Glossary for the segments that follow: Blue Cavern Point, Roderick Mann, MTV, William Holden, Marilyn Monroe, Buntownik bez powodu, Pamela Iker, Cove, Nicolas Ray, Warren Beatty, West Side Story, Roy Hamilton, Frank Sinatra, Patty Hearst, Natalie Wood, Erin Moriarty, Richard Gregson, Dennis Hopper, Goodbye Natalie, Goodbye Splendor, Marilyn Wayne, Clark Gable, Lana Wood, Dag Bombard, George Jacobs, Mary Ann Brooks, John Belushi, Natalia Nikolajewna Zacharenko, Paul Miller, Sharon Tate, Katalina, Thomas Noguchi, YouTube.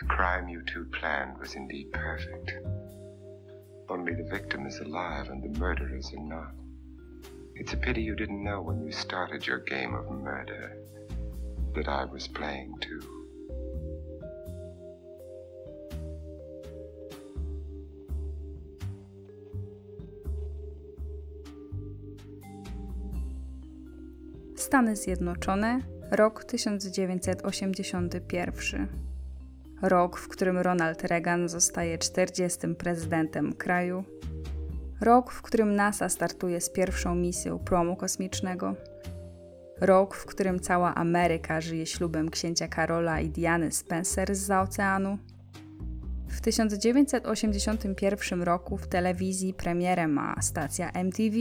The crime you two planned was indeed perfect. Only the victim is alive and the murderers are not. It's a pity you didn't know when you started your game of murder that I was playing too. Stany Zjednoczone, rok 1981. Rok, w którym Ronald Reagan zostaje 40. prezydentem kraju. Rok, w którym NASA startuje z pierwszą misją promu kosmicznego. Rok, w którym cała Ameryka żyje ślubem księcia Karola i Diany Spencer zza oceanu. W 1981 roku w telewizji premierę ma stacja MTV,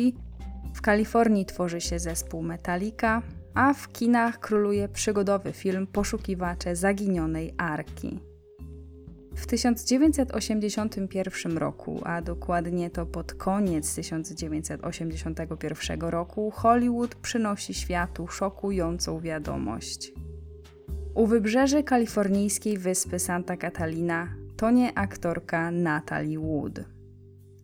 w Kalifornii tworzy się zespół Metallica, a w kinach króluje przygodowy film Poszukiwacze zaginionej Arki. W 1981 roku, a dokładnie to pod koniec 1981 roku, Hollywood przynosi światu szokującą wiadomość. U wybrzeży kalifornijskiej wyspy Santa Catalina tonie aktorka Natalie Wood.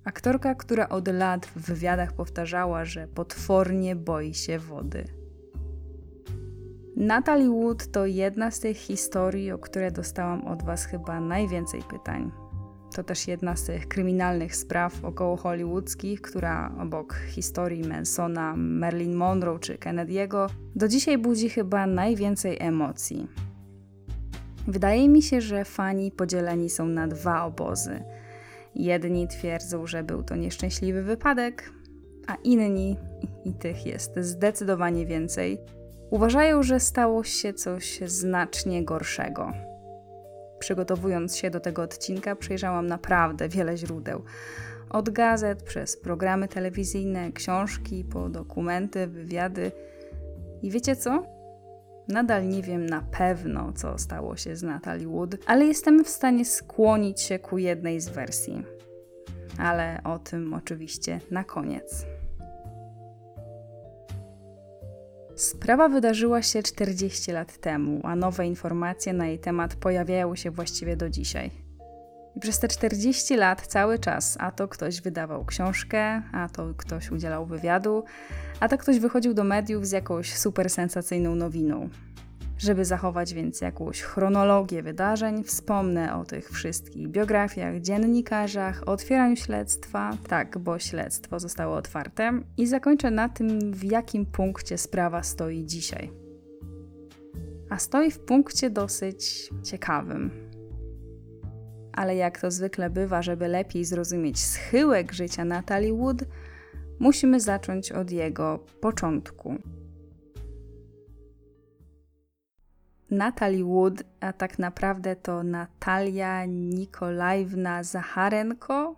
Aktorka, która od lat w wywiadach powtarzała, że potwornie boi się wody. Natalie Wood to jedna z tych historii, o które dostałam od Was chyba najwięcej pytań. To też jedna z tych kryminalnych spraw około hollywoodzkich, która obok historii Mansona, Marilyn Monroe czy Kennedy'ego do dzisiaj budzi chyba najwięcej emocji. Wydaje mi się, że fani podzieleni są na dwa obozy. Jedni twierdzą, że był to nieszczęśliwy wypadek, a inni, i tych jest zdecydowanie więcej, uważają, że stało się coś znacznie gorszego. Przygotowując się do tego odcinka, przejrzałam naprawdę wiele źródeł. Od gazet, przez programy telewizyjne, książki, po dokumenty, wywiady. I wiecie co? Nadal nie wiem na pewno, co stało się z Natalie Wood, ale jestem w stanie skłonić się ku jednej z wersji. Ale o tym oczywiście na koniec. Sprawa wydarzyła się 40 lat temu, a nowe informacje na jej temat pojawiają się właściwie do dzisiaj. I przez te 40 lat cały czas, a to ktoś wydawał książkę, a to ktoś udzielał wywiadu, a to ktoś wychodził do mediów z jakąś super sensacyjną nowiną. Żeby zachować więc jakąś chronologię wydarzeń, wspomnę o tych wszystkich biografiach, dziennikarzach, otwieraniu śledztwa, tak, bo śledztwo zostało otwarte, i zakończę na tym, w jakim punkcie sprawa stoi dzisiaj. A stoi w punkcie dosyć ciekawym. Ale jak to zwykle bywa, żeby lepiej zrozumieć schyłek życia Natalie Wood, musimy zacząć od jego początku. Natalie Wood, a tak naprawdę to Natalia Nikolajewna Zacharenko,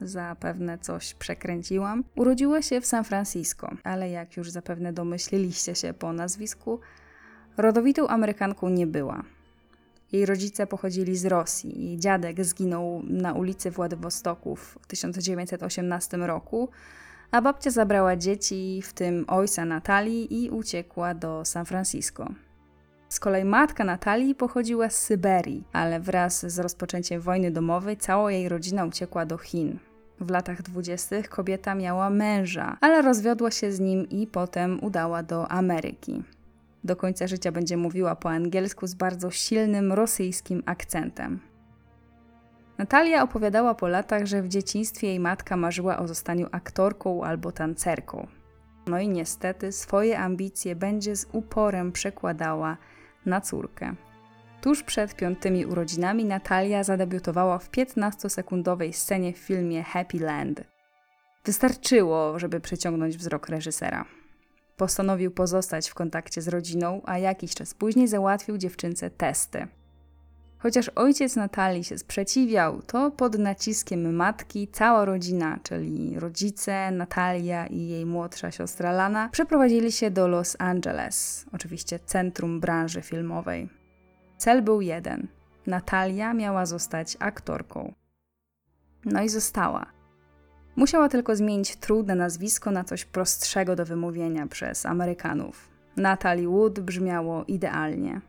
zapewne coś przekręciłam, urodziła się w San Francisco, ale jak już zapewne domyśliliście się po nazwisku, rodowitą Amerykanką nie była. Jej rodzice pochodzili z Rosji, jej dziadek zginął na ulicy Władywostoku w 1918 roku, a babcia zabrała dzieci, w tym ojca Natalii, i uciekła do San Francisco. Z kolei matka Natalii pochodziła z Syberii, ale wraz z rozpoczęciem wojny domowej cała jej rodzina uciekła do Chin. W latach 20. kobieta miała męża, ale rozwiodła się z nim i potem udała do Ameryki. Do końca życia będzie mówiła po angielsku z bardzo silnym rosyjskim akcentem. Natalia opowiadała po latach, że w dzieciństwie jej matka marzyła o zostaniu aktorką albo tancerką. No i niestety swoje ambicje będzie z uporem przekładała na córkę. Tuż przed 5. urodzinami Natalia zadebiutowała w 15-sekundowej scenie w filmie Happy Land. Wystarczyło, żeby przyciągnąć wzrok reżysera. Postanowił pozostać w kontakcie z rodziną, a jakiś czas później załatwił dziewczynce testy. Chociaż ojciec Natalii się sprzeciwiał, to pod naciskiem matki cała rodzina, czyli rodzice, Natalia i jej młodsza siostra Lana, przeprowadzili się do Los Angeles, oczywiście centrum branży filmowej. Cel był jeden. Natalia miała zostać aktorką. No i została. Musiała tylko zmienić trudne nazwisko na coś prostszego do wymówienia przez Amerykanów. Natalie Wood brzmiało idealnie.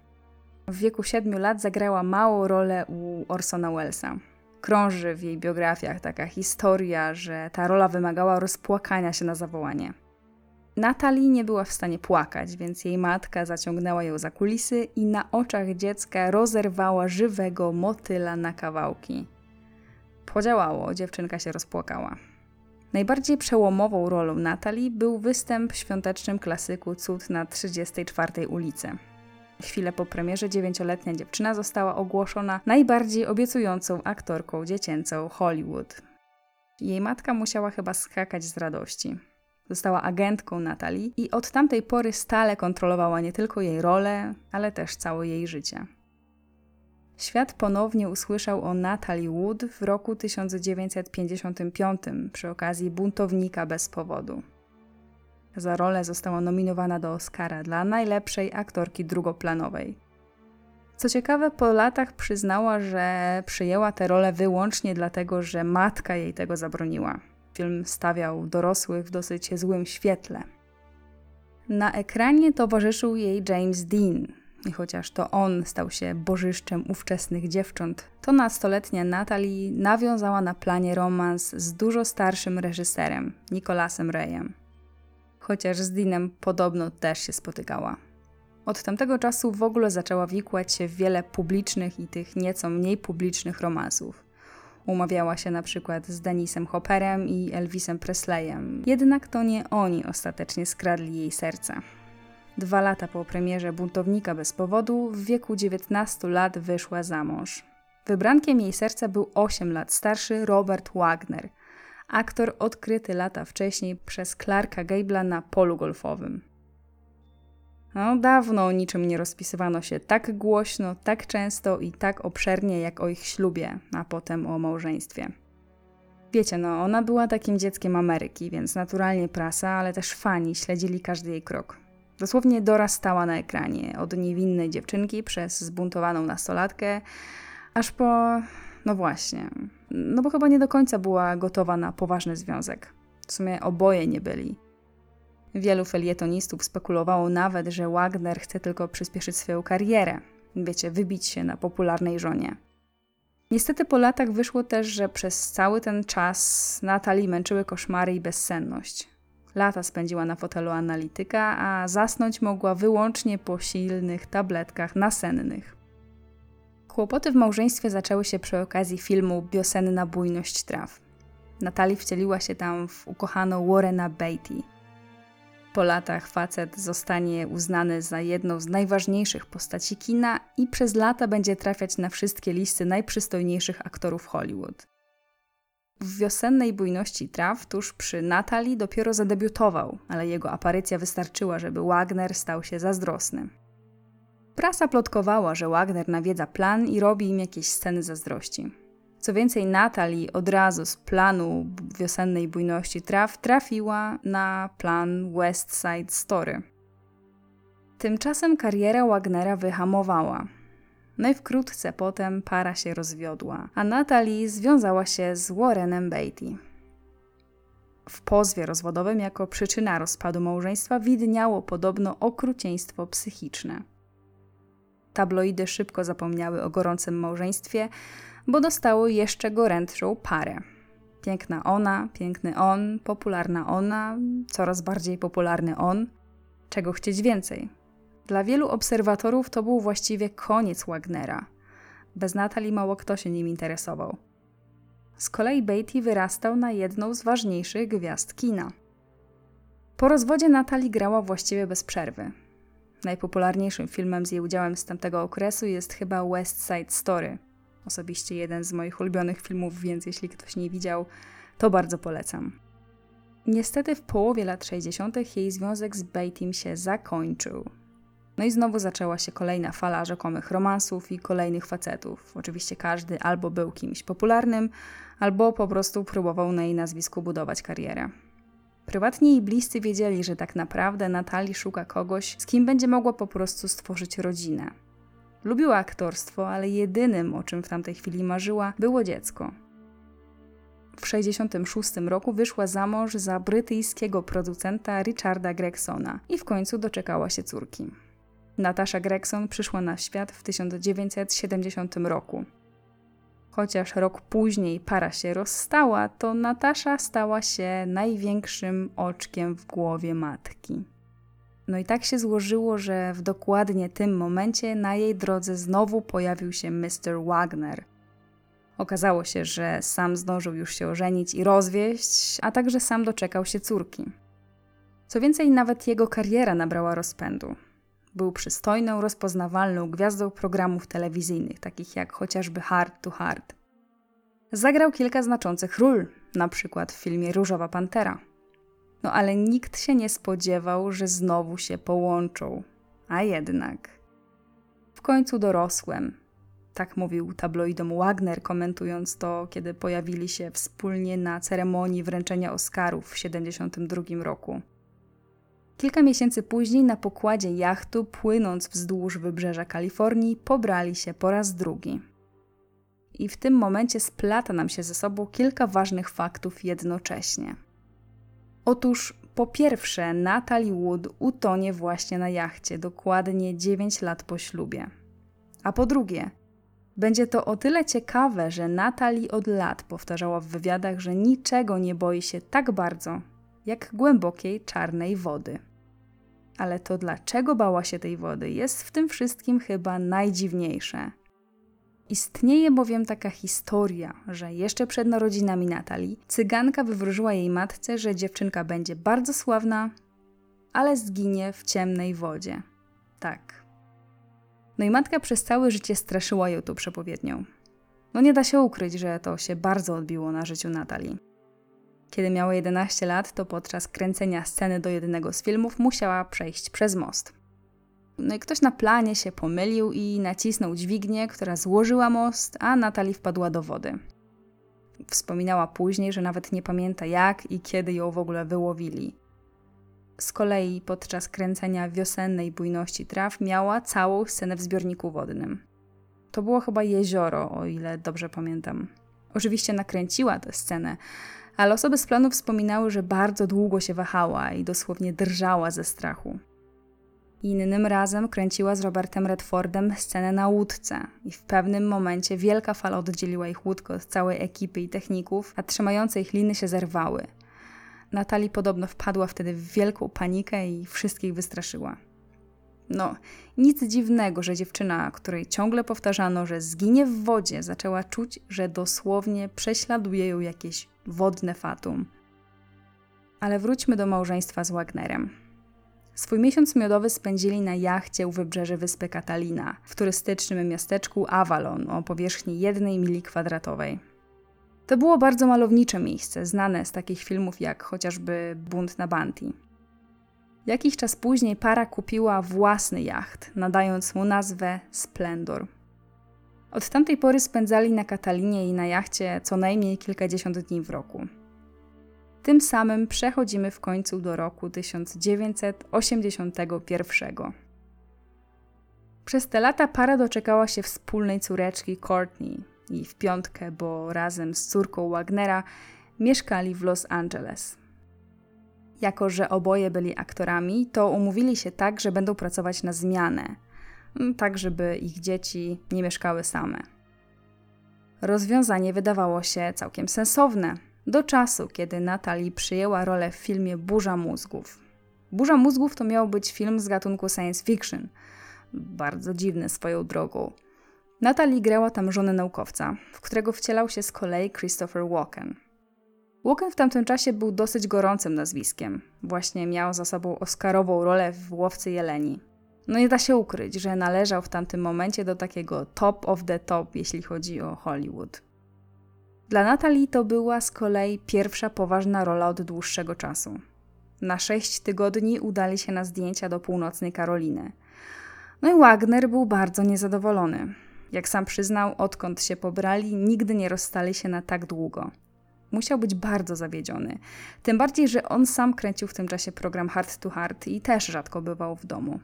W wieku 7 lat zagrała małą rolę u Orsona Wellesa. Krąży w jej biografiach taka historia, że ta rola wymagała rozpłakania się na zawołanie. Natalie nie była w stanie płakać, więc jej matka zaciągnęła ją za kulisy i na oczach dziecka rozerwała żywego motyla na kawałki. Podziałało, dziewczynka się rozpłakała. Najbardziej przełomową rolą Natalie był występ w świątecznym klasyku Cud na 34. ulicy. Chwilę po premierze 9-letnia dziewczyna została ogłoszona najbardziej obiecującą aktorką dziecięcą Hollywood. Jej matka musiała chyba skakać z radości. Została agentką Natalie i od tamtej pory stale kontrolowała nie tylko jej rolę, ale też całe jej życie. Świat ponownie usłyszał o Natalie Wood w roku 1955 przy okazji Buntownika bez powodu. Za rolę została nominowana do Oscara dla najlepszej aktorki drugoplanowej. Co ciekawe, po latach przyznała, że przyjęła tę rolę wyłącznie dlatego, że matka jej tego zabroniła. Film stawiał dorosłych w dosyć złym świetle. Na ekranie towarzyszył jej James Dean. I chociaż to on stał się bożyszczem ówczesnych dziewcząt, to nastoletnia Natalie nawiązała na planie romans z dużo starszym reżyserem, Nicolasem Rayem. Chociaż z Deanem podobno też się spotykała. Od tamtego czasu w ogóle zaczęła wikłać się w wiele publicznych i tych nieco mniej publicznych romansów. Umawiała się na przykład z Dennisem Hopperem i Elvisem Presleyem, jednak to nie oni ostatecznie skradli jej serce. 2 lata po premierze Buntownika bez powodu w wieku 19 lat wyszła za mąż. Wybrankiem jej serca był 8 lat starszy Robert Wagner, aktor odkryty lata wcześniej przez Clarka Gable'a na polu golfowym. No, dawno o niczym nie rozpisywano się tak głośno, tak często i tak obszernie jak o ich ślubie, a potem o małżeństwie. Wiecie, no ona była takim dzieckiem Ameryki, więc naturalnie prasa, ale też fani śledzili każdy jej krok. Dosłownie dorastała na ekranie, od niewinnej dziewczynki przez zbuntowaną nastolatkę, aż po... no właśnie, no bo chyba nie do końca była gotowa na poważny związek. W sumie oboje nie byli. Wielu felietonistów spekulowało nawet, że Wagner chce tylko przyspieszyć swoją karierę. Wiecie, wybić się na popularnej żonie. Niestety po latach wyszło też, że przez cały ten czas Natalie męczyły koszmary i bezsenność. Lata spędziła na fotelu analityka, a zasnąć mogła wyłącznie po silnych tabletkach nasennych. Kłopoty w małżeństwie zaczęły się przy okazji filmu Wiosenna bujność traw. Natalie wcieliła się tam w ukochaną Warrena Beatty. Po latach facet zostanie uznany za jedną z najważniejszych postaci kina i przez lata będzie trafiać na wszystkie listy najprzystojniejszych aktorów Hollywood. W Wiosennej bujności traw tuż przy Natalie dopiero zadebiutował, ale jego aparycja wystarczyła, żeby Wagner stał się zazdrosny. Prasa plotkowała, że Wagner nawiedza plan i robi im jakieś sceny zazdrości. Co więcej, Natalie od razu z planu Wiosennej bujności traw trafiła na plan West Side Story. Tymczasem kariera Wagnera wyhamowała. No i wkrótce potem para się rozwiodła, a Natalie związała się z Warrenem Beatty. W pozwie rozwodowym jako przyczyna rozpadu małżeństwa widniało podobno okrucieństwo psychiczne. Tabloidy szybko zapomniały o gorącym małżeństwie, bo dostały jeszcze gorętszą parę. Piękna ona, piękny on, popularna ona, coraz bardziej popularny on. Czego chcieć więcej? Dla wielu obserwatorów to był właściwie koniec Wagnera. Bez Natalie mało kto się nim interesował. Z kolei Beatty wyrastał na jedną z ważniejszych gwiazd kina. Po rozwodzie Natalie grała właściwie bez przerwy. Najpopularniejszym filmem z jej udziałem z tamtego okresu jest chyba West Side Story. Osobiście jeden z moich ulubionych filmów, więc jeśli ktoś nie widział, to bardzo polecam. Niestety w połowie lat 60. jej związek z Beattym się zakończył. No i znowu zaczęła się kolejna fala rzekomych romansów i kolejnych facetów. Oczywiście każdy albo był kimś popularnym, albo po prostu próbował na jej nazwisku budować karierę. Prywatnie jej bliscy wiedzieli, że tak naprawdę Natalie szuka kogoś, z kim będzie mogła po prostu stworzyć rodzinę. Lubiła aktorstwo, ale jedynym, o czym w tamtej chwili marzyła, było dziecko. W 1966 roku wyszła za mąż za brytyjskiego producenta Richarda Gregsona i w końcu doczekała się córki. Natasha Gregson przyszła na świat w 1970 roku. Chociaż rok później para się rozstała, to Natasha stała się największym oczkiem w głowie matki. No i tak się złożyło, że w dokładnie tym momencie na jej drodze znowu pojawił się Mr. Wagner. Okazało się, że sam zdążył już się ożenić i rozwieść, a także sam doczekał się córki. Co więcej, nawet jego kariera nabrała rozpędu. Był przystojną, rozpoznawalną gwiazdą programów telewizyjnych, takich jak chociażby Hart to Hart. Zagrał kilka znaczących ról, na przykład w filmie Różowa Pantera. No ale nikt się nie spodziewał, że znowu się połączą. A jednak. W końcu dorosłem. Tak mówił tabloidom Wagner, komentując to, kiedy pojawili się wspólnie na ceremonii wręczenia Oscarów w 1972 roku. Kilka miesięcy później na pokładzie jachtu, płynąc wzdłuż wybrzeża Kalifornii, pobrali się po raz drugi. I w tym momencie splata nam się ze sobą kilka ważnych faktów jednocześnie. Otóż po pierwsze, Natalie Wood utonie właśnie na jachcie, dokładnie 9 lat po ślubie. A po drugie, będzie to o tyle ciekawe, że Natalie od lat powtarzała w wywiadach, że niczego nie boi się tak bardzo, jak głębokiej czarnej wody. Ale to, dlaczego bała się tej wody, jest w tym wszystkim chyba najdziwniejsze. Istnieje bowiem taka historia, że jeszcze przed narodzinami Natalii cyganka wywróżyła jej matce, że dziewczynka będzie bardzo sławna, ale zginie w ciemnej wodzie. Tak. No i matka przez całe życie straszyła ją tą przepowiednią. No nie da się ukryć, że to się bardzo odbiło na życiu Natalii. Kiedy miała 11 lat, to podczas kręcenia sceny do jednego z filmów musiała przejść przez most. No i ktoś na planie się pomylił i nacisnął dźwignię, która złożyła most, a Natalie wpadła do wody. Wspominała później, że nawet nie pamięta jak i kiedy ją w ogóle wyłowili. Z kolei podczas kręcenia Wiosennej bujności traw miała całą scenę w zbiorniku wodnym. To było chyba jezioro, o ile dobrze pamiętam. Oczywiście nakręciła tę scenę, ale osoby z planu wspominały, że bardzo długo się wahała i dosłownie drżała ze strachu. Innym razem kręciła z Robertem Redfordem scenę na łódce i w pewnym momencie wielka fala oddzieliła ich łódkę od całej ekipy i techników, a trzymające ich liny się zerwały. Natalie podobno wpadła wtedy w wielką panikę i wszystkich wystraszyła. No, nic dziwnego, że dziewczyna, której ciągle powtarzano, że zginie w wodzie, zaczęła czuć, że dosłownie prześladuje ją jakieś wodne fatum. Ale wróćmy do małżeństwa z Wagnerem. Swój miesiąc miodowy spędzili na jachcie u wybrzeży wyspy Catalina, w turystycznym miasteczku Avalon o powierzchni 1 mili kwadratowej. To było bardzo malownicze miejsce, znane z takich filmów jak chociażby Bunt na Bunty. Jakiś czas później para kupiła własny jacht, nadając mu nazwę Splendor. Od tamtej pory spędzali na Katalinie i na jachcie co najmniej kilkadziesiąt dni w roku. Tym samym przechodzimy w końcu do roku 1981. Przez te lata para doczekała się wspólnej córeczki Courtney i w piątkę, bo razem z córką Wagnera mieszkali w Los Angeles. Jako że oboje byli aktorami, to umówili się tak, że będą pracować na zmianę, tak żeby ich dzieci nie mieszkały same. Rozwiązanie wydawało się całkiem sensowne, do czasu, kiedy Natalie przyjęła rolę w filmie Burza Mózgów. Burza Mózgów to miał być film z gatunku science fiction. Bardzo dziwny swoją drogą. Natalie grała tam żonę naukowca, w którego wcielał się z kolei Christopher Walken. Walken w tamtym czasie był dosyć gorącym nazwiskiem. Właśnie miał za sobą oscarową rolę w Łowcy Jeleni. No nie da się ukryć, że należał w tamtym momencie do takiego top of the top, jeśli chodzi o Hollywood. Dla Natalii to była z kolei pierwsza poważna rola od dłuższego czasu. Na 6 tygodni udali się na zdjęcia do północnej Karoliny. No i Wagner był bardzo niezadowolony. Jak sam przyznał, odkąd się pobrali, nigdy nie rozstali się na tak długo. Musiał być bardzo zawiedziony. Tym bardziej, że on sam kręcił w tym czasie program Hart to Hart i też rzadko bywał w domu.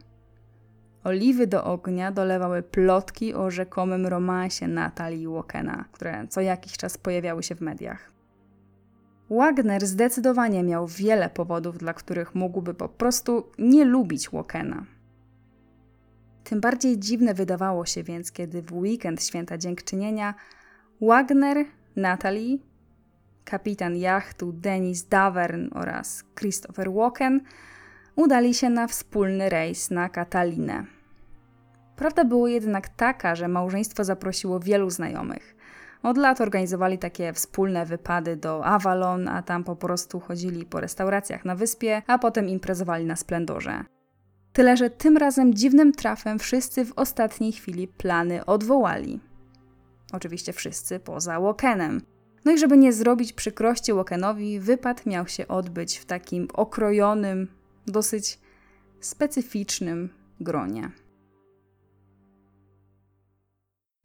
Oliwy do ognia dolewały plotki o rzekomym romansie Natalii i Walkena, które co jakiś czas pojawiały się w mediach. Wagner zdecydowanie miał wiele powodów, dla których mógłby po prostu nie lubić Walkena. Tym bardziej dziwne wydawało się więc, kiedy w weekend Święta Dziękczynienia Wagner, Natalie, kapitan jachtu Dennis Davern oraz Christopher Walken udali się na wspólny rejs na Katalinę. Prawda była jednak taka, że małżeństwo zaprosiło wielu znajomych. Od lat organizowali takie wspólne wypady do Avalon, a tam po prostu chodzili po restauracjach na wyspie, a potem imprezowali na Splendorze. Tyle, że tym razem dziwnym trafem wszyscy w ostatniej chwili plany odwołali. Oczywiście wszyscy poza Walkenem. No i żeby nie zrobić przykrości Walkenowi, wypad miał się odbyć w takim okrojonym, dosyć specyficznym gronie.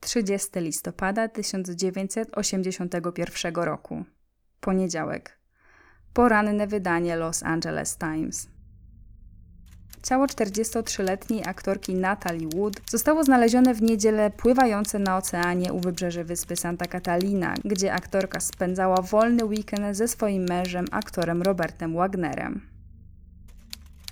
30 listopada 1981 roku. Poniedziałek. Poranne wydanie Los Angeles Times. Ciało 43-letniej aktorki Natalie Wood zostało znalezione w niedzielę pływające na oceanie u wybrzeży wyspy Santa Catalina, gdzie aktorka spędzała wolny weekend ze swoim mężem, aktorem Robertem Wagnerem.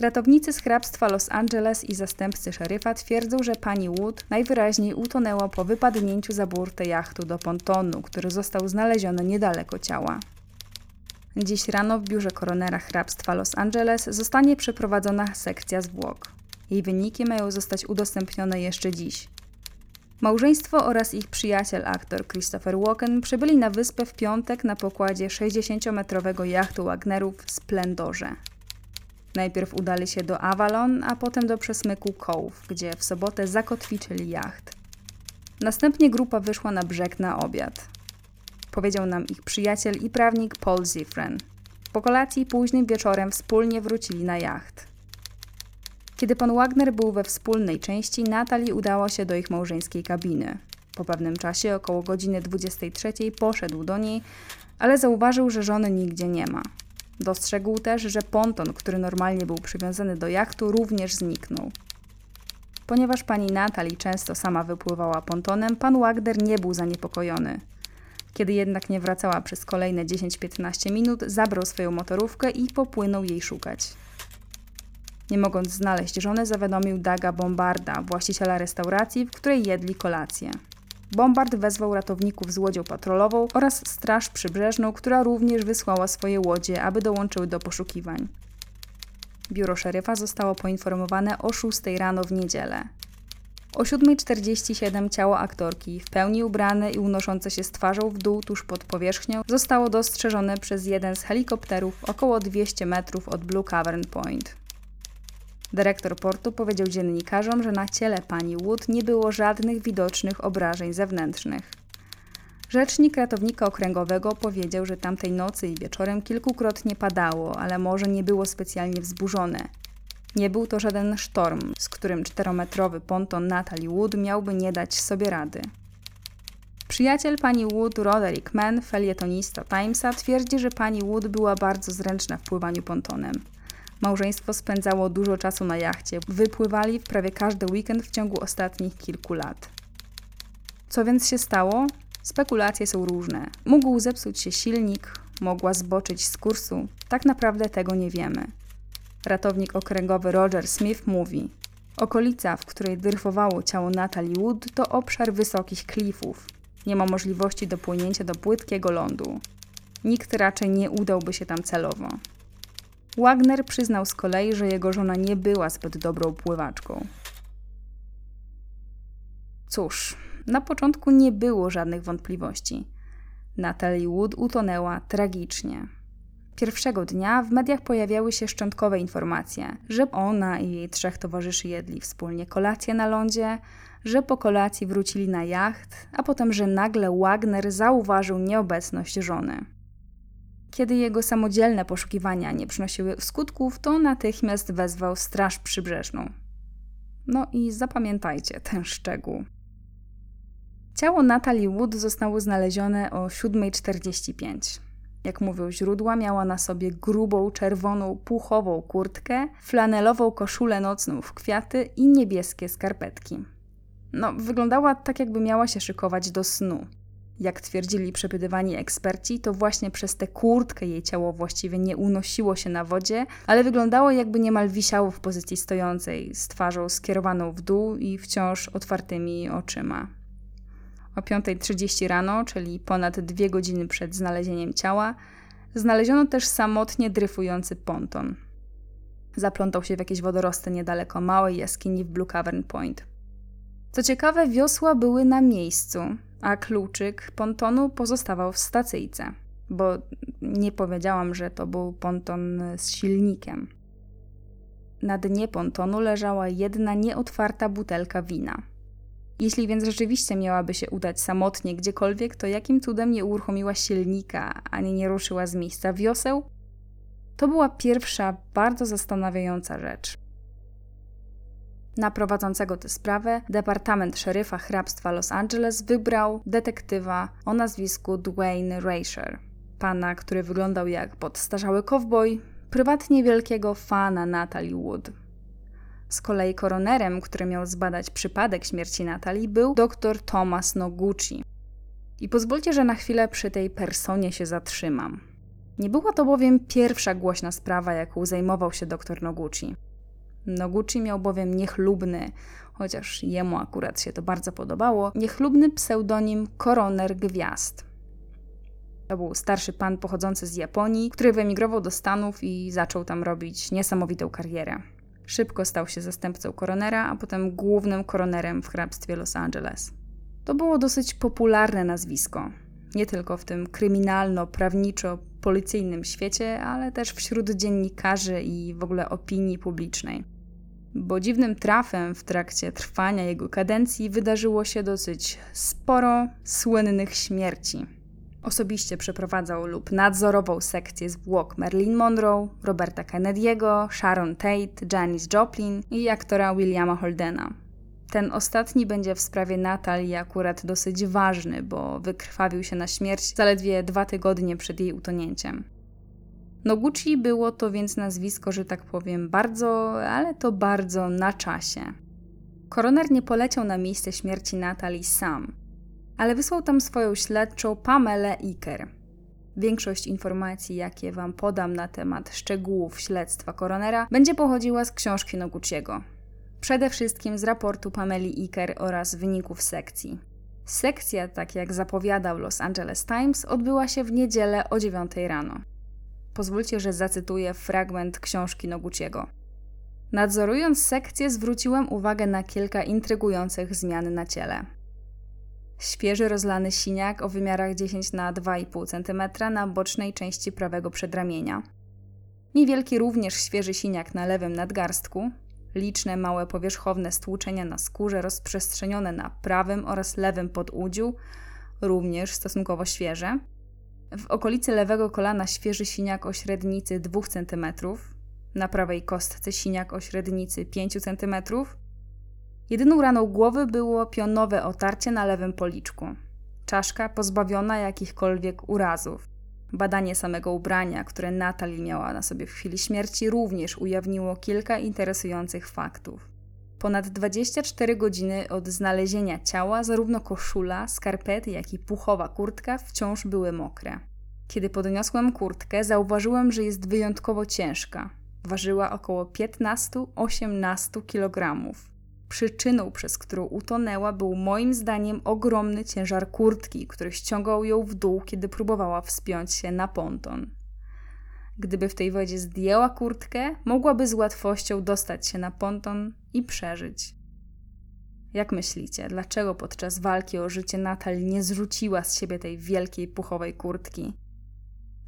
Ratownicy z hrabstwa Los Angeles i zastępcy szeryfa twierdzą, że pani Wood najwyraźniej utonęła po wypadnięciu za burtę jachtu do pontonu, który został znaleziony niedaleko ciała. Dziś rano w biurze koronera hrabstwa Los Angeles zostanie przeprowadzona sekcja zwłok. Jej wyniki mają zostać udostępnione jeszcze dziś. Małżeństwo oraz ich przyjaciel aktor Christopher Walken przybyli na wyspę w piątek na pokładzie 60-metrowego jachtu Wagnerów w Splendorze. Najpierw udali się do Avalon, a potem do przesmyku Cove, gdzie w sobotę zakotwiczyli jacht. Następnie grupa wyszła na brzeg na obiad. Powiedział nam ich przyjaciel i prawnik Paul Ziffren. Po kolacji późnym wieczorem wspólnie wrócili na jacht. Kiedy pan Wagner był we wspólnej części, Natalie udała się do ich małżeńskiej kabiny. Po pewnym czasie, około godziny 23, poszedł do niej, ale zauważył, że żony nigdzie nie ma. Dostrzegł też, że ponton, który normalnie był przywiązany do jachtu, również zniknął. Ponieważ pani Natalie często sama wypływała pontonem, pan Wagner nie był zaniepokojony. Kiedy jednak nie wracała przez kolejne 10-15 minut, zabrał swoją motorówkę i popłynął jej szukać. Nie mogąc znaleźć żony, zawiadomił Daga Bombarda, właściciela restauracji, w której jedli kolację. Bombard wezwał ratowników z łodzią patrolową oraz straż przybrzeżną, która również wysłała swoje łodzie, aby dołączyły do poszukiwań. Biuro szeryfa zostało poinformowane o 6 rano w niedzielę. O 7:47 ciało aktorki, w pełni ubrane i unoszące się z twarzą w dół tuż pod powierzchnią, zostało dostrzeżone przez jeden z helikopterów około 200 metrów od Blue Cavern Point. Dyrektor portu powiedział dziennikarzom, że na ciele pani Wood nie było żadnych widocznych obrażeń zewnętrznych. Rzecznik ratownika okręgowego powiedział, że tamtej nocy i wieczorem kilkukrotnie padało, ale morze nie było specjalnie wzburzone. Nie był to żaden sztorm, z którym 4-metrowy ponton Natalie Wood miałby nie dać sobie rady. Przyjaciel pani Wood, Roderick Mann, felietonista Timesa, twierdzi, że pani Wood była bardzo zręczna w pływaniu pontonem. Małżeństwo spędzało dużo czasu na jachcie, wypływali w prawie każdy weekend w ciągu ostatnich kilku lat. Co więc się stało? Spekulacje są różne. Mógł zepsuć się silnik, mogła zboczyć z kursu, tak naprawdę tego nie wiemy. Ratownik okręgowy Roger Smith mówi: okolica, w której dryfowało ciało Natalie Wood, to obszar wysokich klifów. Nie ma możliwości dopłynięcia do płytkiego lądu. Nikt raczej nie udałby się tam celowo. Wagner przyznał z kolei, że jego żona nie była zbyt dobrą pływaczką. Cóż, na początku nie było żadnych wątpliwości. Natalie Wood utonęła tragicznie. Pierwszego dnia w mediach pojawiały się szczątkowe informacje, że ona i jej 3 towarzyszy jedli wspólnie kolację na lądzie, że po kolacji wrócili na jacht, a potem, że nagle Wagner zauważył nieobecność żony. Kiedy jego samodzielne poszukiwania nie przynosiły skutków, to natychmiast wezwał straż przybrzeżną. No i zapamiętajcie ten szczegół. Ciało Natalie Wood zostało znalezione o 7:45. Jak mówią źródła, miała na sobie grubą, czerwoną, puchową kurtkę, flanelową koszulę nocną w kwiaty i niebieskie skarpetki. No, wyglądała tak, jakby miała się szykować do snu. Jak twierdzili przepytywani eksperci, to właśnie przez tę kurtkę jej ciało właściwie nie unosiło się na wodzie, ale wyglądało jakby niemal wisiało w pozycji stojącej, z twarzą skierowaną w dół i wciąż otwartymi oczyma. O 5:30 rano, czyli ponad 2 godziny przed znalezieniem ciała, znaleziono też samotnie dryfujący ponton. Zaplątał się w jakieś wodorosty niedaleko małej jaskini w Blue Cavern Point. Co ciekawe, wiosła były na miejscu, a kluczyk pontonu pozostawał w stacyjce, bo nie powiedziałam, że to był ponton z silnikiem. Na dnie pontonu leżała jedna nieotwarta butelka wina. Jeśli więc rzeczywiście miałaby się udać samotnie gdziekolwiek, to jakim cudem nie uruchomiła silnika, ani nie ruszyła z miejsca wioseł? To była pierwsza, bardzo zastanawiająca rzecz. Na prowadzącego tę sprawę Departament Szeryfa Hrabstwa Los Angeles wybrał detektywa o nazwisku Duane Rasure, pana, który wyglądał jak podstarzały kowboj, prywatnie wielkiego fana Natalie Wood. Z kolei koronerem, który miał zbadać przypadek śmierci Natalie, był dr Thomas Noguchi. I pozwólcie, że na chwilę przy tej personie się zatrzymam. Nie była to bowiem pierwsza głośna sprawa, jaką zajmował się dr Noguchi. Noguchi miał bowiem niechlubny, chociaż jemu akurat się to bardzo podobało, niechlubny pseudonim Koroner Gwiazd. To był starszy pan pochodzący z Japonii, który wyemigrował do Stanów i zaczął tam robić niesamowitą karierę. Szybko stał się zastępcą koronera, a potem głównym koronerem w hrabstwie Los Angeles. To było dosyć popularne nazwisko, nie tylko w tym kryminalno-prawniczo-policyjnym świecie, ale też wśród dziennikarzy i w ogóle opinii publicznej. Bo dziwnym trafem w trakcie trwania jego kadencji wydarzyło się dosyć sporo słynnych śmierci. Osobiście przeprowadzał lub nadzorował sekcję zwłok Marilyn Monroe, Roberta Kennedy'ego, Sharon Tate, Janis Joplin i aktora Williama Holdena. Ten ostatni będzie w sprawie Natalii akurat dosyć ważny, bo wykrwawił się na śmierć zaledwie 2 tygodnie przed jej utonięciem. Noguchi było to więc nazwisko, że tak powiem, bardzo, ale to bardzo na czasie. Koroner nie poleciał na miejsce śmierci Natalii sam, ale wysłał tam swoją śledczą Pamelę Iker. Większość informacji, jakie wam podam na temat szczegółów śledztwa koronera, będzie pochodziła z książki Noguchiego. Przede wszystkim z raportu Pameli Iker oraz wyników sekcji. Sekcja, tak jak zapowiadał Los Angeles Times, odbyła się w niedzielę o 9 rano. Pozwólcie, że zacytuję fragment książki Noguchiego. Nadzorując sekcję, zwróciłem uwagę na kilka intrygujących zmian na ciele. Świeży rozlany siniak o wymiarach 10x2,5 cm na bocznej części prawego przedramienia. Niewielki również świeży siniak na lewym nadgarstku. Liczne małe powierzchowne stłuczenia na skórze rozprzestrzenione na prawym oraz lewym podudziu, również stosunkowo świeże. W okolicy lewego kolana świeży siniak o średnicy 2 cm. Na prawej kostce siniak o średnicy 5 cm. Jedyną raną głowy było pionowe otarcie na lewym policzku. Czaszka pozbawiona jakichkolwiek urazów. Badanie samego ubrania, które Natalie miała na sobie w chwili śmierci, również ujawniło kilka interesujących faktów. Ponad 24 godziny od znalezienia ciała zarówno koszula, skarpety, jak i puchowa kurtka wciąż były mokre. Kiedy podniosłem kurtkę, zauważyłem, że jest wyjątkowo ciężka. Ważyła około 15-18 kg. Przyczyną, przez którą utonęła, był moim zdaniem ogromny ciężar kurtki, który ściągał ją w dół, kiedy próbowała wspiąć się na ponton. Gdyby w tej wodzie zdjęła kurtkę, mogłaby z łatwością dostać się na ponton i przeżyć. Jak myślicie, dlaczego podczas walki o życie Natalie nie zrzuciła z siebie tej wielkiej puchowej kurtki?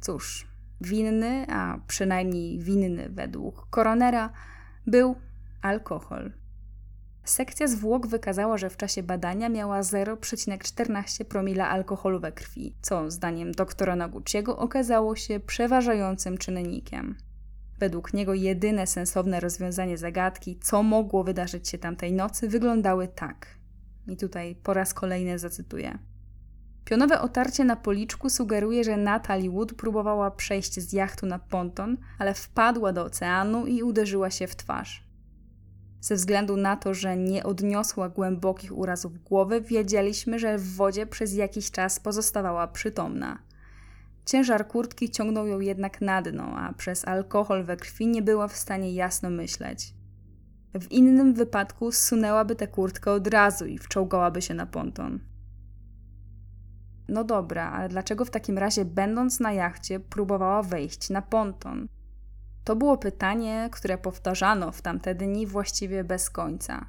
Cóż, winny, a przynajmniej winny według koronera, był alkohol. Sekcja zwłok wykazała, że w czasie badania miała 0,14 promila alkoholu we krwi, co zdaniem doktora Noguchiego okazało się przeważającym czynnikiem. Według niego jedyne sensowne rozwiązanie zagadki, co mogło wydarzyć się tamtej nocy, wyglądały tak. I tutaj po raz kolejny zacytuję. Pionowe otarcie na policzku sugeruje, że Natalie Wood próbowała przejść z jachtu na ponton, ale wpadła do oceanu i uderzyła się w twarz. Ze względu na to, że nie odniosła głębokich urazów głowy, wiedzieliśmy, że w wodzie przez jakiś czas pozostawała przytomna. Ciężar kurtki ciągnął ją jednak na dno, a przez alkohol we krwi nie była w stanie jasno myśleć. W innym wypadku zsunęłaby tę kurtkę od razu i wczołgałaby się na ponton. No dobra, ale dlaczego w takim razie, będąc na jachcie, próbowała wejść na ponton? To było pytanie, które powtarzano w tamte dni właściwie bez końca.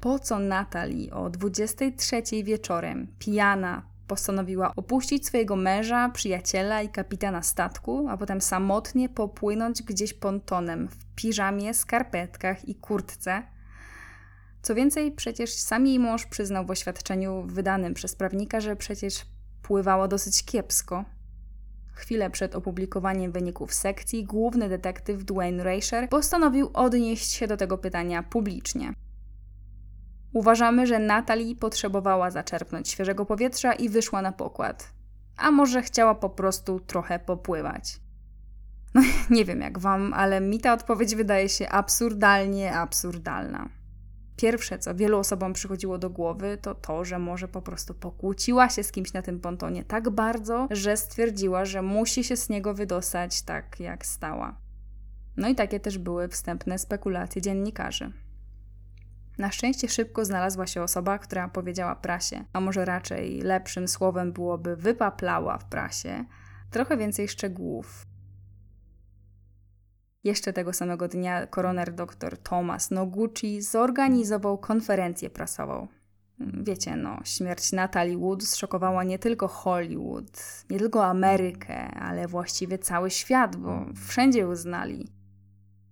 Po co Natalie o 23 wieczorem, pijana, postanowiła opuścić swojego męża, przyjaciela i kapitana statku, a potem samotnie popłynąć gdzieś pontonem w piżamie, skarpetkach i kurtce? Co więcej, przecież sam jej mąż przyznał w oświadczeniu wydanym przez prawnika, że przecież pływała dosyć kiepsko. Chwilę przed opublikowaniem wyników sekcji główny detektyw Duane Rasure postanowił odnieść się do tego pytania publicznie. Uważamy, że Natalie potrzebowała zaczerpnąć świeżego powietrza i wyszła na pokład. A może chciała po prostu trochę popływać? No nie wiem jak wam, ale mi ta odpowiedź wydaje się absurdalnie absurdalna. Pierwsze, co wielu osobom przychodziło do głowy, to to, że może po prostu pokłóciła się z kimś na tym pontonie tak bardzo, że stwierdziła, że musi się z niego wydostać tak, jak stała. No i takie też były wstępne spekulacje dziennikarzy. Na szczęście szybko znalazła się osoba, która powiedziała prasie, a może raczej lepszym słowem byłoby wypaplała w prasie, trochę więcej szczegółów. Jeszcze tego samego dnia koroner dr Thomas Noguchi zorganizował konferencję prasową. Wiecie, śmierć Natalie Wood zszokowała nie tylko Hollywood, nie tylko Amerykę, ale właściwie cały świat, bo wszędzie ją znali.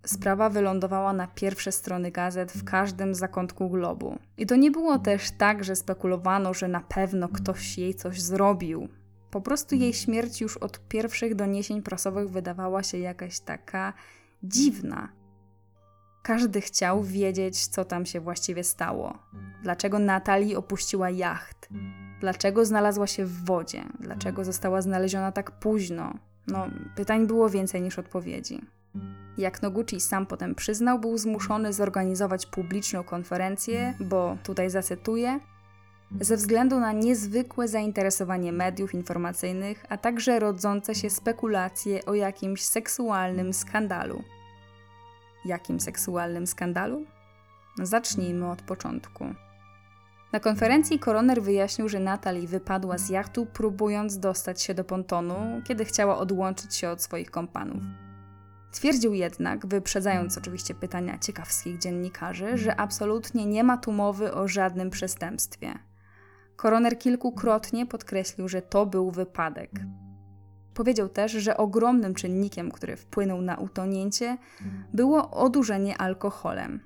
Sprawa wylądowała na pierwsze strony gazet w każdym zakątku globu. I to nie było też tak, że spekulowano, że na pewno ktoś jej coś zrobił. Po prostu jej śmierć już od pierwszych doniesień prasowych wydawała się jakaś taka dziwna. Każdy chciał wiedzieć, co tam się właściwie stało. Dlaczego Natalie opuściła jacht? Dlaczego znalazła się w wodzie? Dlaczego została znaleziona tak późno? Pytań było więcej niż odpowiedzi. Jak Noguchi sam potem przyznał, był zmuszony zorganizować publiczną konferencję, bo, tutaj zacytuję, ze względu na niezwykłe zainteresowanie mediów informacyjnych, a także rodzące się spekulacje o jakimś seksualnym skandalu. Jakim seksualnym skandalu? Zacznijmy od początku. Na konferencji koroner wyjaśnił, że Natalie wypadła z jachtu, próbując dostać się do pontonu, kiedy chciała odłączyć się od swoich kompanów. Twierdził jednak, wyprzedzając oczywiście pytania ciekawskich dziennikarzy, że absolutnie nie ma tu mowy o żadnym przestępstwie. Koroner kilkukrotnie podkreślił, że to był wypadek. Powiedział też, że ogromnym czynnikiem, który wpłynął na utonięcie, było odurzenie alkoholem.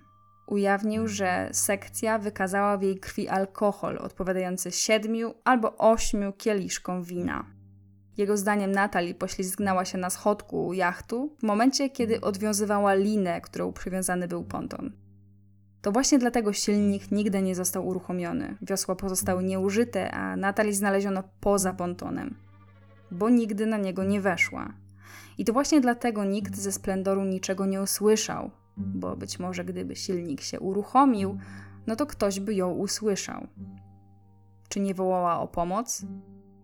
Ujawnił, że sekcja wykazała w jej krwi alkohol odpowiadający 7 albo 8 kieliszkom wina. Jego zdaniem Natalie poślizgnęła się na schodku jachtu w momencie, kiedy odwiązywała linę, którą przywiązany był ponton. To właśnie dlatego silnik nigdy nie został uruchomiony. Wiosła pozostały nieużyte, a Natalie znaleziono poza pontonem, bo nigdy na niego nie weszła. I to właśnie dlatego nikt ze Splendoru niczego nie usłyszał, bo być może gdyby silnik się uruchomił, to ktoś by ją usłyszał. Czy nie wołała o pomoc?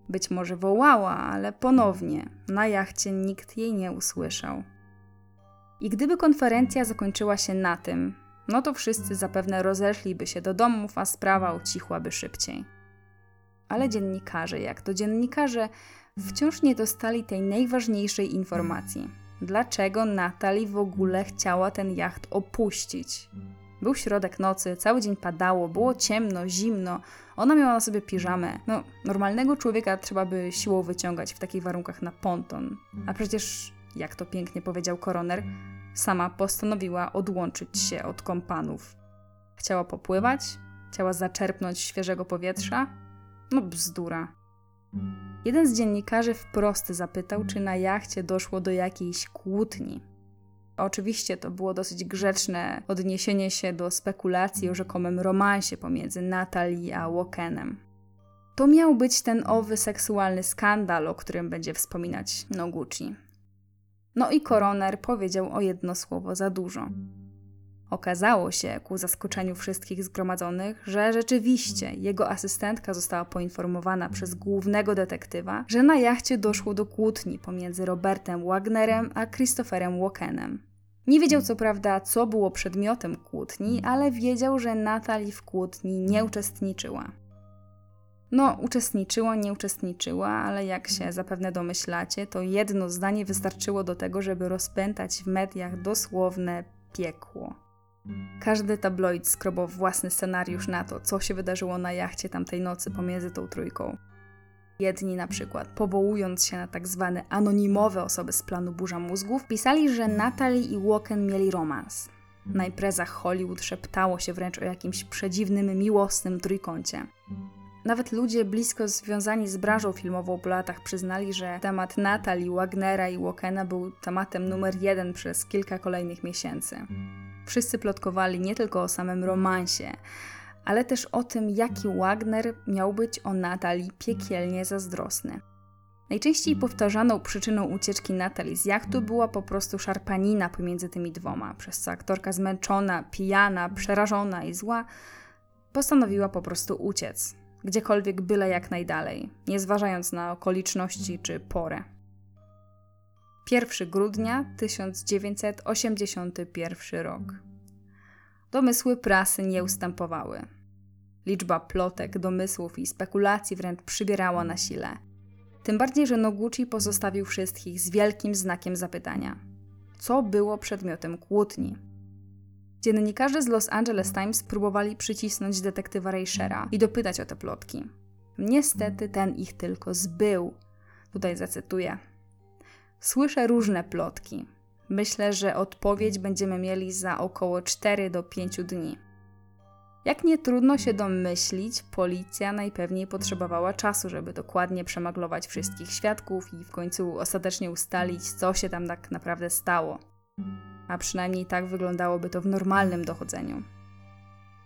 Być może wołała, ale ponownie, na jachcie nikt jej nie usłyszał. I gdyby konferencja zakończyła się na tym, to wszyscy zapewne rozeszliby się do domów, a sprawa ucichłaby szybciej. Ale dziennikarze, jak to dziennikarze, wciąż nie dostali tej najważniejszej informacji. Dlaczego Natalie w ogóle chciała ten jacht opuścić? Był środek nocy, cały dzień padało, było ciemno, zimno, ona miała na sobie piżamę. Normalnego człowieka trzeba by siłą wyciągać w takich warunkach na ponton. A przecież, jak to pięknie powiedział koroner, sama postanowiła odłączyć się od kompanów. Chciała popływać? Chciała zaczerpnąć świeżego powietrza? Bzdura. Jeden z dziennikarzy wprost zapytał, czy na jachcie doszło do jakiejś kłótni. Oczywiście to było dosyć grzeczne odniesienie się do spekulacji o rzekomym romansie pomiędzy Natalie a Walkenem. To miał być ten owy seksualny skandal, o którym będzie wspominać Noguchi. I koroner powiedział o jedno słowo za dużo. Okazało się, ku zaskoczeniu wszystkich zgromadzonych, że rzeczywiście jego asystentka została poinformowana przez głównego detektywa, że na jachcie doszło do kłótni pomiędzy Robertem Wagnerem a Christopherem Walkenem. Nie wiedział co prawda, co było przedmiotem kłótni, ale wiedział, że Natalie w kłótni nie uczestniczyła. No, nie uczestniczyła, ale jak się zapewne domyślacie, to jedno zdanie wystarczyło do tego, żeby rozpętać w mediach dosłowne piekło. Każdy tabloid skrobał własny scenariusz na to, co się wydarzyło na jachcie tamtej nocy pomiędzy tą trójką. Jedni na przykład, powołując się na tak zwane anonimowe osoby z planu Burza Mózgów, pisali, że Natalie i Walken mieli romans. Na imprezach Hollywood szeptało się wręcz o jakimś przedziwnym, miłosnym trójkącie. Nawet ludzie blisko związani z branżą filmową po latach przyznali, że temat Natalie, Wagnera i Walkena był tematem numer 1 przez kilka kolejnych miesięcy. Wszyscy plotkowali nie tylko o samym romansie, ale też o tym, jaki Wagner miał być o Natalie piekielnie zazdrosny. Najczęściej powtarzaną przyczyną ucieczki Natalie z jachtu była po prostu szarpanina pomiędzy tymi dwoma, przez co aktorka zmęczona, pijana, przerażona i zła postanowiła po prostu uciec, gdziekolwiek byle jak najdalej, nie zważając na okoliczności czy porę. 1 grudnia 1981 rok. Domysły prasy nie ustępowały. Liczba plotek, domysłów i spekulacji wręcz przybierała na sile. Tym bardziej, że Noguchi pozostawił wszystkich z wielkim znakiem zapytania. Co było przedmiotem kłótni? Dziennikarze z Los Angeles Times próbowali przycisnąć detektywa Rashura i dopytać o te plotki. Niestety ten ich tylko zbył. Tutaj zacytuję. Słyszę różne plotki. Myślę, że odpowiedź będziemy mieli za około 4 do 5 dni. Jak nie trudno się domyślić, policja najpewniej potrzebowała czasu, żeby dokładnie przemaglować wszystkich świadków i w końcu ostatecznie ustalić, co się tam tak naprawdę stało. A przynajmniej tak wyglądałoby to w normalnym dochodzeniu.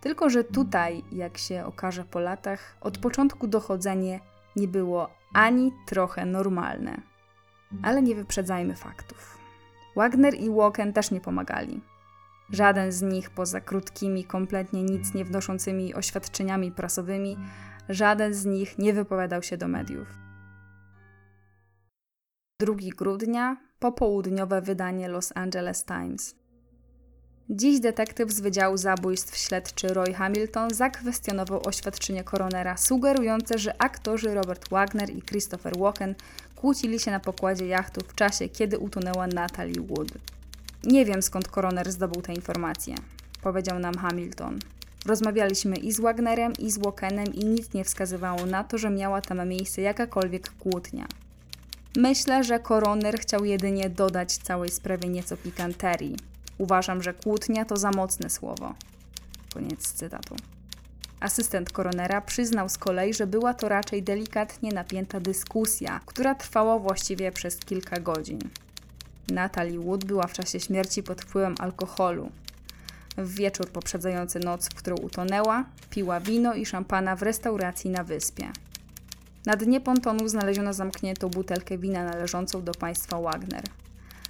Tylko że tutaj, jak się okaże po latach, od początku dochodzenie nie było ani trochę normalne. Ale nie wyprzedzajmy faktów. Wagner i Walken też nie pomagali. Żaden z nich, poza krótkimi, kompletnie nic nie wnoszącymi oświadczeniami prasowymi, żaden z nich nie wypowiadał się do mediów. 2 grudnia, popołudniowe wydanie Los Angeles Times. Dziś detektyw z Wydziału Zabójstw Śledczy Roy Hamilton zakwestionował oświadczenie koronera sugerujące, że aktorzy Robert Wagner i Christopher Walken kłócili się na pokładzie jachtu w czasie, kiedy utonęła Natalie Wood. Nie wiem, skąd koroner zdobył te informacje, powiedział nam Hamilton. Rozmawialiśmy i z Wagnerem, i z Walkenem i nic nie wskazywało na to, że miała tam miejsce jakakolwiek kłótnia. Myślę, że koroner chciał jedynie dodać całej sprawie nieco pikanterii. Uważam, że kłótnia to za mocne słowo. Koniec cytatu. Asystent koronera przyznał z kolei, że była to raczej delikatnie napięta dyskusja, która trwała właściwie przez kilka godzin. Natalie Wood była w czasie śmierci pod wpływem alkoholu. W wieczór poprzedzający noc, w którą utonęła, piła wino i szampana w restauracji na wyspie. Na dnie pontonu znaleziono zamkniętą butelkę wina należącą do państwa Wagner.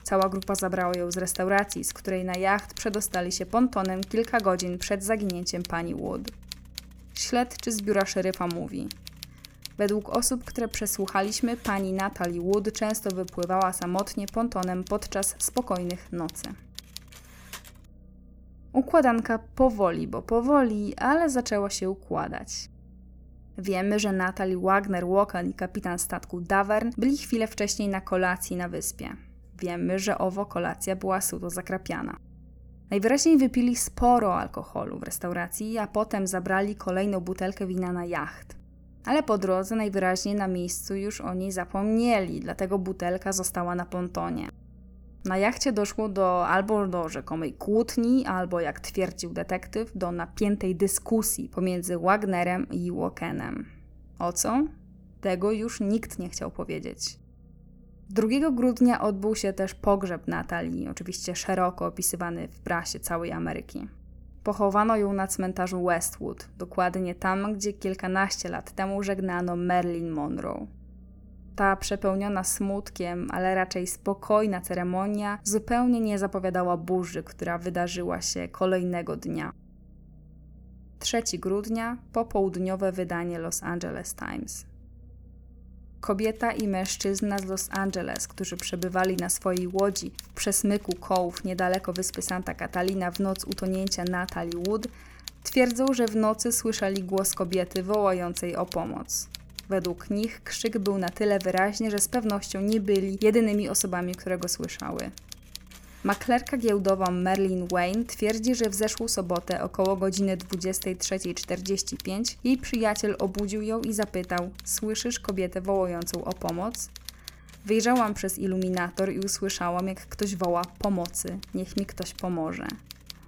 Cała grupa zabrała ją z restauracji, z której na jacht przedostali się pontonem kilka godzin przed zaginięciem pani Wood. Śledczy z biura szeryfa mówi: według osób, które przesłuchaliśmy, pani Natalie Wood często wypływała samotnie pontonem podczas spokojnych nocy. Układanka powoli, bo powoli, ale zaczęła się układać. Wiemy, że Natalie, Wagner, Walken i kapitan statku Davern byli chwilę wcześniej na kolacji na wyspie. Wiemy, że owo kolacja była sudo zakrapiana. Najwyraźniej wypili sporo alkoholu w restauracji, a potem zabrali kolejną butelkę wina na jacht. Ale po drodze najwyraźniej na miejscu już o niej zapomnieli, dlatego butelka została na pontonie. Na jachcie doszło albo do rzekomej kłótni, albo jak twierdził detektyw, do napiętej dyskusji pomiędzy Wagnerem i Walkenem. O co? Tego już nikt nie chciał powiedzieć. 2 grudnia odbył się też pogrzeb Natalii, oczywiście szeroko opisywany w prasie całej Ameryki. Pochowano ją na cmentarzu Westwood, dokładnie tam, gdzie kilkanaście lat temu żegnano Marilyn Monroe. Ta przepełniona smutkiem, ale raczej spokojna ceremonia zupełnie nie zapowiadała burzy, która wydarzyła się kolejnego dnia. 3 grudnia, popołudniowe wydanie Los Angeles Times. Kobieta i mężczyzna z Los Angeles, którzy przebywali na swojej łodzi w przesmyku Cove niedaleko wyspy Santa Catalina w noc utonięcia Natalie Wood, twierdzą, że w nocy słyszeli głos kobiety wołającej o pomoc. Według nich krzyk był na tyle wyraźny, że z pewnością nie byli jedynymi osobami, które go słyszały. Maklerka giełdowa Marilyn Wayne twierdzi, że w zeszłą sobotę około godziny 23:45 jej przyjaciel obudził ją i zapytał: „Słyszysz kobietę wołającą o pomoc?” „Wyjrzałam przez iluminator i usłyszałam, jak ktoś woła: pomocy, niech mi ktoś pomoże”.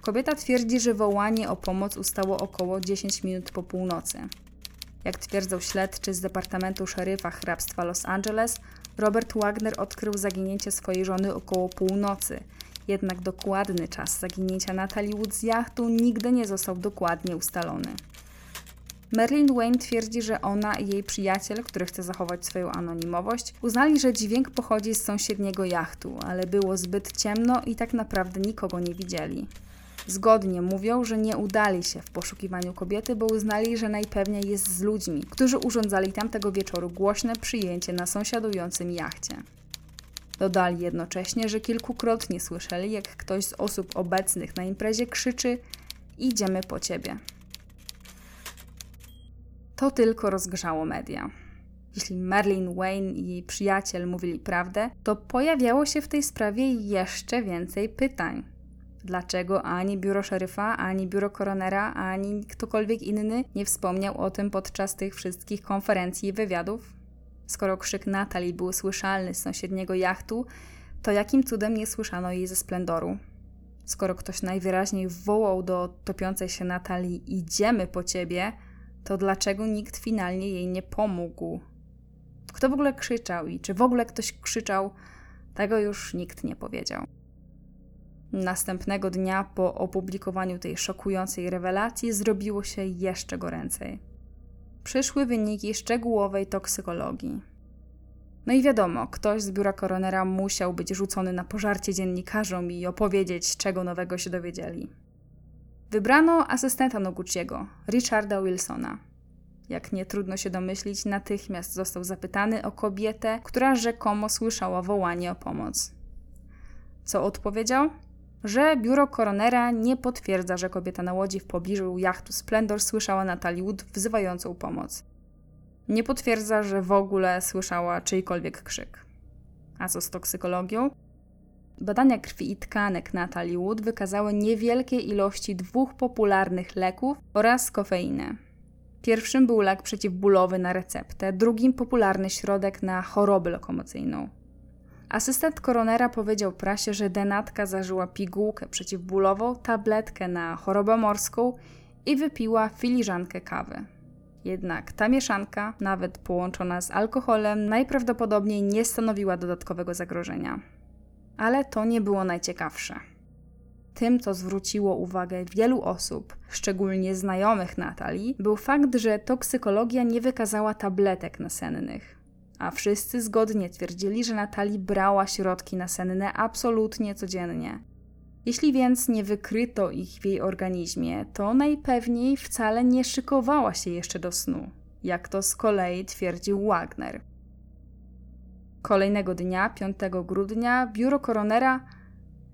Kobieta twierdzi, że wołanie o pomoc ustało około 10 minut po północy. Jak twierdzą śledczy z Departamentu Szeryfa Hrabstwa Los Angeles, Robert Wagner odkrył zaginięcie swojej żony około północy, jednak dokładny czas zaginięcia Natalie Wood z jachtu nigdy nie został dokładnie ustalony. Marilyn Wayne twierdzi, że ona i jej przyjaciel, który chce zachować swoją anonimowość, uznali, że dźwięk pochodzi z sąsiedniego jachtu, ale było zbyt ciemno i tak naprawdę nikogo nie widzieli. Zgodnie mówią, że nie udali się w poszukiwaniu kobiety, bo uznali, że najpewniej jest z ludźmi, którzy urządzali tamtego wieczoru głośne przyjęcie na sąsiadującym jachcie. Dodali jednocześnie, że kilkukrotnie słyszeli, jak ktoś z osób obecnych na imprezie krzyczy: „Idziemy po ciebie”. To tylko rozgrzało media. Jeśli Marilyn Wayne i jej przyjaciel mówili prawdę, to pojawiało się w tej sprawie jeszcze więcej pytań. Dlaczego ani biuro szeryfa, ani biuro koronera, ani ktokolwiek inny nie wspomniał o tym podczas tych wszystkich konferencji i wywiadów? Skoro krzyk Natalie był słyszalny z sąsiedniego jachtu, to jakim cudem nie słyszano jej ze Splendoru? Skoro ktoś najwyraźniej wołał do topiącej się Natalie: „Idziemy po ciebie”, to dlaczego nikt finalnie jej nie pomógł? Kto w ogóle krzyczał i czy w ogóle ktoś krzyczał, tego już nikt nie powiedział. Następnego dnia po opublikowaniu tej szokującej rewelacji zrobiło się jeszcze goręcej. Przyszły wyniki szczegółowej toksykologii. No i wiadomo, ktoś z biura koronera musiał być rzucony na pożarcie dziennikarzom i opowiedzieć, czego nowego się dowiedzieli. Wybrano asystenta Noguchiego, Richarda Wilsona. Jak nie trudno się domyślić, natychmiast został zapytany o kobietę, która rzekomo słyszała wołanie o pomoc. Co odpowiedział? Że biuro koronera nie potwierdza, że kobieta na łodzi w pobliżu jachtu Splendor słyszała Natalie Wood wzywającą pomoc. Nie potwierdza, że w ogóle słyszała czyjkolwiek krzyk. A co z toksykologią? Badania krwi i tkanek Natalie Wood wykazały niewielkie ilości 2 popularnych leków oraz kofeinę. Pierwszym był lek przeciwbólowy na receptę, drugim popularny środek na chorobę lokomocyjną. Asystent koronera powiedział prasie, że denatka zażyła pigułkę przeciwbólową, tabletkę na chorobę morską i wypiła filiżankę kawy. Jednak ta mieszanka, nawet połączona z alkoholem, najprawdopodobniej nie stanowiła dodatkowego zagrożenia. Ale to nie było najciekawsze. Tym, co zwróciło uwagę wielu osób, szczególnie znajomych Natalii, był fakt, że toksykologia nie wykazała tabletek nasennych. A wszyscy zgodnie twierdzili, że Natalie brała środki nasenne absolutnie codziennie. Jeśli więc nie wykryto ich w jej organizmie, to najpewniej wcale nie szykowała się jeszcze do snu, jak to z kolei twierdził Wagner. Kolejnego dnia, 5 grudnia, biuro koronera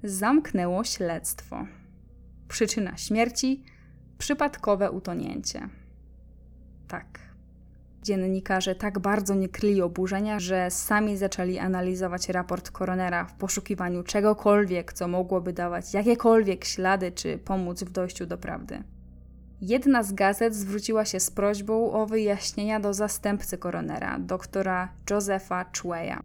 zamknęło śledztwo. Przyczyna śmierci – przypadkowe utonięcie. Tak. Dziennikarze tak bardzo nie kryli oburzenia, że sami zaczęli analizować raport koronera w poszukiwaniu czegokolwiek, co mogłoby dawać jakiekolwiek ślady czy pomóc w dojściu do prawdy. Jedna z gazet zwróciła się z prośbą o wyjaśnienia do zastępcy koronera, doktora Josefa Czweja.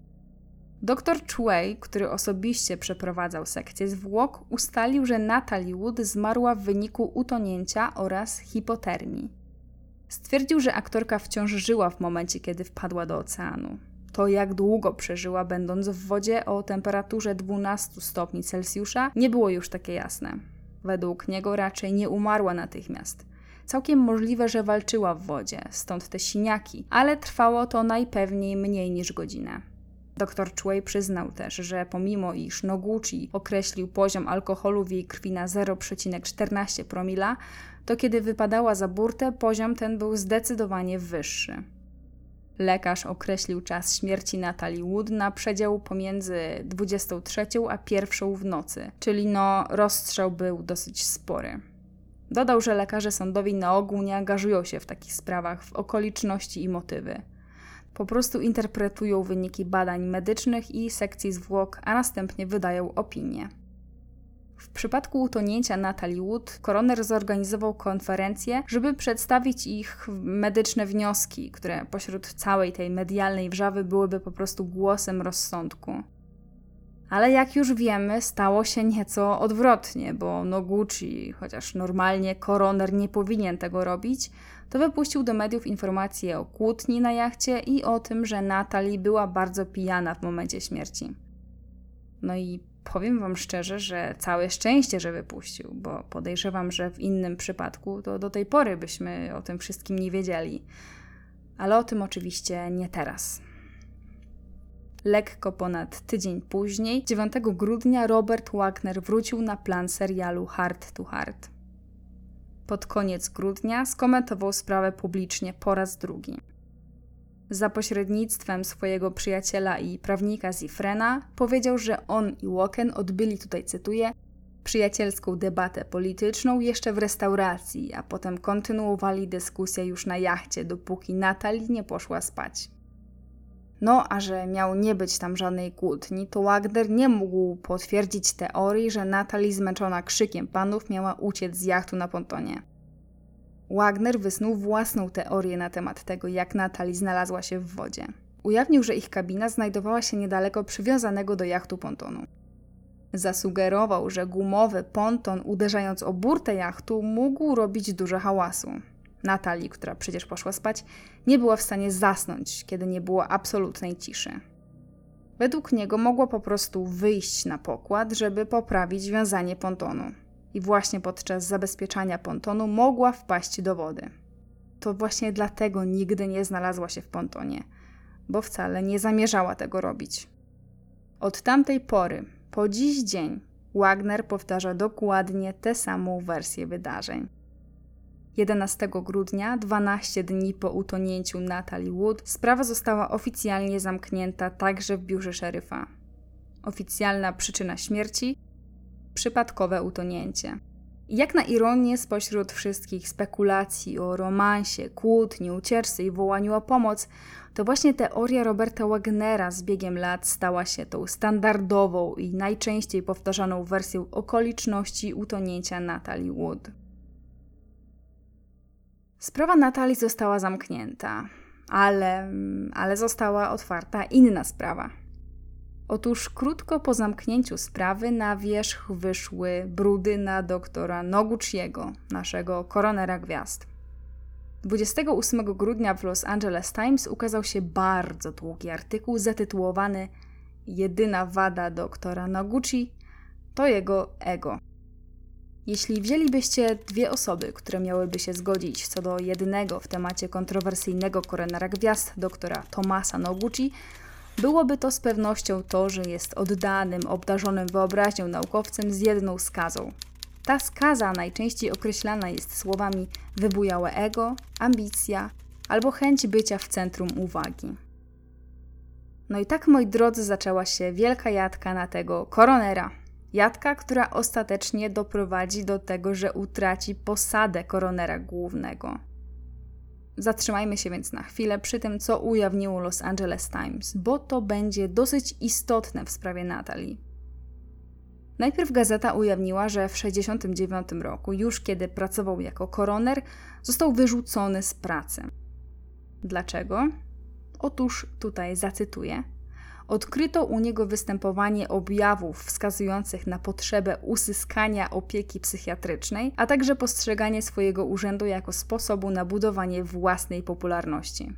Doktor Czwej, który osobiście przeprowadzał sekcję zwłok, ustalił, że Natalie Wood zmarła w wyniku utonięcia oraz hipotermii. Stwierdził, że aktorka wciąż żyła w momencie, kiedy wpadła do oceanu. To, jak długo przeżyła będąc w wodzie o temperaturze 12 stopni Celsjusza, nie było już takie jasne. Według niego raczej nie umarła natychmiast. Całkiem możliwe, że walczyła w wodzie, stąd te siniaki, ale trwało to najpewniej mniej niż godzinę. Dr Czwej przyznał też, że pomimo iż Noguchi określił poziom alkoholu w jej krwi na 0,14 promila, to kiedy wypadała za burtę, poziom ten był zdecydowanie wyższy. Lekarz określił czas śmierci Natalie Wood na przedział pomiędzy 23 a 1 w nocy, czyli rozstrzał był dosyć spory. Dodał, że lekarze sądowi na ogół nie angażują się w takich sprawach w okoliczności i motywy. Po prostu interpretują wyniki badań medycznych i sekcji zwłok, a następnie wydają opinie. W przypadku utonięcia Natalie Wood koroner zorganizował konferencję, żeby przedstawić ich medyczne wnioski, które pośród całej tej medialnej wrzawy byłyby po prostu głosem rozsądku. Ale jak już wiemy, stało się nieco odwrotnie, bo Noguchi, chociaż normalnie koroner nie powinien tego robić, to wypuścił do mediów informacje o kłótni na jachcie i o tym, że Natalie była bardzo pijana w momencie śmierci. No i powiem wam szczerze, że całe szczęście, że wypuścił, bo podejrzewam, że w innym przypadku to do tej pory byśmy o tym wszystkim nie wiedzieli. Ale o tym oczywiście nie teraz. Lekko ponad tydzień później, 9 grudnia, Robert Wagner wrócił na plan serialu Hart to Hart. Pod koniec grudnia skomentował sprawę publicznie po raz drugi. Za pośrednictwem swojego przyjaciela i prawnika Zifrena powiedział, że on i Walken odbyli, tutaj cytuję, przyjacielską debatę polityczną jeszcze w restauracji, a potem kontynuowali dyskusję już na jachcie, dopóki Natalie nie poszła spać. A że miał nie być tam żadnej kłótni, to Wagner nie mógł potwierdzić teorii, że Natalie zmęczona krzykiem panów miała uciec z jachtu na pontonie. Wagner wysnuł własną teorię na temat tego, jak Natalie znalazła się w wodzie. Ujawnił, że ich kabina znajdowała się niedaleko przywiązanego do jachtu pontonu. Zasugerował, że gumowy ponton, uderzając o burtę jachtu, mógł robić dużo hałasu. Natalie, która przecież poszła spać, nie była w stanie zasnąć, kiedy nie było absolutnej ciszy. Według niego mogła po prostu wyjść na pokład, żeby poprawić wiązanie pontonu. I właśnie podczas zabezpieczania pontonu mogła wpaść do wody. To właśnie dlatego nigdy nie znalazła się w pontonie, bo wcale nie zamierzała tego robić. Od tamtej pory, po dziś dzień, Wagner powtarza dokładnie tę samą wersję wydarzeń. 11 grudnia, 12 dni po utonięciu Natalie Wood, sprawa została oficjalnie zamknięta także w biurze szeryfa. Oficjalna przyczyna śmierci? Przypadkowe utonięcie. Jak na ironię, spośród wszystkich spekulacji o romansie, kłótni, ucieczce i wołaniu o pomoc, to właśnie teoria Roberta Wagnera z biegiem lat stała się tą standardową i najczęściej powtarzaną wersją okoliczności utonięcia Natalie Wood. Sprawa Natalie została zamknięta, ale została otwarta inna sprawa. Otóż krótko po zamknięciu sprawy na wierzch wyszły brudy na doktora Noguchiego, naszego koronera gwiazd. 28 grudnia w Los Angeles Times ukazał się bardzo długi artykuł zatytułowany „Jedyna wada doktora Noguchi to jego ego”. Jeśli wzięlibyście dwie osoby, które miałyby się zgodzić co do jednego w temacie kontrowersyjnego koronera gwiazd, doktora Thomasa Noguchi, byłoby to z pewnością to, że jest oddanym, obdarzonym wyobraźnią naukowcem z jedną skazą. Ta skaza najczęściej określana jest słowami wybujałe ego, ambicja albo chęć bycia w centrum uwagi. I tak, moi drodzy, zaczęła się wielka jadka na tego koronera. Jadka, która ostatecznie doprowadzi do tego, że utraci posadę koronera głównego. Zatrzymajmy się więc na chwilę przy tym, co ujawniło Los Angeles Times, bo to będzie dosyć istotne w sprawie Natalie. Najpierw gazeta ujawniła, że w 1969 roku, już kiedy pracował jako koroner, został wyrzucony z pracy. Dlaczego? Otóż tutaj zacytuję. Odkryto u niego występowanie objawów wskazujących na potrzebę uzyskania opieki psychiatrycznej, a także postrzeganie swojego urzędu jako sposobu na budowanie własnej popularności.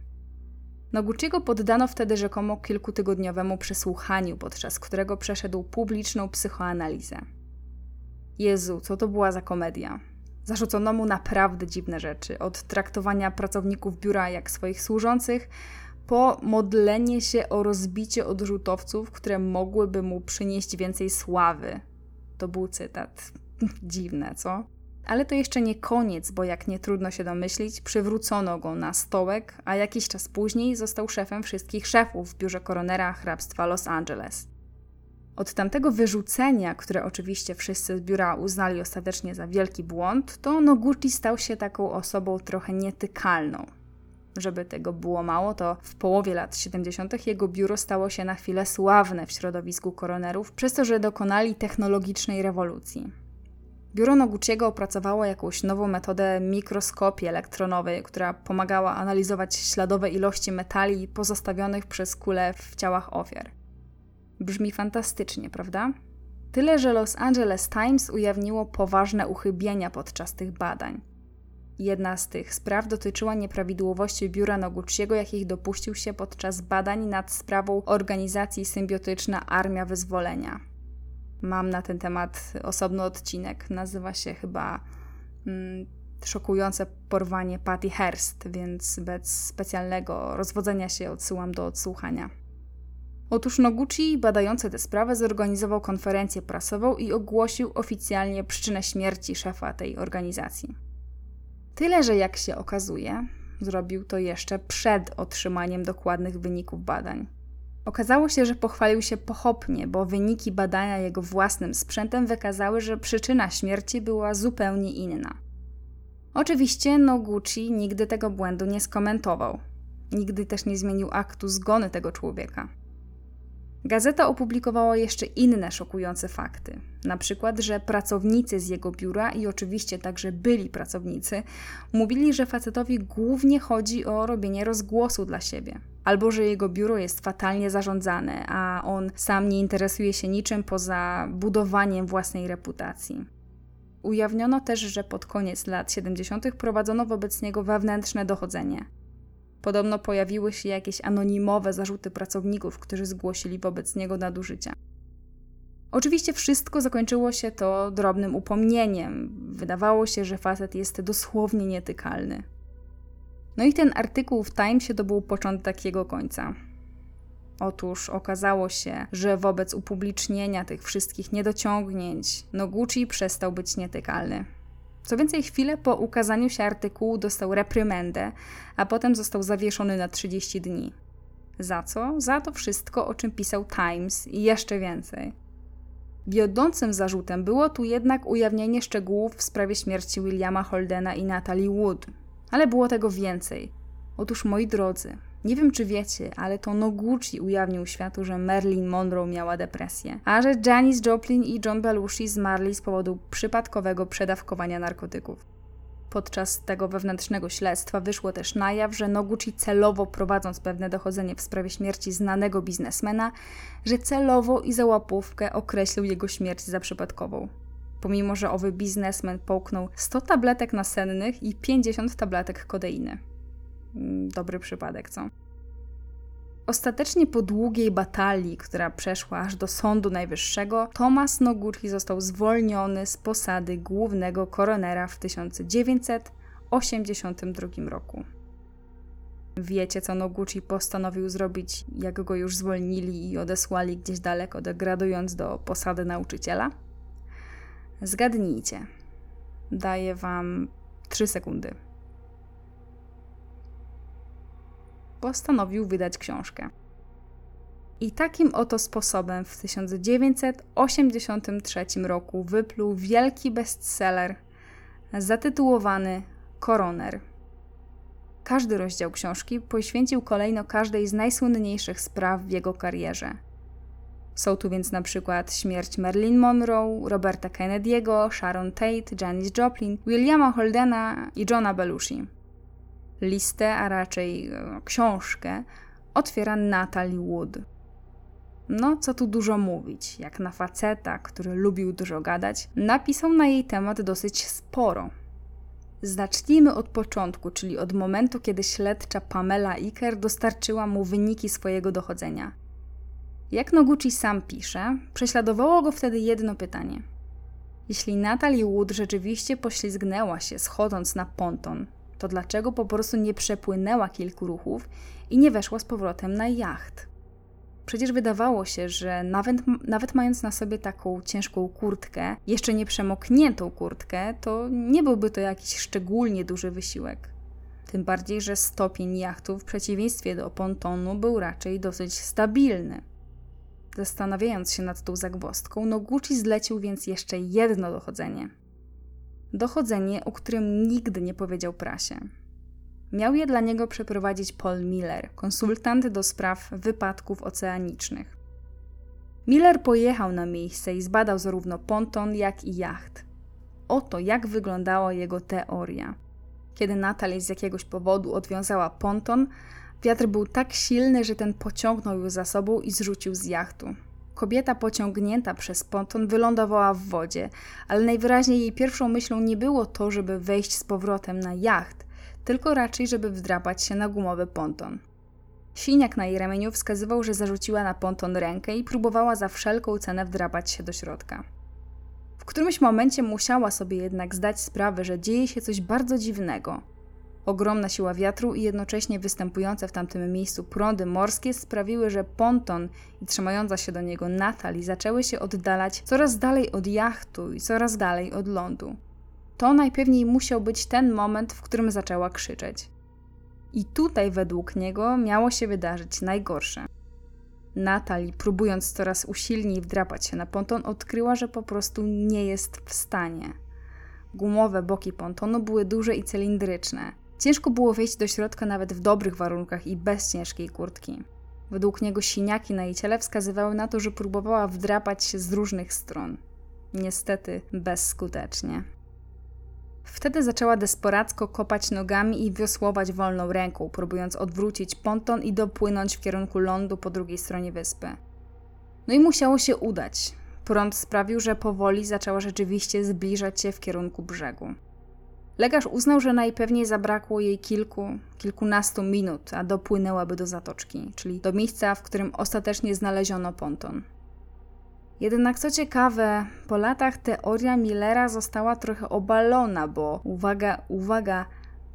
Noguchiego poddano wtedy rzekomo kilkutygodniowemu przesłuchaniu, podczas którego przeszedł publiczną psychoanalizę. Jezu, co to była za komedia! Zarzucono mu naprawdę dziwne rzeczy, od traktowania pracowników biura jak swoich służących, po modlenie się o rozbicie odrzutowców, które mogłyby mu przynieść więcej sławy. To był cytat. Dziwne, co? Ale to jeszcze nie koniec, bo jak nie trudno się domyślić, przywrócono go na stołek, a jakiś czas później został szefem wszystkich szefów w biurze koronera hrabstwa Los Angeles. Od tamtego wyrzucenia, które oczywiście wszyscy z biura uznali ostatecznie za wielki błąd, to Noguchi stał się taką osobą trochę nietykalną. Żeby tego było mało, to w połowie lat 70. jego biuro stało się na chwilę sławne w środowisku koronerów, przez to, że dokonali technologicznej rewolucji. Biuro Noguchiego opracowało jakąś nową metodę mikroskopii elektronowej, która pomagała analizować śladowe ilości metali pozostawionych przez kule w ciałach ofiar. Brzmi fantastycznie, prawda? Tyle, że Los Angeles Times ujawniło poważne uchybienia podczas tych badań. Jedna z tych spraw dotyczyła nieprawidłowości biura Noguchiego, jakich dopuścił się podczas badań nad sprawą organizacji Symbiotyczna Armia Wyzwolenia. Mam na ten temat osobny odcinek, nazywa się chyba Szokujące porwanie Patty Hearst, więc bez specjalnego rozwodzenia się odsyłam do odsłuchania. Otóż Noguchi, badający tę sprawę, zorganizował konferencję prasową i ogłosił oficjalnie przyczynę śmierci szefa tej organizacji. Tyle, że jak się okazuje, zrobił to jeszcze przed otrzymaniem dokładnych wyników badań. Okazało się, że pochwalił się pochopnie, bo wyniki badania jego własnym sprzętem wykazały, że przyczyna śmierci była zupełnie inna. Oczywiście Noguchi nigdy tego błędu nie skomentował. Nigdy też nie zmienił aktu zgonu tego człowieka. Gazeta opublikowała jeszcze inne szokujące fakty. Na przykład, że pracownicy z jego biura i oczywiście także byli pracownicy mówili, że facetowi głównie chodzi o robienie rozgłosu dla siebie. Albo, że jego biuro jest fatalnie zarządzane, a on sam nie interesuje się niczym poza budowaniem własnej reputacji. Ujawniono też, że pod koniec lat 70. prowadzono wobec niego wewnętrzne dochodzenie. Podobno pojawiły się jakieś anonimowe zarzuty pracowników, którzy zgłosili wobec niego nadużycia. Oczywiście wszystko zakończyło się to drobnym upomnieniem. Wydawało się, że facet jest dosłownie nietykalny. No i ten artykuł w Timesie to był początek jego końca. Otóż okazało się, że wobec upublicznienia tych wszystkich niedociągnięć Noguchi przestał być nietykalny. Co więcej, chwilę po ukazaniu się artykułu dostał reprymendę, a potem został zawieszony na 30 dni. Za co? Za to wszystko, o czym pisał Times i jeszcze więcej. Wiodącym zarzutem było tu jednak ujawnienie szczegółów w sprawie śmierci Williama Holdena i Natalie Wood. Ale było tego więcej. Otóż, moi drodzy, nie wiem czy wiecie, ale to Noguchi ujawnił światu, że Marilyn Monroe miała depresję, a że Janis Joplin i John Belushi zmarli z powodu przypadkowego przedawkowania narkotyków. Podczas tego wewnętrznego śledztwa wyszło też na jaw, że Noguchi celowo, prowadząc pewne dochodzenie w sprawie śmierci znanego biznesmena, że celowo i za łapówkę określił jego śmierć za przypadkową. Pomimo, że owy biznesmen połknął 100 tabletek nasennych i 50 tabletek kodeiny. Dobry przypadek, co? Ostatecznie po długiej batalii, która przeszła aż do Sądu Najwyższego, Thomas Noguchi został zwolniony z posady głównego koronera w 1982 roku. Wiecie, co Noguchi postanowił zrobić, jak go już zwolnili i odesłali gdzieś daleko, degradując do posady nauczyciela? Zgadnijcie. Daję wam 3 sekundy. Postanowił wydać książkę. I takim oto sposobem w 1983 roku wypluł wielki bestseller zatytułowany Koroner. Każdy rozdział książki poświęcił kolejno każdej z najsłynniejszych spraw w jego karierze. Są tu więc na przykład śmierć Marilyn Monroe, Roberta Kennedy'ego, Sharon Tate, Janis Joplin, Williama Holdena i Johna Belushi. Listę, a raczej książkę, otwiera Natalie Wood. No, co tu dużo mówić, jak na faceta, który lubił dużo gadać, napisał na jej temat dosyć sporo. Zacznijmy od początku, czyli od momentu, kiedy śledcza Pamela Iker dostarczyła mu wyniki swojego dochodzenia. Jak Noguchi sam pisze, prześladowało go wtedy jedno pytanie. Jeśli Natalie Wood rzeczywiście poślizgnęła się schodząc na ponton, to dlaczego po prostu nie przepłynęła kilku ruchów i nie weszła z powrotem na jacht? Przecież wydawało się, że nawet mając na sobie taką ciężką kurtkę, jeszcze nie przemokniętą kurtkę, to nie byłby to jakiś szczególnie duży wysiłek. Tym bardziej, że stopień jachtu w przeciwieństwie do pontonu był raczej dosyć stabilny. Zastanawiając się nad tą zagwozdką, Noguchi zlecił więc jeszcze jedno dochodzenie. Dochodzenie, o którym nigdy nie powiedział prasie. Miał je dla niego przeprowadzić Paul Miller, konsultant do spraw wypadków oceanicznych. Miller pojechał na miejsce i zbadał zarówno ponton, jak i jacht. Oto jak wyglądała jego teoria. Kiedy Natalie z jakiegoś powodu odwiązała ponton, wiatr był tak silny, że ten pociągnął ją za sobą i zrzucił z jachtu. Kobieta pociągnięta przez ponton wylądowała w wodzie, ale najwyraźniej jej pierwszą myślą nie było to, żeby wejść z powrotem na jacht, tylko raczej, żeby wdrapać się na gumowy ponton. Siniak na jej ramieniu wskazywał, że zarzuciła na ponton rękę i próbowała za wszelką cenę wdrapać się do środka. W którymś momencie musiała sobie jednak zdać sprawę, że dzieje się coś bardzo dziwnego. Ogromna siła wiatru i jednocześnie występujące w tamtym miejscu prądy morskie sprawiły, że ponton i trzymająca się do niego Natalie zaczęły się oddalać coraz dalej od jachtu i coraz dalej od lądu. To najpewniej musiał być ten moment, w którym zaczęła krzyczeć. I tutaj według niego miało się wydarzyć najgorsze. Natalie, próbując coraz usilniej wdrapać się na ponton, odkryła, że po prostu nie jest w stanie. Gumowe boki pontonu były duże i cylindryczne. Ciężko było wejść do środka nawet w dobrych warunkach i bez ciężkiej kurtki. Według niego siniaki na jej ciele wskazywały na to, że próbowała wdrapać się z różnych stron. Niestety bezskutecznie. Wtedy zaczęła desperacko kopać nogami i wiosłować wolną ręką, próbując odwrócić ponton i dopłynąć w kierunku lądu po drugiej stronie wyspy. No i musiało się udać. Prąd sprawił, że powoli zaczęła rzeczywiście zbliżać się w kierunku brzegu. Lekarz uznał, że najpewniej zabrakło jej kilkunastu minut, a dopłynęłaby do zatoczki, czyli do miejsca, w którym ostatecznie znaleziono ponton. Jednak co ciekawe, po latach teoria Millera została trochę obalona, bo uwaga,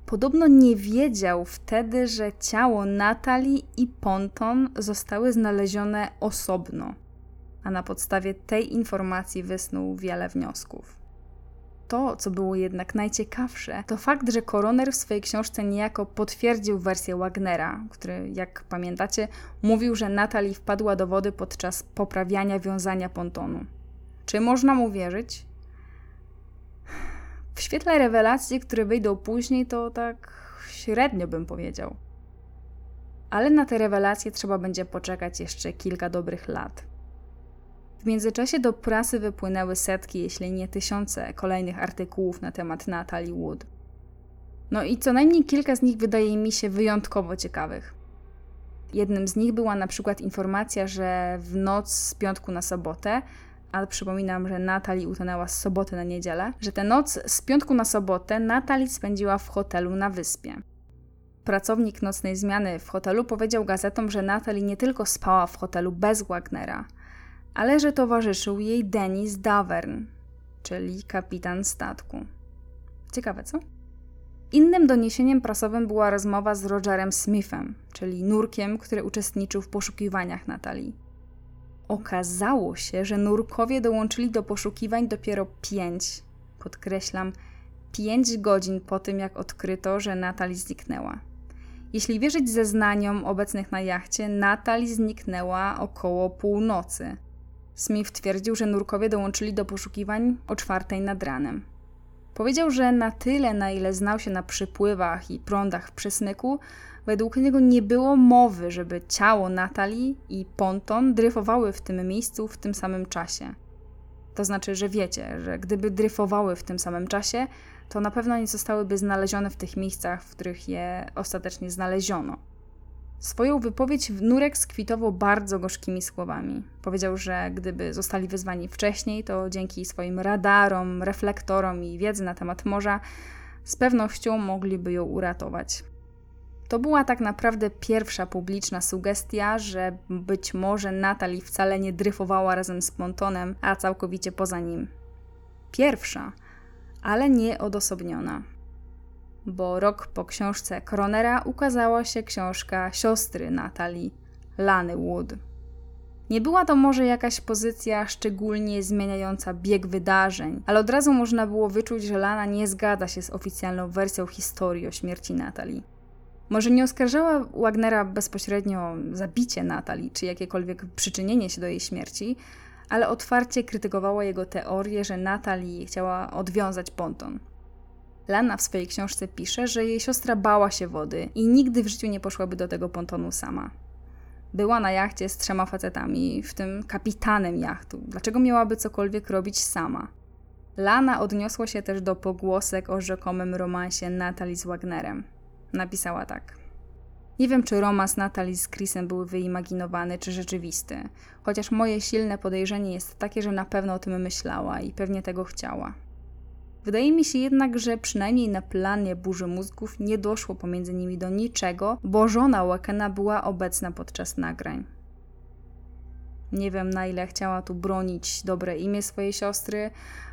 podobno nie wiedział wtedy, że ciało Natalie i ponton zostały znalezione osobno, a na podstawie tej informacji wysnuł wiele wniosków. To, co było jednak najciekawsze, to fakt, że koroner w swojej książce niejako potwierdził wersję Wagnera, który, jak pamiętacie, mówił, że Natalie wpadła do wody podczas poprawiania wiązania pontonu. Czy można mu wierzyć? W świetle rewelacji, które wyjdą później, to tak średnio bym powiedział. Ale na te rewelacje trzeba będzie poczekać jeszcze kilka dobrych lat. W międzyczasie do prasy wypłynęły setki, jeśli nie tysiące kolejnych artykułów na temat Natalie Wood. No i co najmniej kilka z nich wydaje mi się wyjątkowo ciekawych. Jednym z nich była na przykład informacja, że w noc z piątku na sobotę, a przypominam, że Natalie utonęła z soboty na niedzielę, że tę noc z piątku na sobotę Natalie spędziła w hotelu na wyspie. Pracownik nocnej zmiany w hotelu powiedział gazetom, że Natalie nie tylko spała w hotelu bez Wagnera, ale że towarzyszył jej Dennis Davern, czyli kapitan statku. Ciekawe, co? Innym doniesieniem prasowym była rozmowa z Rogerem Smithem, czyli nurkiem, który uczestniczył w poszukiwaniach Natalie. Okazało się, że nurkowie dołączyli do poszukiwań dopiero 5 godzin po tym, jak odkryto, że Natalie zniknęła. Jeśli wierzyć zeznaniom obecnych na jachcie, Natalie zniknęła około północy. Smith twierdził, że nurkowie dołączyli do poszukiwań o 4:00 nad ranem. Powiedział, że na tyle, na ile znał się na przypływach i prądach w przesmyku, według niego nie było mowy, żeby ciało Natalie i ponton dryfowały w tym miejscu w tym samym czasie. To znaczy, że wiecie, że gdyby dryfowały w tym samym czasie, to na pewno nie zostałyby znalezione w tych miejscach, w których je ostatecznie znaleziono. Swoją wypowiedź nurek skwitował bardzo gorzkimi słowami. Powiedział, że gdyby zostali wezwani wcześniej, to dzięki swoim radarom, reflektorom i wiedzy na temat morza z pewnością mogliby ją uratować. To była tak naprawdę pierwsza publiczna sugestia, że być może Natalie wcale nie dryfowała razem z pontonem, a całkowicie poza nim. pierwsza, ale nie odosobniona. Bo rok po książce Kronera ukazała się książka siostry Natalie, Lany Wood. Nie była to może jakaś pozycja szczególnie zmieniająca bieg wydarzeń, ale od razu można było wyczuć, że Lana nie zgadza się z oficjalną wersją historii o śmierci Natalie. Może nie oskarżała Wagnera bezpośrednio o zabicie Natalie, czy jakiekolwiek przyczynienie się do jej śmierci, ale otwarcie krytykowała jego teorię, że Natalie chciała odwiązać ponton. Lana w swojej książce pisze, że jej siostra bała się wody i nigdy w życiu nie poszłaby do tego pontonu sama. Była na jachcie z 3 facetami, w tym kapitanem jachtu. Dlaczego miałaby cokolwiek robić sama? Lana odniosła się też do pogłosek o rzekomym romansie Natalie z Wagnerem. Napisała tak. Nie wiem, czy romans Natalie z Chrisem był wyimaginowany, czy rzeczywisty. Chociaż moje silne podejrzenie jest takie, że na pewno o tym myślała i pewnie tego chciała. Wydaje mi się jednak, że przynajmniej na planie burzy mózgów nie doszło pomiędzy nimi do niczego, bo żona Walkena była obecna podczas nagrań. Nie wiem, na ile chciała tu bronić dobre imię swojej siostry,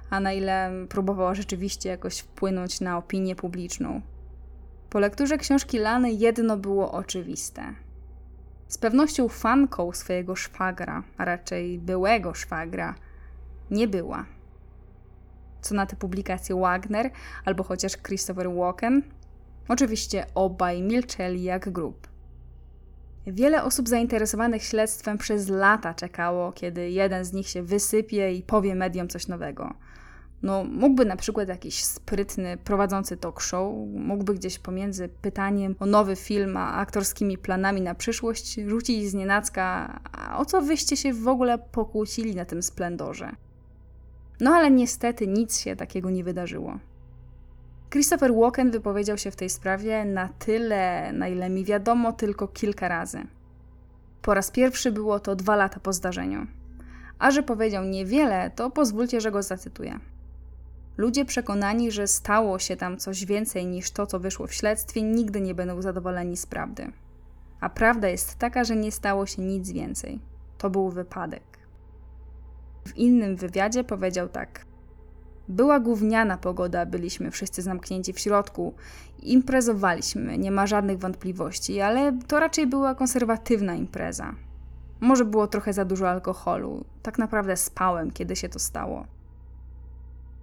a na ile próbowała rzeczywiście jakoś wpłynąć na opinię publiczną. Po lekturze książki Lany jedno było oczywiste. Z pewnością fanką swojego szwagra, a raczej byłego szwagra, nie była. Co na te publikacje Wagner, albo chociaż Christopher Walken? Oczywiście obaj milczeli jak grób. Wiele osób zainteresowanych śledztwem przez lata czekało, kiedy jeden z nich się wysypie i powie mediom coś nowego. No, mógłby na przykład jakiś sprytny, prowadzący talk show, mógłby gdzieś pomiędzy pytaniem o nowy film a aktorskimi planami na przyszłość rzucić znienacka, a o co wyście się w ogóle pokłócili na tym Splendorze. No ale niestety nic się takiego nie wydarzyło. Christopher Walken wypowiedział się w tej sprawie na tyle, na ile mi wiadomo, tylko kilka razy. Po raz pierwszy było to 2 lata po zdarzeniu. A że powiedział niewiele, to pozwólcie, że go zacytuję. Ludzie przekonani, że stało się tam coś więcej niż to, co wyszło w śledztwie, nigdy nie będą zadowoleni z prawdy. A prawda jest taka, że nie stało się nic więcej. To był wypadek. W innym wywiadzie powiedział tak. Była gówniana pogoda, byliśmy wszyscy zamknięci w środku. Imprezowaliśmy, nie ma żadnych wątpliwości, ale to raczej była konserwatywna impreza. Może było trochę za dużo alkoholu. Tak naprawdę spałem, kiedy się to stało.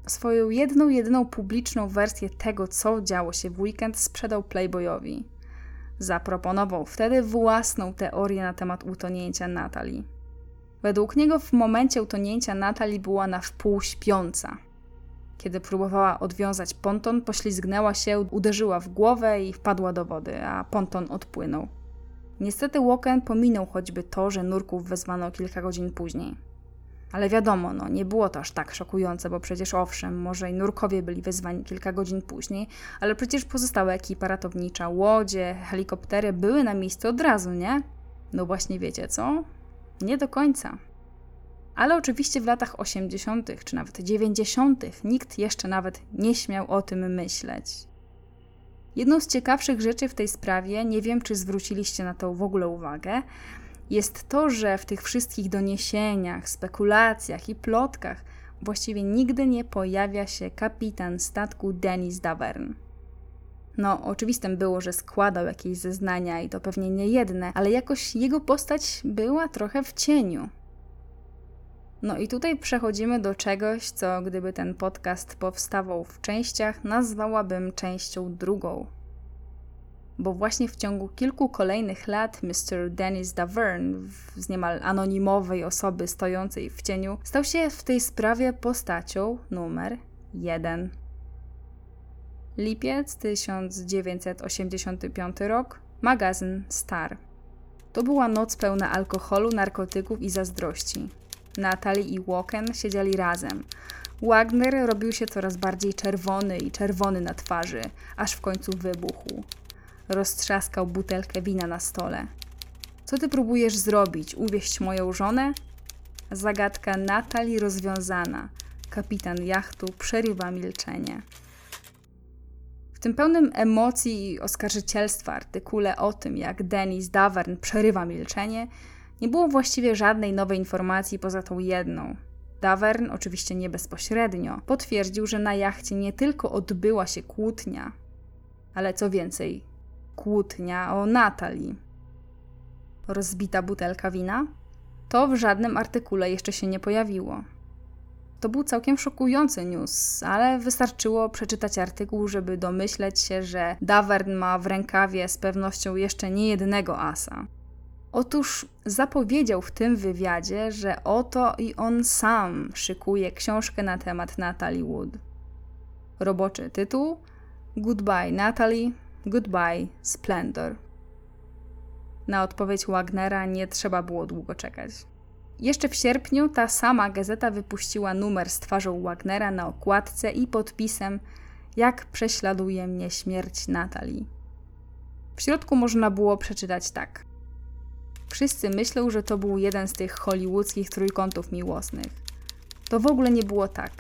Swoją jedyną publiczną wersję tego, co działo się w weekend, sprzedał Playboyowi. Zaproponował wtedy własną teorię na temat utonięcia Natalie. Według niego w momencie utonięcia Natalie była na wpół śpiąca. Kiedy próbowała odwiązać ponton, poślizgnęła się, uderzyła w głowę i wpadła do wody, a ponton odpłynął. Niestety Walken pominął choćby to, że nurków wezwano kilka godzin później. Ale wiadomo, nie było to aż tak szokujące, bo przecież owszem, może i nurkowie byli wezwani kilka godzin później, ale przecież pozostała ekipa ratownicza, łodzie, helikoptery były na miejscu od razu, nie? No właśnie wiecie co? Nie do końca. Ale oczywiście w latach 80. czy nawet 90. nikt jeszcze nawet nie śmiał o tym myśleć. Jedną z ciekawszych rzeczy w tej sprawie, nie wiem czy zwróciliście na to w ogóle uwagę, jest to, że w tych wszystkich doniesieniach, spekulacjach i plotkach właściwie nigdy nie pojawia się kapitan statku Dennis Davern. Oczywistym było, że składał jakieś zeznania i to pewnie nie jedne, ale jakoś jego postać była trochę w cieniu. I tutaj przechodzimy do czegoś, co gdyby ten podcast powstawał w częściach, nazwałabym częścią 2. Bo właśnie w ciągu kilku kolejnych lat Mr. Dennis Davern, z niemal anonimowej osoby stojącej w cieniu, stał się w tej sprawie postacią numer 1. Lipiec 1985 rok, magazyn Star. To była noc pełna alkoholu, narkotyków i zazdrości. Natalie i Walken siedzieli razem. Wagner robił się coraz bardziej czerwony na twarzy, aż w końcu wybuchł. Roztrzaskał butelkę wina na stole. Co ty próbujesz zrobić? Uwieść moją żonę? Zagadka Natalie rozwiązana. Kapitan jachtu przerywa milczenie. W tym pełnym emocji i oskarżycielstwa artykule o tym, jak Dennis Davern przerywa milczenie, nie było właściwie żadnej nowej informacji poza tą jedną. Davern, oczywiście nie bezpośrednio, potwierdził, że na jachcie nie tylko odbyła się kłótnia, ale co więcej, kłótnia o Natalie. Rozbita butelka wina? To w żadnym artykule jeszcze się nie pojawiło. To był całkiem szokujący news, ale wystarczyło przeczytać artykuł, żeby domyśleć się, że Davern ma w rękawie z pewnością jeszcze nie jednego asa. Otóż zapowiedział w tym wywiadzie, że oto i on sam szykuje książkę na temat Natalie Wood. Roboczy tytuł: Goodbye Natalie, Goodbye Splendor. Na odpowiedź Wagnera nie trzeba było długo czekać. Jeszcze w sierpniu ta sama gazeta wypuściła numer z twarzą Wagnera na okładce i podpisem: Jak prześladuje mnie śmierć Natalie. W środku można było przeczytać tak. Wszyscy myślą, że to był jeden z tych hollywoodzkich trójkątów miłosnych. To w ogóle nie było tak.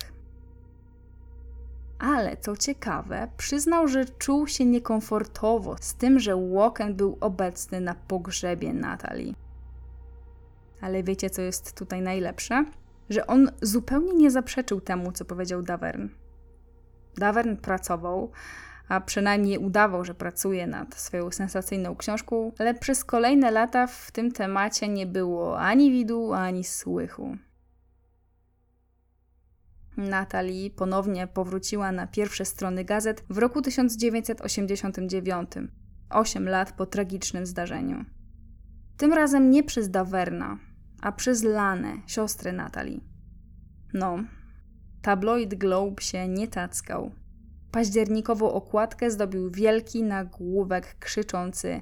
Ale co ciekawe, przyznał, że czuł się niekomfortowo z tym, że Walken był obecny na pogrzebie Natalie. Ale wiecie, co jest tutaj najlepsze? Że on zupełnie nie zaprzeczył temu, co powiedział Davern. Davern pracował, a przynajmniej udawał, że pracuje nad swoją sensacyjną książką, ale przez kolejne lata w tym temacie nie było ani widu, ani słychu. Natalie ponownie powróciła na pierwsze strony gazet w roku 1989, 8 lat po tragicznym zdarzeniu. Tym razem nie przez Daverna, a przez Lanę, siostrę Natalie. No, tabloid Globe się nie tackał. Październikową okładkę zdobił wielki nagłówek krzyczący: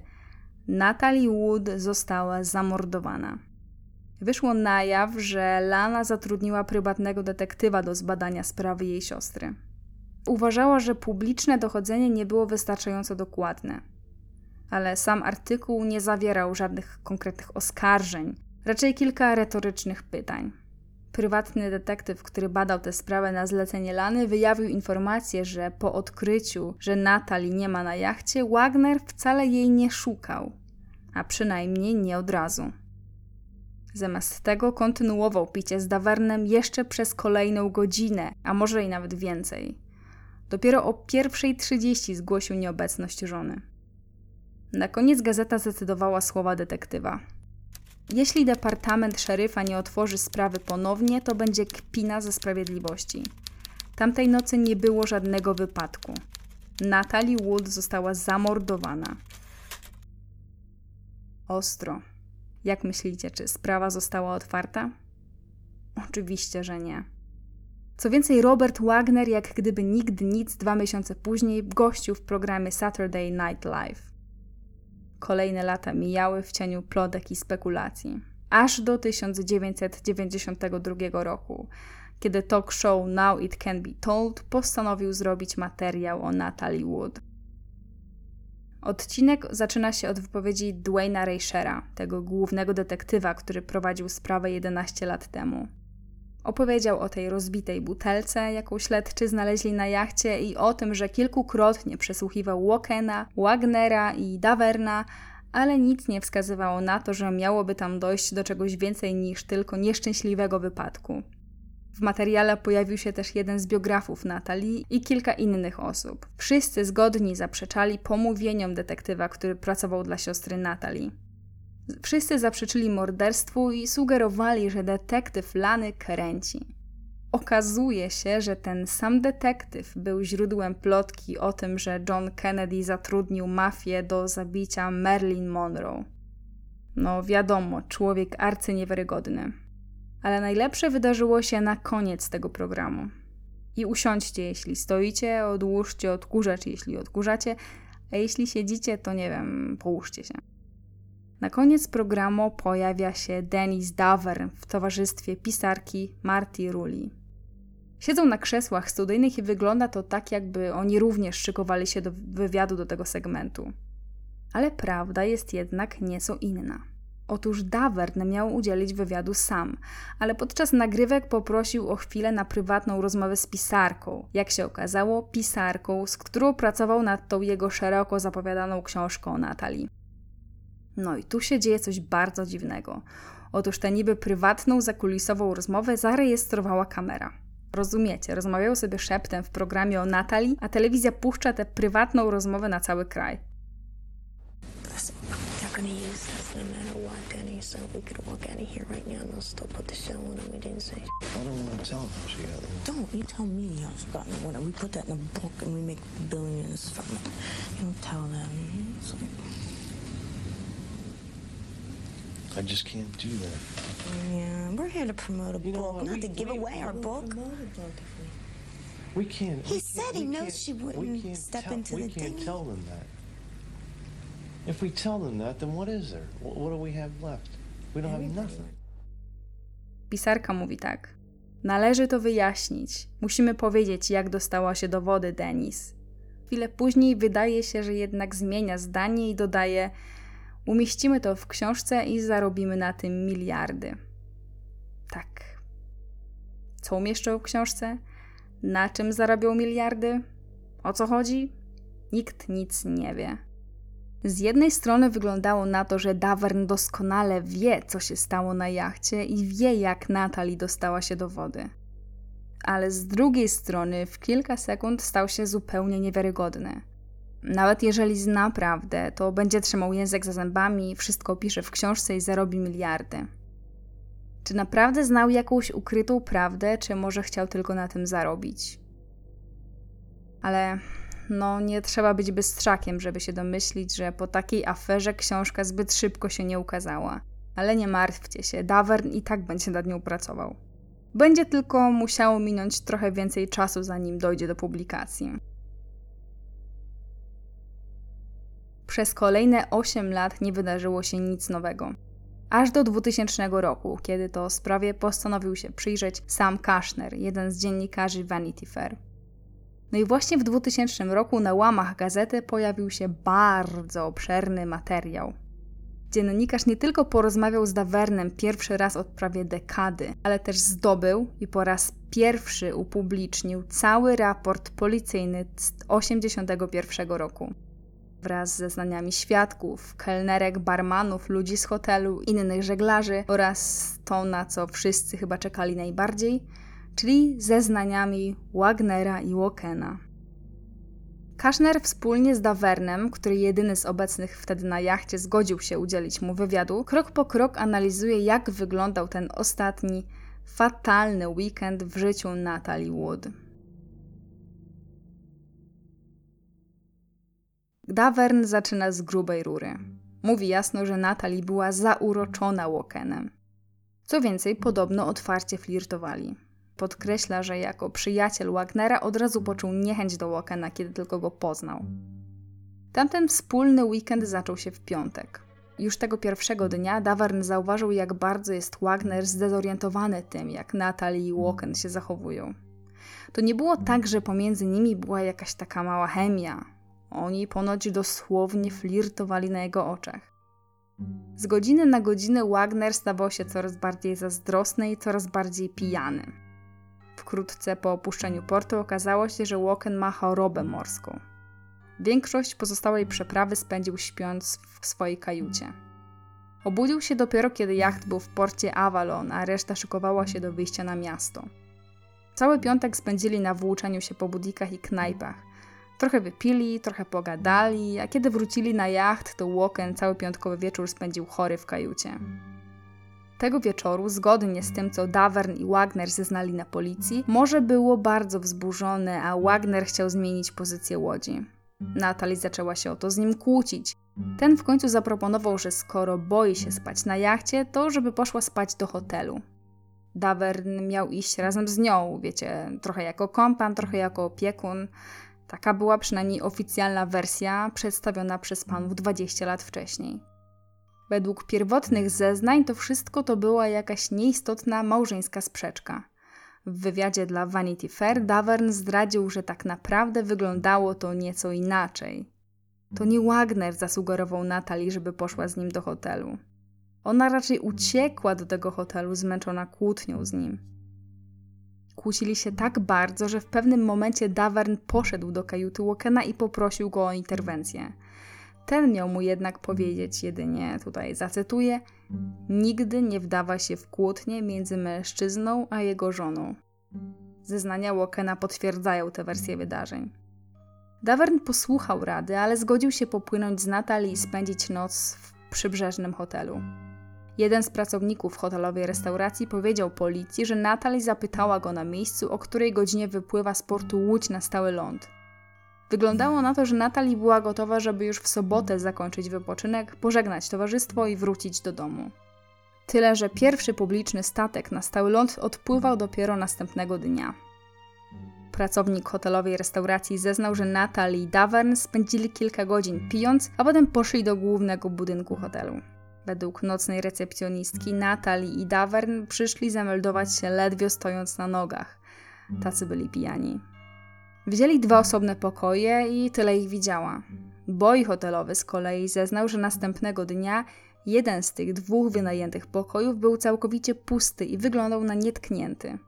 Natalie Wood została zamordowana. Wyszło na jaw, że Lana zatrudniła prywatnego detektywa do zbadania sprawy jej siostry. Uważała, że publiczne dochodzenie nie było wystarczająco dokładne. Ale sam artykuł nie zawierał żadnych konkretnych oskarżeń, raczej kilka retorycznych pytań. Prywatny detektyw, który badał tę sprawę na zlecenie Lany, wyjawił informację, że po odkryciu, że Natalie nie ma na jachcie, Wagner wcale jej nie szukał, a przynajmniej nie od razu. Zamiast tego kontynuował picie z Davernem jeszcze przez kolejną godzinę, a może i nawet więcej. Dopiero o 1:30 zgłosił nieobecność żony. Na koniec gazeta zdecydowała słowa detektywa. Jeśli departament szeryfa nie otworzy sprawy ponownie, to będzie kpina ze sprawiedliwości. Tamtej nocy nie było żadnego wypadku. Natalie Wood została zamordowana. Ostro. Jak myślicie, czy sprawa została otwarta? Oczywiście, że nie. Co więcej, Robert Wagner, jak gdyby nigdy nic, 2 miesiące później gościł w programie Saturday Night Live. Kolejne lata mijały w cieniu plotek i spekulacji. Aż do 1992 roku, kiedy talk show Now It Can Be Told postanowił zrobić materiał o Natalie Wood. Odcinek zaczyna się od wypowiedzi Duane'a Rashura, tego głównego detektywa, który prowadził sprawę 11 lat temu. Opowiedział o tej rozbitej butelce, jaką śledczy znaleźli na jachcie, i o tym, że kilkukrotnie przesłuchiwał Walkena, Wagnera i Daverna, ale nic nie wskazywało na to, że miałoby tam dojść do czegoś więcej niż tylko nieszczęśliwego wypadku. W materiale pojawił się też jeden z biografów Natalie i kilka innych osób. Wszyscy zgodni zaprzeczali pomówieniom detektywa, który pracował dla siostry Natalie. Wszyscy zaprzeczyli morderstwu i sugerowali, że detektyw Lany kręci. Okazuje się, że ten sam detektyw był źródłem plotki o tym, że John Kennedy zatrudnił mafię do zabicia Marilyn Monroe. No wiadomo, człowiek arcyniewiarygodny. Ale najlepsze wydarzyło się na koniec tego programu. I usiądźcie, jeśli stoicie, odłóżcie odkurzacz, jeśli odkurzacie, a jeśli siedzicie, to nie wiem, połóżcie się. Na koniec programu pojawia się Dennis Davern w towarzystwie pisarki Marti Rulli. Siedzą na krzesłach studyjnych i wygląda to tak, jakby oni również szykowali się do wywiadu do tego segmentu. Ale prawda jest jednak nieco inna. Otóż Davern miał udzielić wywiadu sam, ale podczas nagrywek poprosił o chwilę na prywatną rozmowę z pisarką. Jak się okazało, pisarką, z którą pracował nad tą jego szeroko zapowiadaną książką o Natalie. No i tu się dzieje coś bardzo dziwnego. Otóż tę niby prywatną, zakulisową rozmowę zarejestrowała kamera. Rozumiecie, rozmawiają sobie szeptem w programie o Natalii, a telewizja puszcza tę prywatną rozmowę na cały kraj. I just can't do that. Yeah, we're here to promote a book, not to give away our book. We can't. He said he knows she wouldn't step into the thing. We can't tell them that. If we tell them that, then what is there? What do we have left? We don't have nothing. Pisarka mówi tak. Należy to wyjaśnić. Musimy powiedzieć, jak dostała się do wody Dennis. Chwilę później wydaje się, że jednak zmienia zdanie i dodaje: umieścimy to w książce i zarobimy na tym miliardy. Tak. Co umieszczą w książce? Na czym zarabią miliardy? O co chodzi? Nikt nic nie wie. Z jednej strony wyglądało na to, że Davern doskonale wie, co się stało na jachcie i wie, jak Natalie dostała się do wody. Ale z drugiej strony w kilka sekund stał się zupełnie niewiarygodny. Nawet jeżeli zna prawdę, to będzie trzymał język za zębami, wszystko opisze w książce i zarobi miliardy. Czy naprawdę znał jakąś ukrytą prawdę, czy może chciał tylko na tym zarobić? Ale nie trzeba być bystrzakiem, żeby się domyślić, że po takiej aferze książka zbyt szybko się nie ukazała. Ale nie martwcie się, Davern i tak będzie nad nią pracował. Będzie tylko musiało minąć trochę więcej czasu, zanim dojdzie do publikacji. Przez kolejne 8 lat nie wydarzyło się nic nowego. Aż do 2000 roku, kiedy to sprawie postanowił się przyjrzeć Sam Kushner, jeden z dziennikarzy Vanity Fair. No i właśnie w 2000 roku na łamach gazety pojawił się bardzo obszerny materiał. Dziennikarz nie tylko porozmawiał z Davernem pierwszy raz od prawie dekady, ale też zdobył i po raz pierwszy upublicznił cały raport policyjny z 1981 roku. Wraz z zeznaniami świadków, kelnerek, barmanów, ludzi z hotelu, innych żeglarzy oraz to, na co wszyscy chyba czekali najbardziej, czyli zeznaniami Wagnera i Walkena. Kushner wspólnie z Davernem, który jedyny z obecnych wtedy na jachcie zgodził się udzielić mu wywiadu, krok po krok analizuje, jak wyglądał ten ostatni, fatalny weekend w życiu Natalie Wood. Davern zaczyna z grubej rury. Mówi jasno, że Natalie była zauroczona Walkenem. Co więcej, podobno otwarcie flirtowali. Podkreśla, że jako przyjaciel Wagnera od razu poczuł niechęć do Walkena, kiedy tylko go poznał. Tamten wspólny weekend zaczął się w piątek. Już tego pierwszego dnia Davern zauważył, jak bardzo jest Wagner zdezorientowany tym, jak Natalie i Walken się zachowują. To nie było tak, że pomiędzy nimi była jakaś taka mała chemia. Oni ponoć dosłownie flirtowali na jego oczach. Z godziny na godzinę Wagner stawał się coraz bardziej zazdrosny i coraz bardziej pijany. Wkrótce po opuszczeniu portu okazało się, że Walken ma chorobę morską. Większość pozostałej przeprawy spędził śpiąc w swojej kajucie. Obudził się dopiero, kiedy jacht był w porcie Avalon, a reszta szykowała się do wyjścia na miasto. Cały piątek spędzili na włóczeniu się po budikach i knajpach. Trochę wypili, trochę pogadali, a kiedy wrócili na jacht, to Walken cały piątkowy wieczór spędził chory w kajucie. Tego wieczoru, zgodnie z tym, co Davern i Wagner zeznali na policji, morze było bardzo wzburzone, a Wagner chciał zmienić pozycję łodzi. Natalie zaczęła się o to z nim kłócić. Ten w końcu zaproponował, że skoro boi się spać na jachcie, to żeby poszła spać do hotelu. Davern miał iść razem z nią, wiecie, trochę jako kompan, trochę jako opiekun. Taka była przynajmniej oficjalna wersja przedstawiona przez panów 20 lat wcześniej. Według pierwotnych zeznań to wszystko to była jakaś nieistotna małżeńska sprzeczka. W wywiadzie dla Vanity Fair Davern zdradził, że tak naprawdę wyglądało to nieco inaczej. To nie Wagner zasugerował Natalie, żeby poszła z nim do hotelu. Ona raczej uciekła do tego hotelu zmęczona kłótnią z nim. Kłócili się tak bardzo, że w pewnym momencie Davern poszedł do kajuty Walkena i poprosił go o interwencję. Ten miał mu jednak powiedzieć jedynie, tutaj zacytuję, nigdy nie wdawa się w kłótnie między mężczyzną a jego żoną. Zeznania Walkena potwierdzają tę wersję wydarzeń. Davern posłuchał rady, ale zgodził się popłynąć z Natalie i spędzić noc w przybrzeżnym hotelu. Jeden z pracowników hotelowej restauracji powiedział policji, że Natalie zapytała go na miejscu, o której godzinie wypływa z portu łódź na stały ląd. Wyglądało na to, że Natalie była gotowa, żeby już w sobotę zakończyć wypoczynek, pożegnać towarzystwo i wrócić do domu. Tyle, że pierwszy publiczny statek na stały ląd odpływał dopiero następnego dnia. Pracownik hotelowej restauracji zeznał, że Natalie i Davern spędzili kilka godzin pijąc, a potem poszli do głównego budynku hotelu. Według nocnej recepcjonistki Natalie i Davern przyszli zameldować się ledwie stojąc na nogach. Tacy byli pijani. Wzięli 2 osobne pokoje i tyle ich widziała. Boy hotelowy z kolei zeznał, że następnego dnia jeden z tych 2 wynajętych pokojów był całkowicie pusty i wyglądał na nietknięty.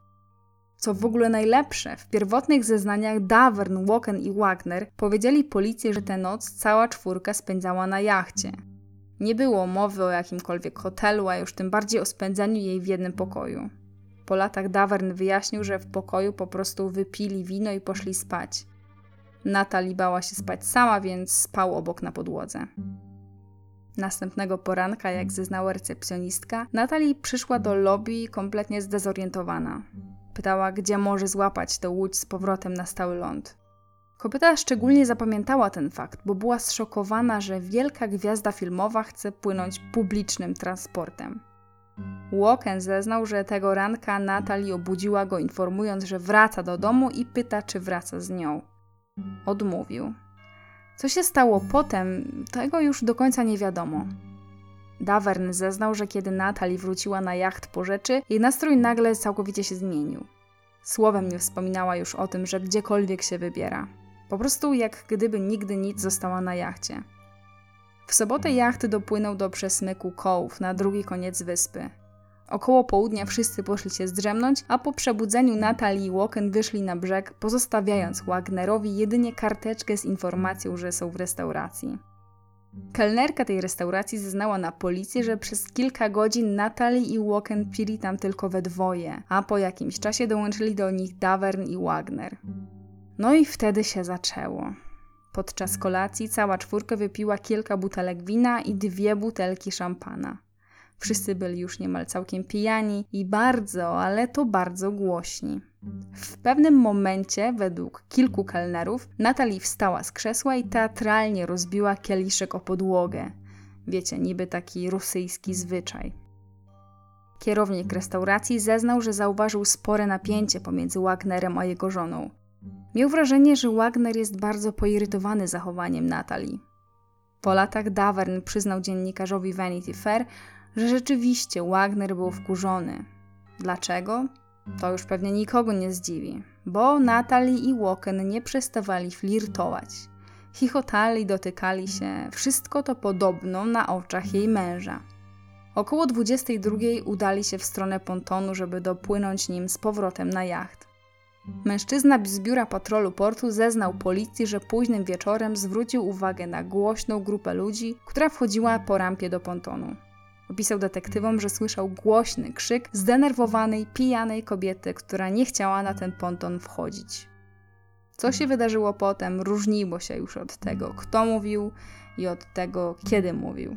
Co w ogóle najlepsze, w pierwotnych zeznaniach Davern, Walken i Wagner powiedzieli policji, że tę noc cała 4 spędzała na jachcie. Nie było mowy o jakimkolwiek hotelu, a już tym bardziej o spędzeniu jej w jednym pokoju. Po latach Davern wyjaśnił, że w pokoju po prostu wypili wino i poszli spać. Natalie bała się spać sama, więc spał obok na podłodze. Następnego poranka, jak zeznała recepcjonistka, Natalie przyszła do lobby kompletnie zdezorientowana. Pytała, gdzie może złapać tę łódź z powrotem na stały ląd. Kobieta szczególnie zapamiętała ten fakt, bo była zszokowana, że wielka gwiazda filmowa chce płynąć publicznym transportem. Walken zeznał, że tego ranka Natalie obudziła go informując, że wraca do domu i pyta, czy wraca z nią. Odmówił. Co się stało potem, tego już do końca nie wiadomo. Davern zeznał, że kiedy Natalie wróciła na jacht po rzeczy, jej nastrój nagle całkowicie się zmienił. Słowem nie wspominała już o tym, że gdziekolwiek się wybiera. Po prostu jak gdyby nigdy nic została na jachcie. W sobotę jacht dopłynął do przesmyku Cove na drugi koniec wyspy. Około południa wszyscy poszli się zdrzemnąć, a po przebudzeniu Natalie i Walken wyszli na brzeg, pozostawiając Wagnerowi jedynie karteczkę z informacją, że są w restauracji. Kelnerka tej restauracji zeznała na policję, że przez kilka godzin Natalie i Walken pili tam tylko we dwoje, a po jakimś czasie dołączyli do nich Davern i Wagner. No i wtedy się zaczęło. Podczas kolacji cała 4 wypiła kilka butelek wina i 2 butelki szampana. Wszyscy byli już niemal całkiem pijani i bardzo, ale to bardzo głośni. W pewnym momencie, według kilku kelnerów, Natalie wstała z krzesła i teatralnie rozbiła kieliszek o podłogę. Wiecie, niby taki rosyjski zwyczaj. Kierownik restauracji zeznał, że zauważył spore napięcie pomiędzy Wagnerem a jego żoną. Miał wrażenie, że Wagner jest bardzo poirytowany zachowaniem Natalie. Po latach Davern przyznał dziennikarzowi Vanity Fair, że rzeczywiście Wagner był wkurzony. Dlaczego? To już pewnie nikogo nie zdziwi, bo Natalie i Walken nie przestawali flirtować. Chichotali, dotykali się, wszystko to podobno na oczach jej męża. Około 22 udali się w stronę pontonu, żeby dopłynąć nim z powrotem na jacht. Mężczyzna z biura patrolu portu zeznał policji, że późnym wieczorem zwrócił uwagę na głośną grupę ludzi, która wchodziła po rampie do pontonu. Opisał detektywom, że słyszał głośny krzyk zdenerwowanej, pijanej kobiety, która nie chciała na ten ponton wchodzić. Co się wydarzyło potem, różniło się już od tego, kto mówił i od tego, kiedy mówił.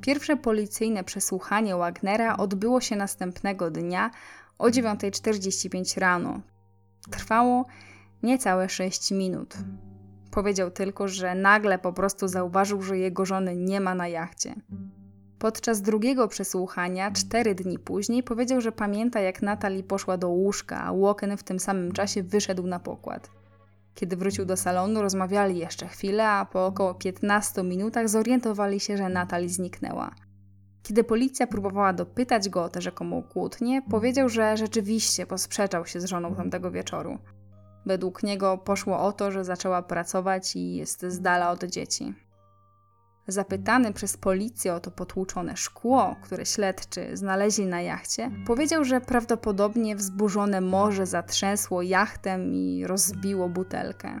Pierwsze policyjne przesłuchanie Wagnera odbyło się następnego dnia o 9:45 rano. Trwało niecałe 6 minut. Powiedział tylko, że nagle po prostu zauważył, że jego żony nie ma na jachcie. Podczas drugiego przesłuchania, 4 dni później, powiedział, że pamięta jak Natalie poszła do łóżka, a Walken w tym samym czasie wyszedł na pokład. Kiedy wrócił do salonu, rozmawiali jeszcze chwilę, a po około 15 minutach zorientowali się, że Natalie zniknęła. Kiedy policja próbowała dopytać go o tę rzekomą kłótnię, powiedział, że rzeczywiście posprzeczał się z żoną tamtego wieczoru. Według niego poszło o to, że zaczęła pracować i jest z dala od dzieci. Zapytany przez policję o to potłuczone szkło, które śledczy znaleźli na jachcie, powiedział, że prawdopodobnie wzburzone morze zatrzęsło jachtem i rozbiło butelkę.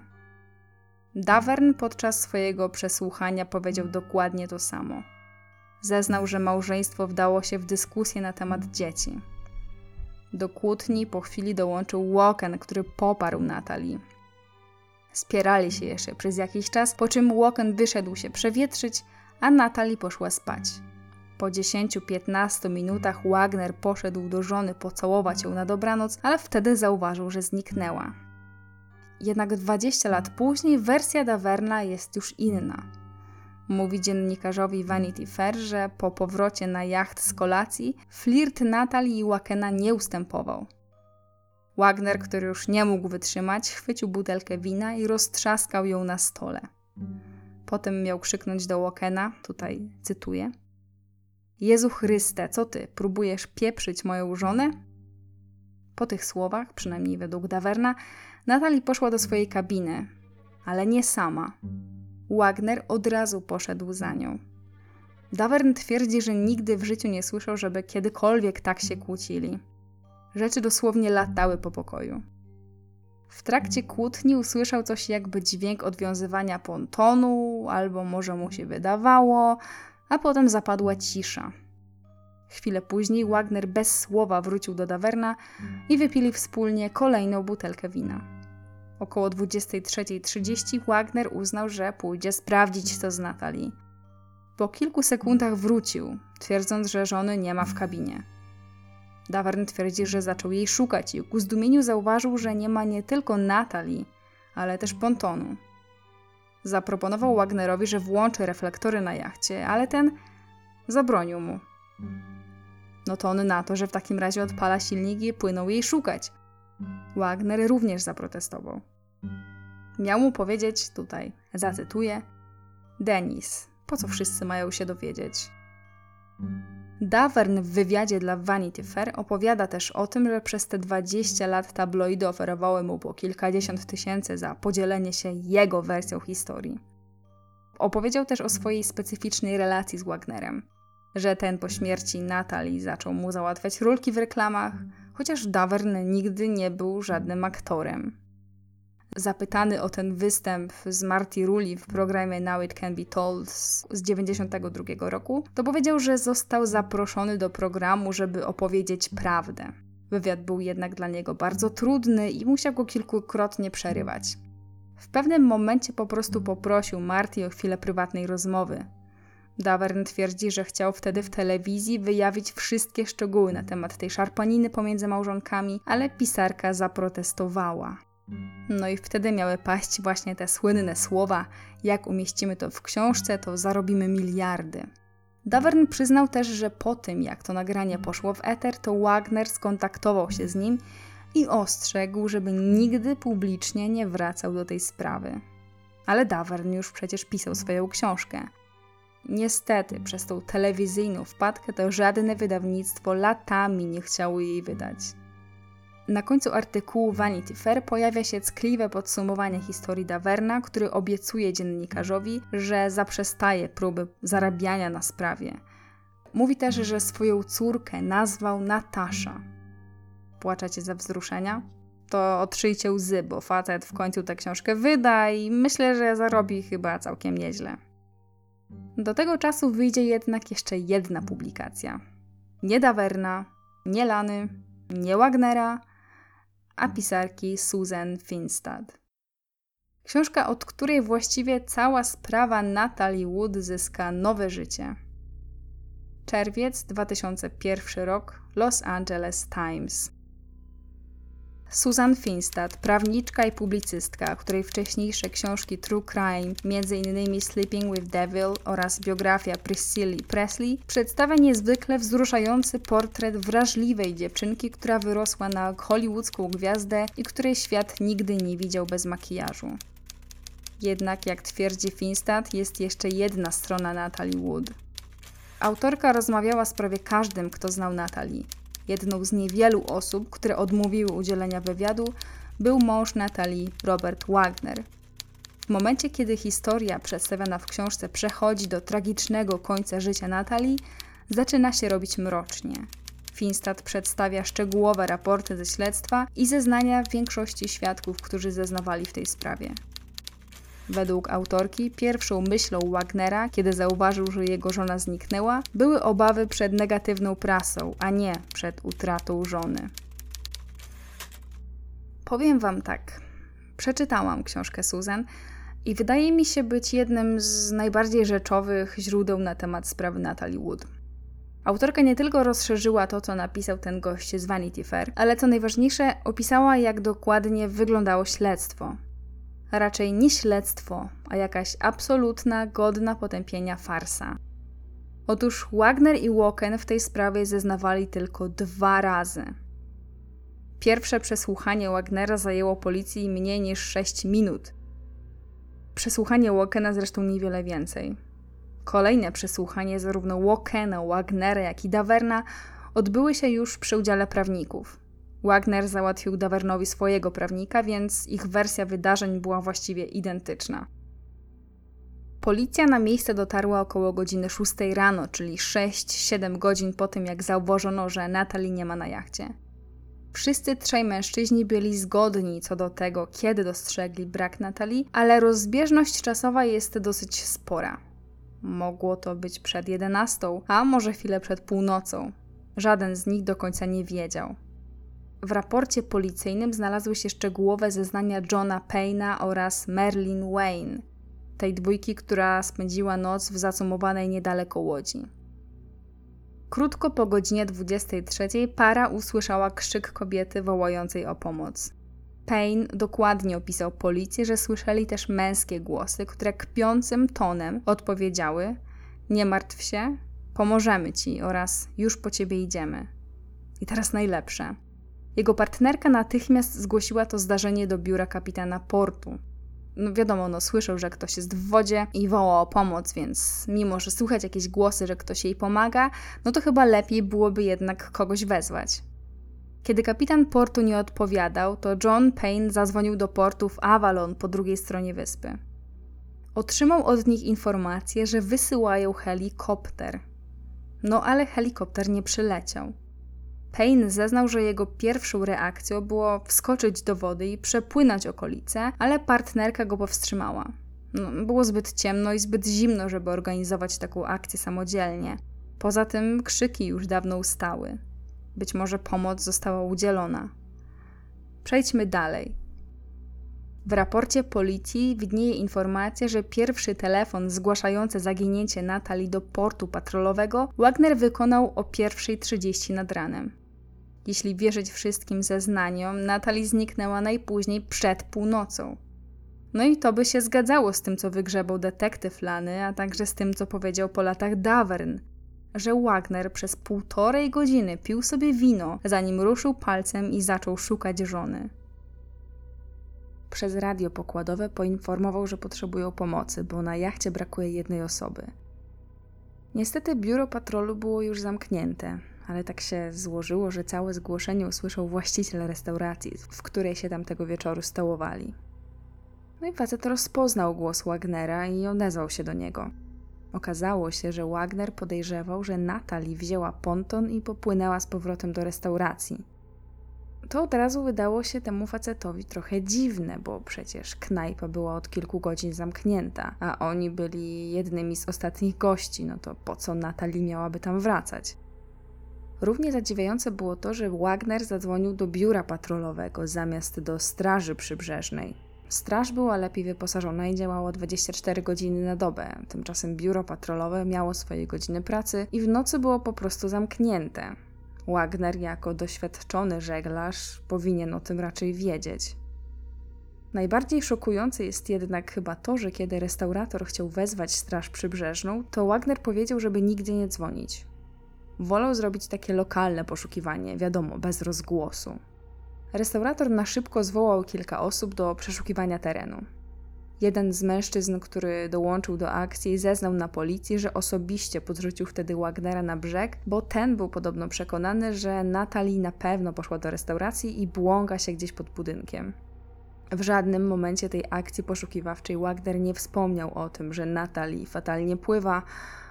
Davern podczas swojego przesłuchania powiedział dokładnie to samo. Zeznał, że małżeństwo wdało się w dyskusję na temat dzieci. Do kłótni po chwili dołączył Walken, który poparł Natalie. Spierali się jeszcze przez jakiś czas, po czym Walken wyszedł się przewietrzyć, a Natalie poszła spać. Po 10-15 minutach Wagner poszedł do żony pocałować ją na dobranoc, ale wtedy zauważył, że zniknęła. Jednak 20 lat później wersja Daverna jest już inna. Mówi dziennikarzowi Vanity Fair, że po powrocie na jacht z kolacji flirt Natalie i Walkena nie ustępował. Wagner, który już nie mógł wytrzymać, chwycił butelkę wina i roztrzaskał ją na stole. Potem miał krzyknąć do Walkena, tutaj cytuję: Jezu Chryste, co ty, próbujesz pieprzyć moją żonę? Po tych słowach, przynajmniej według Daverna, Natalie poszła do swojej kabiny, ale nie sama. Wagner od razu poszedł za nią. Davern twierdzi, że nigdy w życiu nie słyszał, żeby kiedykolwiek tak się kłócili. Rzeczy dosłownie latały po pokoju. W trakcie kłótni usłyszał coś jakby dźwięk odwiązywania pontonu, albo może mu się wydawało, a potem zapadła cisza. Chwilę później Wagner bez słowa wrócił do Daverna i wypili wspólnie kolejną butelkę wina. Około 23:30 Wagner uznał, że pójdzie sprawdzić to z Natalie. Po kilku sekundach wrócił, twierdząc, że żony nie ma w kabinie. Davern twierdzi, że zaczął jej szukać i ku zdumieniu zauważył, że nie ma nie tylko Natalie, ale też pontonu. Zaproponował Wagnerowi, że włączy reflektory na jachcie, ale ten zabronił mu. No to on na to, że w takim razie odpala silnik i płynął jej szukać. Wagner również zaprotestował. Miał mu powiedzieć tutaj, zacytuję: Denis, po co wszyscy mają się dowiedzieć? Davern w wywiadzie dla Vanity Fair opowiada też o tym, że przez te 20 lat tabloidy oferowały mu po kilkadziesiąt tysięcy za podzielenie się jego wersją historii. Opowiedział też o swojej specyficznej relacji z Wagnerem, że ten po śmierci Natalie zaczął mu załatwiać rulki w reklamach, chociaż Davern nigdy nie był żadnym aktorem. Zapytany o ten występ z Marti Rulli w programie Now It Can Be Told z 1992 roku, to powiedział, że został zaproszony do programu, żeby opowiedzieć prawdę. Wywiad był jednak dla niego bardzo trudny i musiał go kilkukrotnie przerywać. W pewnym momencie po prostu poprosił Marti o chwilę prywatnej rozmowy. Davern twierdzi, że chciał wtedy w telewizji wyjawić wszystkie szczegóły na temat tej szarpaniny pomiędzy małżonkami, ale pisarka zaprotestowała. No i wtedy miały paść właśnie te słynne słowa: jak umieścimy to w książce, to zarobimy miliardy. Davern przyznał też, że po tym, jak to nagranie poszło w eter, to Wagner skontaktował się z nim i ostrzegł, żeby nigdy publicznie nie wracał do tej sprawy. Ale Davern już przecież pisał swoją książkę. Niestety, przez tą telewizyjną wpadkę to żadne wydawnictwo latami nie chciało jej wydać. Na końcu artykułu Vanity Fair pojawia się ckliwe podsumowanie historii Daverna, który obiecuje dziennikarzowi, że zaprzestaje próby zarabiania na sprawie. Mówi też, że swoją córkę nazwał Natasza. Płaczecie ze wzruszenia? To otrzyjcie łzy, bo facet w końcu tę książkę wyda i myślę, że zarobi chyba całkiem nieźle. Do tego czasu wyjdzie jednak jeszcze jedna publikacja. Nie Daverna, nie Lany, nie Wagnera, a pisarki Suzanne Finstad. Książka, od której właściwie cała sprawa Natalie Wood zyska nowe życie. Czerwiec 2001 rok, Los Angeles Times. Suzanne Finstad, prawniczka i publicystka, której wcześniejsze książki True Crime, m.in. Sleeping with Devil oraz biografia Priscilli Presley, przedstawia niezwykle wzruszający portret wrażliwej dziewczynki, która wyrosła na hollywoodzką gwiazdę i której świat nigdy nie widział bez makijażu. Jednak, jak twierdzi Finstad, jest jeszcze jedna strona Natalie Wood. Autorka rozmawiała z prawie każdym, kto znał Natalie. Jedną z niewielu osób, które odmówiły udzielenia wywiadu, był mąż Natalie, Robert Wagner. W momencie, kiedy historia przedstawiana w książce przechodzi do tragicznego końca życia Natalie, zaczyna się robić mrocznie. Finstad przedstawia szczegółowe raporty ze śledztwa i zeznania większości świadków, którzy zeznawali w tej sprawie. Według autorki pierwszą myślą Wagnera, kiedy zauważył, że jego żona zniknęła, były obawy przed negatywną prasą, a nie przed utratą żony. Powiem wam tak, przeczytałam książkę Suzanne i wydaje mi się być jednym z najbardziej rzeczowych źródeł na temat sprawy Natalie Wood. Autorka nie tylko rozszerzyła to, co napisał ten gość z Vanity Fair, ale co najważniejsze, opisała, jak dokładnie wyglądało śledztwo. A raczej nie śledztwo, a jakaś absolutna, godna potępienia farsa. Otóż Wagner i Walken w tej sprawie zeznawali tylko 2 razy. Pierwsze przesłuchanie Wagnera zajęło policji mniej niż 6 minut. Przesłuchanie Walkena zresztą niewiele więcej. Kolejne przesłuchanie zarówno Walkena, Wagnera, jak i Daverna odbyły się już przy udziale prawników. Wagner załatwił Davernowi swojego prawnika, więc ich wersja wydarzeń była właściwie identyczna. Policja na miejsce dotarła około godziny 6 rano, czyli 6-7 godzin po tym, jak zauważono, że Natalie nie ma na jachcie. Wszyscy 3 mężczyźni byli zgodni co do tego, kiedy dostrzegli brak Natalie, ale rozbieżność czasowa jest dosyć spora. Mogło to być przed 11, a może chwilę przed północą. Żaden z nich do końca nie wiedział. W raporcie policyjnym znalazły się szczegółowe zeznania Johna Payna oraz Marilyn Wayne, tej dwójki, która spędziła noc w zacumowanej niedaleko łodzi. Krótko po godzinie 23 para usłyszała krzyk kobiety wołającej o pomoc. Payne dokładnie opisał policji, że słyszeli też męskie głosy, które kpiącym tonem odpowiedziały: „Nie martw się, pomożemy ci” oraz „Już po ciebie idziemy”. I teraz najlepsze. Jego partnerka natychmiast zgłosiła to zdarzenie do biura kapitana portu. No wiadomo, słyszał, że ktoś jest w wodzie i woła o pomoc, więc mimo, że słychać jakieś głosy, że ktoś jej pomaga, to chyba lepiej byłoby jednak kogoś wezwać. Kiedy kapitan portu nie odpowiadał, to John Payne zadzwonił do portu w Avalon po drugiej stronie wyspy. Otrzymał od nich informację, że wysyłają helikopter. Ale helikopter nie przyleciał. Payne zeznał, że jego pierwszą reakcją było wskoczyć do wody i przepłynąć okolice, ale partnerka go powstrzymała. Było zbyt ciemno i zbyt zimno, żeby organizować taką akcję samodzielnie. Poza tym krzyki już dawno ustały. Być może pomoc została udzielona. Przejdźmy dalej. W raporcie policji widnieje informacja, że pierwszy telefon zgłaszający zaginięcie Natalie do portu patrolowego Wagner wykonał o 1:30 nad ranem. Jeśli wierzyć wszystkim zeznaniom, Natalie zniknęła najpóźniej przed północą. I to by się zgadzało z tym, co wygrzebał detektyw Lany, a także z tym, co powiedział po latach Davern, że Wagner przez 1,5 godziny pił sobie wino, zanim ruszył palcem i zaczął szukać żony. Przez radio pokładowe poinformował, że potrzebują pomocy, bo na jachcie brakuje jednej osoby. Niestety biuro patrolu było już zamknięte, ale tak się złożyło, że całe zgłoszenie usłyszał właściciel restauracji, w której się tamtego wieczoru stołowali. Facet rozpoznał głos Wagnera i odezwał się do niego. Okazało się, że Wagner podejrzewał, że Natalie wzięła ponton i popłynęła z powrotem do restauracji. To od razu wydało się temu facetowi trochę dziwne, bo przecież knajpa była od kilku godzin zamknięta, a oni byli jednymi z ostatnich gości, to po co Natalie miałaby tam wracać? Równie zadziwiające było to, że Wagner zadzwonił do biura patrolowego zamiast do straży przybrzeżnej. Straż była lepiej wyposażona i działała 24 godziny na dobę, tymczasem biuro patrolowe miało swoje godziny pracy i w nocy było po prostu zamknięte. Wagner jako doświadczony żeglarz powinien o tym raczej wiedzieć. Najbardziej szokujące jest jednak chyba to, że kiedy restaurator chciał wezwać straż przybrzeżną, to Wagner powiedział, żeby nigdzie nie dzwonić. Wolał zrobić takie lokalne poszukiwanie, wiadomo, bez rozgłosu. Restaurator na szybko zwołał kilka osób do przeszukiwania terenu. Jeden z mężczyzn, który dołączył do akcji, zeznał na policji, że osobiście podrzucił wtedy Wagnera na brzeg, bo ten był podobno przekonany, że Natalie na pewno poszła do restauracji i błąka się gdzieś pod budynkiem. W żadnym momencie tej akcji poszukiwawczej Wagner nie wspomniał o tym, że Natalie fatalnie pływa,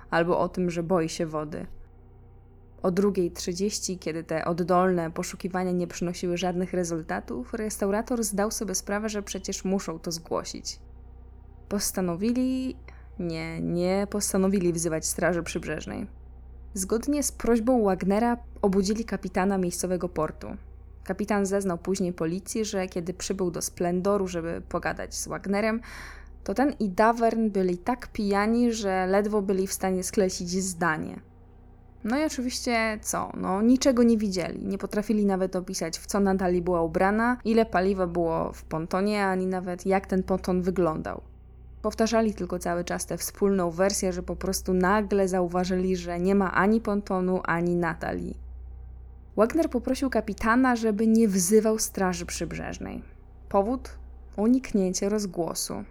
albo o tym, że boi się wody. O 2:30, kiedy te oddolne poszukiwania nie przynosiły żadnych rezultatów, restaurator zdał sobie sprawę, że przecież muszą to zgłosić. Postanowili... Nie postanowili wzywać straży przybrzeżnej. Zgodnie z prośbą Wagnera obudzili kapitana miejscowego portu. Kapitan zeznał później policji, że kiedy przybył do Splendoru, żeby pogadać z Wagnerem, to ten i Davern byli tak pijani, że ledwo byli w stanie sklecić zdanie. No i oczywiście co? No niczego nie widzieli. Nie potrafili nawet opisać, w co Natalie była ubrana, ile paliwa było w pontonie, ani nawet jak ten ponton wyglądał. Powtarzali tylko cały czas tę wspólną wersję, że po prostu nagle zauważyli, że nie ma ani pontonu, ani Natalie. Wagner poprosił kapitana, żeby nie wzywał straży przybrzeżnej. Powód? Uniknięcie rozgłosu.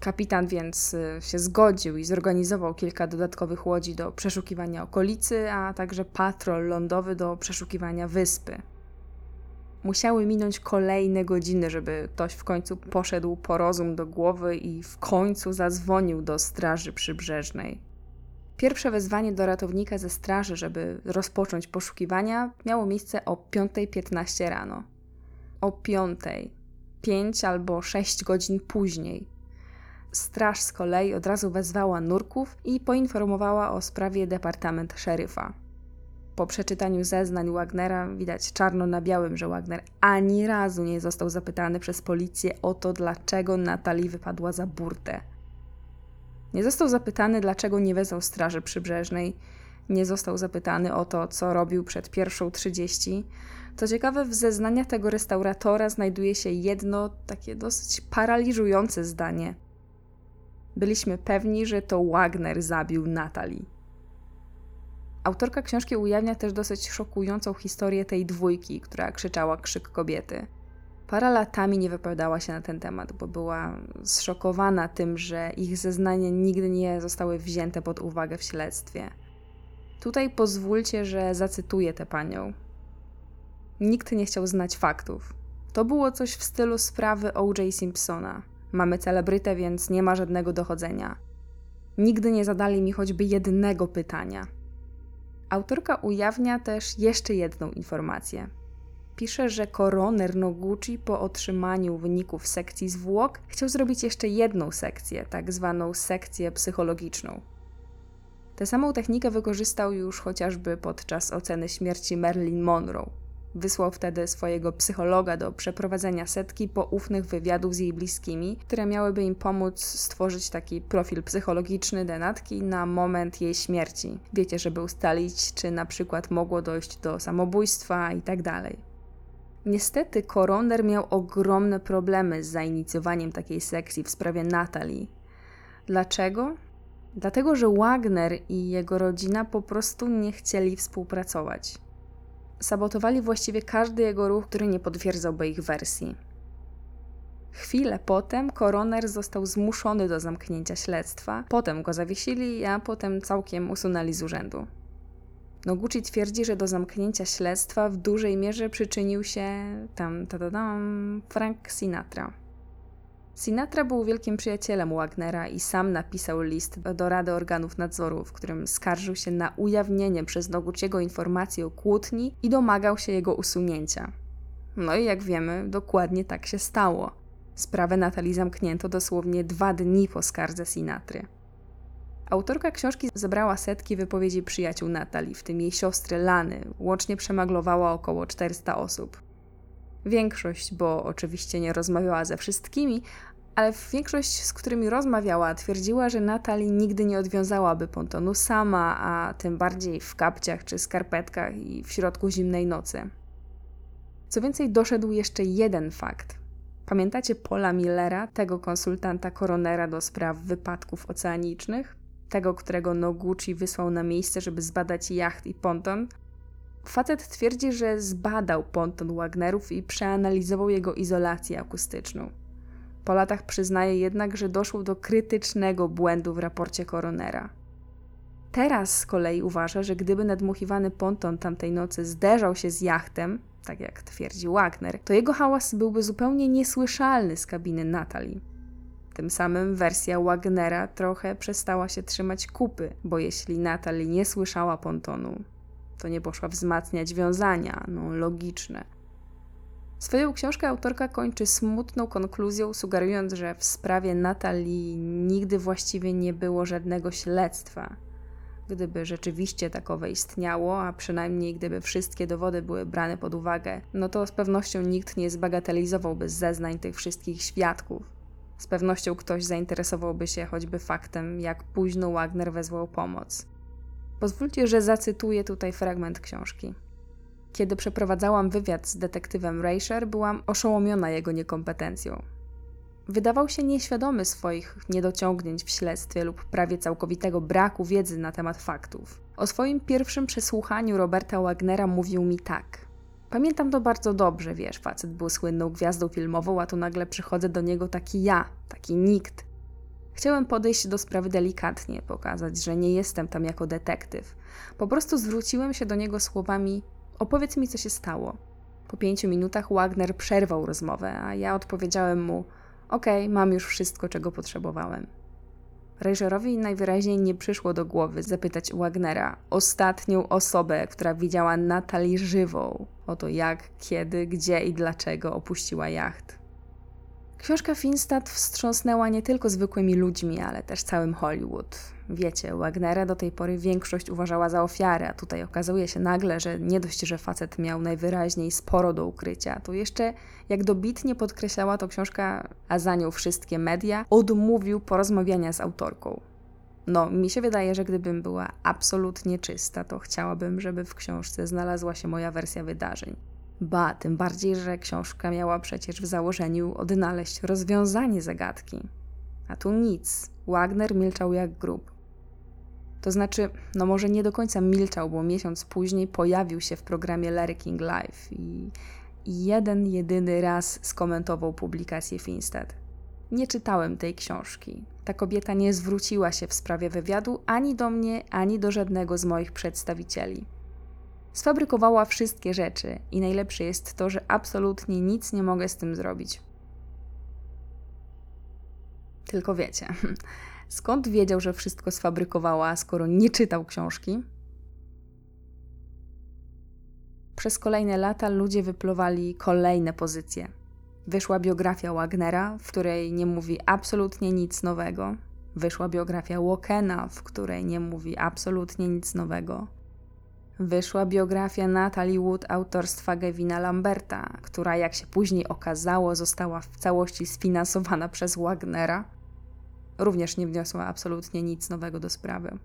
Kapitan więc się zgodził i zorganizował kilka dodatkowych łodzi do przeszukiwania okolicy, a także patrol lądowy do przeszukiwania wyspy. Musiały minąć kolejne godziny, żeby ktoś w końcu poszedł po rozum do głowy i w końcu zadzwonił do straży przybrzeżnej. Pierwsze wezwanie do ratownika ze straży, żeby rozpocząć poszukiwania, miało miejsce o 5:15 rano. O 5:00, 5 albo 6 godzin później. Straż z kolei od razu wezwała nurków i poinformowała o sprawie departament szeryfa. Po przeczytaniu zeznań Wagnera widać czarno na białym, że Wagner ani razu nie został zapytany przez policję o to, dlaczego Natalie wypadła za burtę. Nie został zapytany, dlaczego nie wezwał straży przybrzeżnej. Nie został zapytany o to, co robił przed 1:30. Co ciekawe, w zeznaniach tego restauratora znajduje się jedno takie dosyć paraliżujące zdanie. Byliśmy pewni, że to Wagner zabił Natalie. Autorka książki ujawnia też dosyć szokującą historię tej dwójki, która krzyczała krzyk kobiety. Para latami nie wypowiadała się na ten temat, bo była zszokowana tym, że ich zeznania nigdy nie zostały wzięte pod uwagę w śledztwie. Tutaj pozwólcie, że zacytuję tę panią. Nikt nie chciał znać faktów. To było coś w stylu sprawy O.J. Simpsona. Mamy celebrytę, więc nie ma żadnego dochodzenia. Nigdy nie zadali mi choćby jednego pytania. Autorka ujawnia też jeszcze jedną informację. Pisze, że koroner Noguchi po otrzymaniu wyników sekcji zwłok chciał zrobić jeszcze jedną sekcję, tak zwaną sekcję psychologiczną. Tę samą technikę wykorzystał już chociażby podczas oceny śmierci Marilyn Monroe. Wysłał wtedy swojego psychologa do przeprowadzenia setki poufnych wywiadów z jej bliskimi, które miałyby im pomóc stworzyć taki profil psychologiczny denatki na moment jej śmierci. Wiecie, żeby ustalić, czy na przykład mogło dojść do samobójstwa itd. Niestety koroner miał ogromne problemy z zainicjowaniem takiej sekcji w sprawie Natalie. Dlaczego? Dlatego, że Wagner i jego rodzina po prostu nie chcieli współpracować. Sabotowali właściwie każdy jego ruch, który nie potwierdzałby ich wersji. Chwilę potem koroner został zmuszony do zamknięcia śledztwa, potem go zawiesili, a potem całkiem usunęli z urzędu. Noguchi twierdzi, że do zamknięcia śledztwa w dużej mierze przyczynił się Frank Sinatra. Sinatra był wielkim przyjacielem Wagnera i sam napisał list do Rady Organów Nadzoru, w którym skarżył się na ujawnienie przez Noguchiego informacji o kłótni i domagał się jego usunięcia. No i jak wiemy, dokładnie tak się stało. Sprawę Natalie zamknięto dosłownie 2 dni po skardze Sinatry. Autorka książki zebrała setki wypowiedzi przyjaciół Natalie, w tym jej siostry Lany. Łącznie przemaglowała około 400 osób. Większość, bo oczywiście nie rozmawiała ze wszystkimi, ale większość, z którymi rozmawiała, twierdziła, że Natalie nigdy nie odwiązałaby pontonu sama, a tym bardziej w kapciach czy skarpetkach i w środku zimnej nocy. Co więcej, doszedł jeszcze jeden fakt. Pamiętacie Paula Millera, tego konsultanta koronera do spraw wypadków oceanicznych? Tego, którego Noguchi wysłał na miejsce, żeby zbadać jacht i ponton? Facet twierdzi, że zbadał ponton Wagnerów i przeanalizował jego izolację akustyczną. Po latach przyznaje jednak, że doszło do krytycznego błędu w raporcie koronera. Teraz z kolei uważa, że gdyby nadmuchiwany ponton tamtej nocy zderzał się z jachtem, tak jak twierdzi Wagner, to jego hałas byłby zupełnie niesłyszalny z kabiny Natalie. Tym samym wersja Wagnera trochę przestała się trzymać kupy, bo jeśli Natalie nie słyszała pontonu, to nie poszła wzmacniać wiązania, logiczne. Swoją książkę autorka kończy smutną konkluzją, sugerując, że w sprawie Natalii nigdy właściwie nie było żadnego śledztwa. Gdyby rzeczywiście takowe istniało, a przynajmniej gdyby wszystkie dowody były brane pod uwagę, no to z pewnością nikt nie zbagatelizowałby zeznań tych wszystkich świadków. Z pewnością ktoś zainteresowałby się choćby faktem, jak późno Wagner wezwał pomoc. Pozwólcie, że zacytuję tutaj fragment książki. Kiedy przeprowadzałam wywiad z detektywem Rasure, byłam oszołomiona jego niekompetencją. Wydawał się nieświadomy swoich niedociągnięć w śledztwie lub prawie całkowitego braku wiedzy na temat faktów. O swoim pierwszym przesłuchaniu Roberta Wagnera mówił mi tak. Pamiętam to bardzo dobrze, wiesz, facet był słynną gwiazdą filmową, a tu nagle przychodzę do niego taki ja, taki nikt. Chciałem podejść do sprawy delikatnie, pokazać, że nie jestem tam jako detektyw. Po prostu zwróciłem się do niego słowami: opowiedz mi, co się stało. Po 5 minutach Wagner przerwał rozmowę, a ja odpowiedziałem mu: okej, mam już wszystko, czego potrzebowałem. Rasure'owi najwyraźniej nie przyszło do głowy zapytać Wagnera, ostatnią osobę, która widziała Natalie żywą, o to jak, kiedy, gdzie i dlaczego opuściła jacht. Książka Finstad wstrząsnęła nie tylko zwykłymi ludźmi, ale też całym Hollywood. Wiecie, Wagnera do tej pory większość uważała za ofiarę, a tutaj okazuje się nagle, że nie dość, że facet miał najwyraźniej sporo do ukrycia, to jeszcze, jak dobitnie podkreślała to książka, a za nią wszystkie media, odmówił porozmawiania z autorką. No, mi się wydaje, że gdybym była absolutnie czysta, to chciałabym, żeby w książce znalazła się moja wersja wydarzeń. Ba, tym bardziej, że książka miała przecież w założeniu odnaleźć rozwiązanie zagadki. A tu nic. Wagner milczał jak grób. To znaczy, no może nie do końca milczał, bo miesiąc później pojawił się w programie Larry King Live i jeden jedyny raz skomentował publikację Finstad. Nie czytałem tej książki. Ta kobieta nie zwróciła się w sprawie wywiadu ani do mnie, ani do żadnego z moich przedstawicieli. Sfabrykowała wszystkie rzeczy i najlepsze jest to, że absolutnie nic nie mogę z tym zrobić. Tylko wiecie, skąd wiedział, że wszystko sfabrykowała, skoro nie czytał książki? Przez kolejne lata ludzie wypluwali kolejne pozycje. Wyszła biografia Wagnera, w której nie mówi absolutnie nic nowego. Wyszła biografia Walkena, w której nie mówi absolutnie nic nowego. Wyszła biografia Natalie Wood autorstwa Gavina Lamberta, która, jak się później okazało, została w całości sfinansowana przez Wagnera. Również nie wniosła absolutnie nic nowego do sprawy.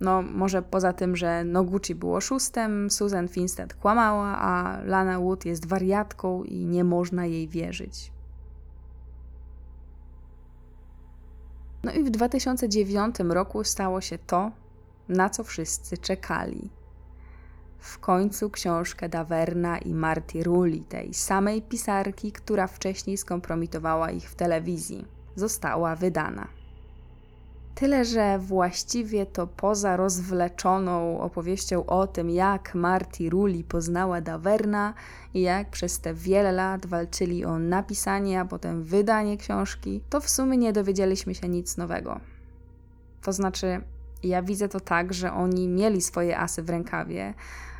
No, może poza tym, że Noguchi był oszustem, Suzanne Finstad kłamała, a Lana Wood jest wariatką i nie można jej wierzyć. No i w 2009 roku stało się to, na co wszyscy czekali. W końcu książkę Daverna i Marti Rulli, tej samej pisarki, która wcześniej skompromitowała ich w telewizji, została wydana. Tyle, że właściwie to poza rozwleczoną opowieścią o tym, jak Marti Rulli poznała Daverna i jak przez te wiele lat walczyli o napisanie, a potem wydanie książki, to w sumie nie dowiedzieliśmy się nic nowego. To znaczy, ja widzę to tak, że oni mieli swoje asy w rękawie,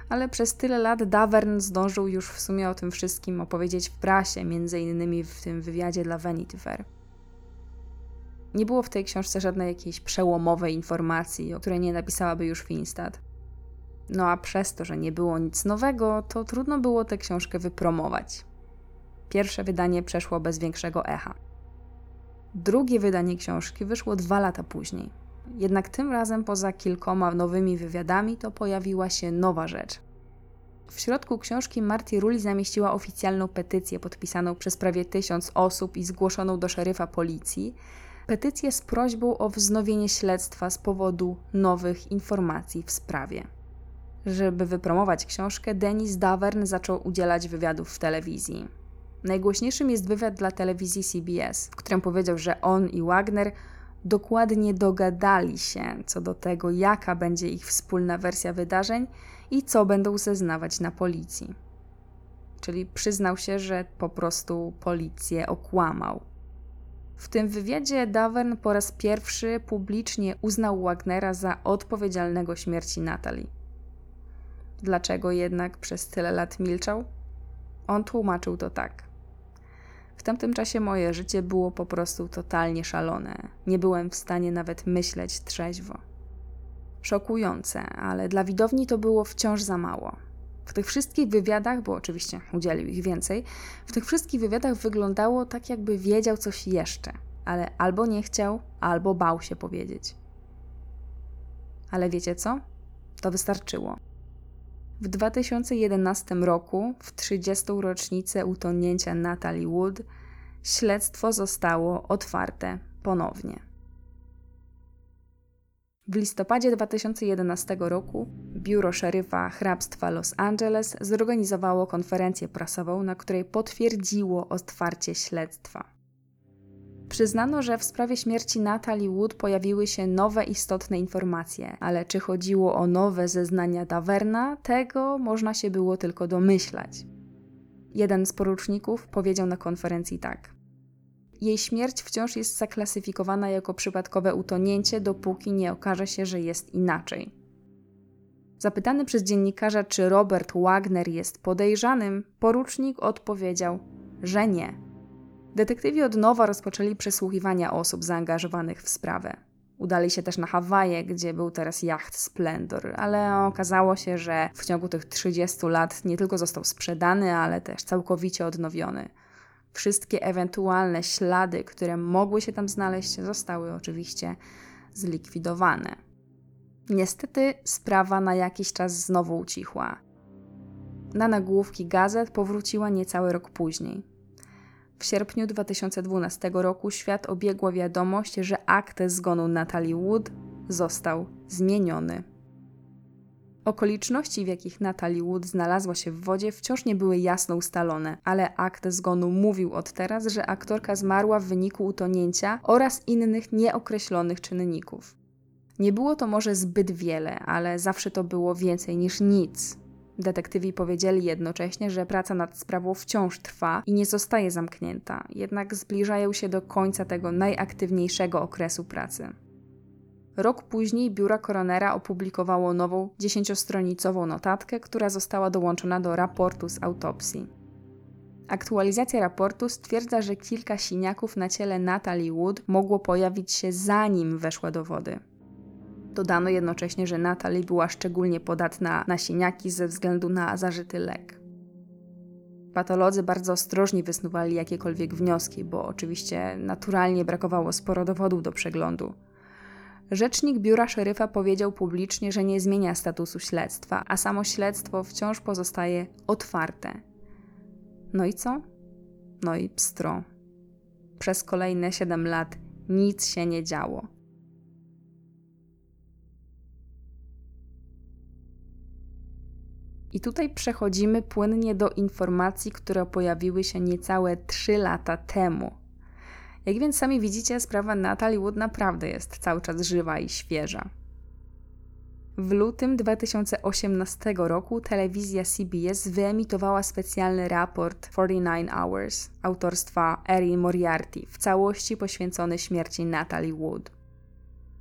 ale przez tyle lat Davern zdążył już w sumie o tym wszystkim opowiedzieć w prasie, między innymi w tym wywiadzie dla Vanity Fair. Nie było w tej książce żadnej jakiejś przełomowej informacji, o której nie napisałaby już Finstad. No a przez to, że nie było nic nowego, to trudno było tę książkę wypromować. Pierwsze wydanie przeszło bez większego echa. Drugie wydanie książki wyszło 2 lata później. Jednak tym razem poza kilkoma nowymi wywiadami to pojawiła się nowa rzecz. W środku książki Marti Rulli zamieściła oficjalną petycję podpisaną przez prawie 1000 osób i zgłoszoną do szeryfa policji. Petycję z prośbą o wznowienie śledztwa z powodu nowych informacji w sprawie. Żeby wypromować książkę, Dennis Davern zaczął udzielać wywiadów w telewizji. Najgłośniejszym jest wywiad dla telewizji CBS, w którym powiedział, że on i Wagner dokładnie dogadali się co do tego, jaka będzie ich wspólna wersja wydarzeń i co będą zeznawać na policji. Czyli przyznał się, że po prostu policję okłamał. W tym wywiadzie Davern po raz pierwszy publicznie uznał Wagnera za odpowiedzialnego śmierci Natalii. Dlaczego jednak przez tyle lat milczał? On tłumaczył to tak. W tamtym czasie moje życie było po prostu totalnie szalone. Nie byłem w stanie nawet myśleć trzeźwo. Szokujące, ale dla widowni to było wciąż za mało. W tych wszystkich wywiadach, bo oczywiście udzielił ich więcej, w tych wszystkich wywiadach wyglądało tak, jakby wiedział coś jeszcze, ale albo nie chciał, albo bał się powiedzieć. Ale wiecie co? To wystarczyło. W 2011 roku, w 30. rocznicę utonięcia Natalie Wood, śledztwo zostało otwarte ponownie. W listopadzie 2011 roku biuro szeryfa hrabstwa Los Angeles zorganizowało konferencję prasową, na której potwierdziło otwarcie śledztwa. Przyznano, że w sprawie śmierci Natalie Wood pojawiły się nowe istotne informacje, ale czy chodziło o nowe zeznania Daverna, tego można się było tylko domyślać. Jeden z poruczników powiedział na konferencji tak. Jej śmierć wciąż jest zaklasyfikowana jako przypadkowe utonięcie, dopóki nie okaże się, że jest inaczej. Zapytany przez dziennikarza, czy Robert Wagner jest podejrzanym, porucznik odpowiedział, że nie. Detektywi od nowa rozpoczęli przesłuchiwania osób zaangażowanych w sprawę. Udali się też na Hawaje, gdzie był teraz jacht Splendor, ale okazało się, że w ciągu tych 30 lat nie tylko został sprzedany, ale też całkowicie odnowiony. Wszystkie ewentualne ślady, które mogły się tam znaleźć, zostały oczywiście zlikwidowane. Niestety sprawa na jakiś czas znowu ucichła. Na nagłówki gazet powróciła niecały rok później. W sierpniu 2012 roku świat obiegła wiadomość, że akt zgonu Natalie Wood został zmieniony. Okoliczności, w jakich Natalie Wood znalazła się w wodzie, wciąż nie były jasno ustalone, ale akt zgonu mówił od teraz, że aktorka zmarła w wyniku utonięcia oraz innych nieokreślonych czynników. Nie było to może zbyt wiele, ale zawsze to było więcej niż nic. Detektywi powiedzieli jednocześnie, że praca nad sprawą wciąż trwa i nie zostaje zamknięta, jednak zbliżają się do końca tego najaktywniejszego okresu pracy. Rok później biuro koronera opublikowało nową 10-stronicową notatkę, która została dołączona do raportu z autopsji. Aktualizacja raportu stwierdza, że kilka siniaków na ciele Natalie Wood mogło pojawić się zanim weszła do wody. Dodano jednocześnie, że Natalie była szczególnie podatna na siniaki ze względu na zażyty lek. Patolodzy bardzo ostrożnie wysnuwali jakiekolwiek wnioski, bo oczywiście naturalnie brakowało sporo dowodów do przeglądu. Rzecznik biura szeryfa powiedział publicznie, że nie zmienia statusu śledztwa, a samo śledztwo wciąż pozostaje otwarte. No i co? No i pstro. Przez kolejne 7 lat nic się nie działo. I tutaj przechodzimy płynnie do informacji, które pojawiły się niecałe 3 lata temu. Jak więc sami widzicie, sprawa Natalie Wood naprawdę jest cały czas żywa i świeża. W lutym 2018 roku telewizja CBS wyemitowała specjalny raport 49 Hours autorstwa Erin Moriarty, w całości poświęcony śmierci Natalie Wood.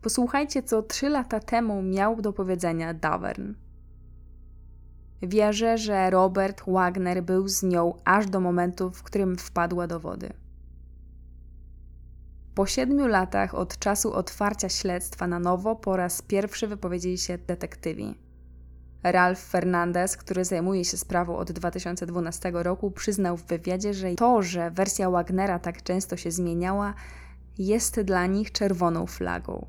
Posłuchajcie, co 3 lata temu miał do powiedzenia Davern. Wierzę, że Robert Wagner był z nią aż do momentu, w którym wpadła do wody. Po 7 latach od czasu otwarcia śledztwa na nowo po raz pierwszy wypowiedzieli się detektywi. Ralph Fernandez, który zajmuje się sprawą od 2012 roku, przyznał w wywiadzie, że to, że wersja Wagnera tak często się zmieniała, jest dla nich czerwoną flagą.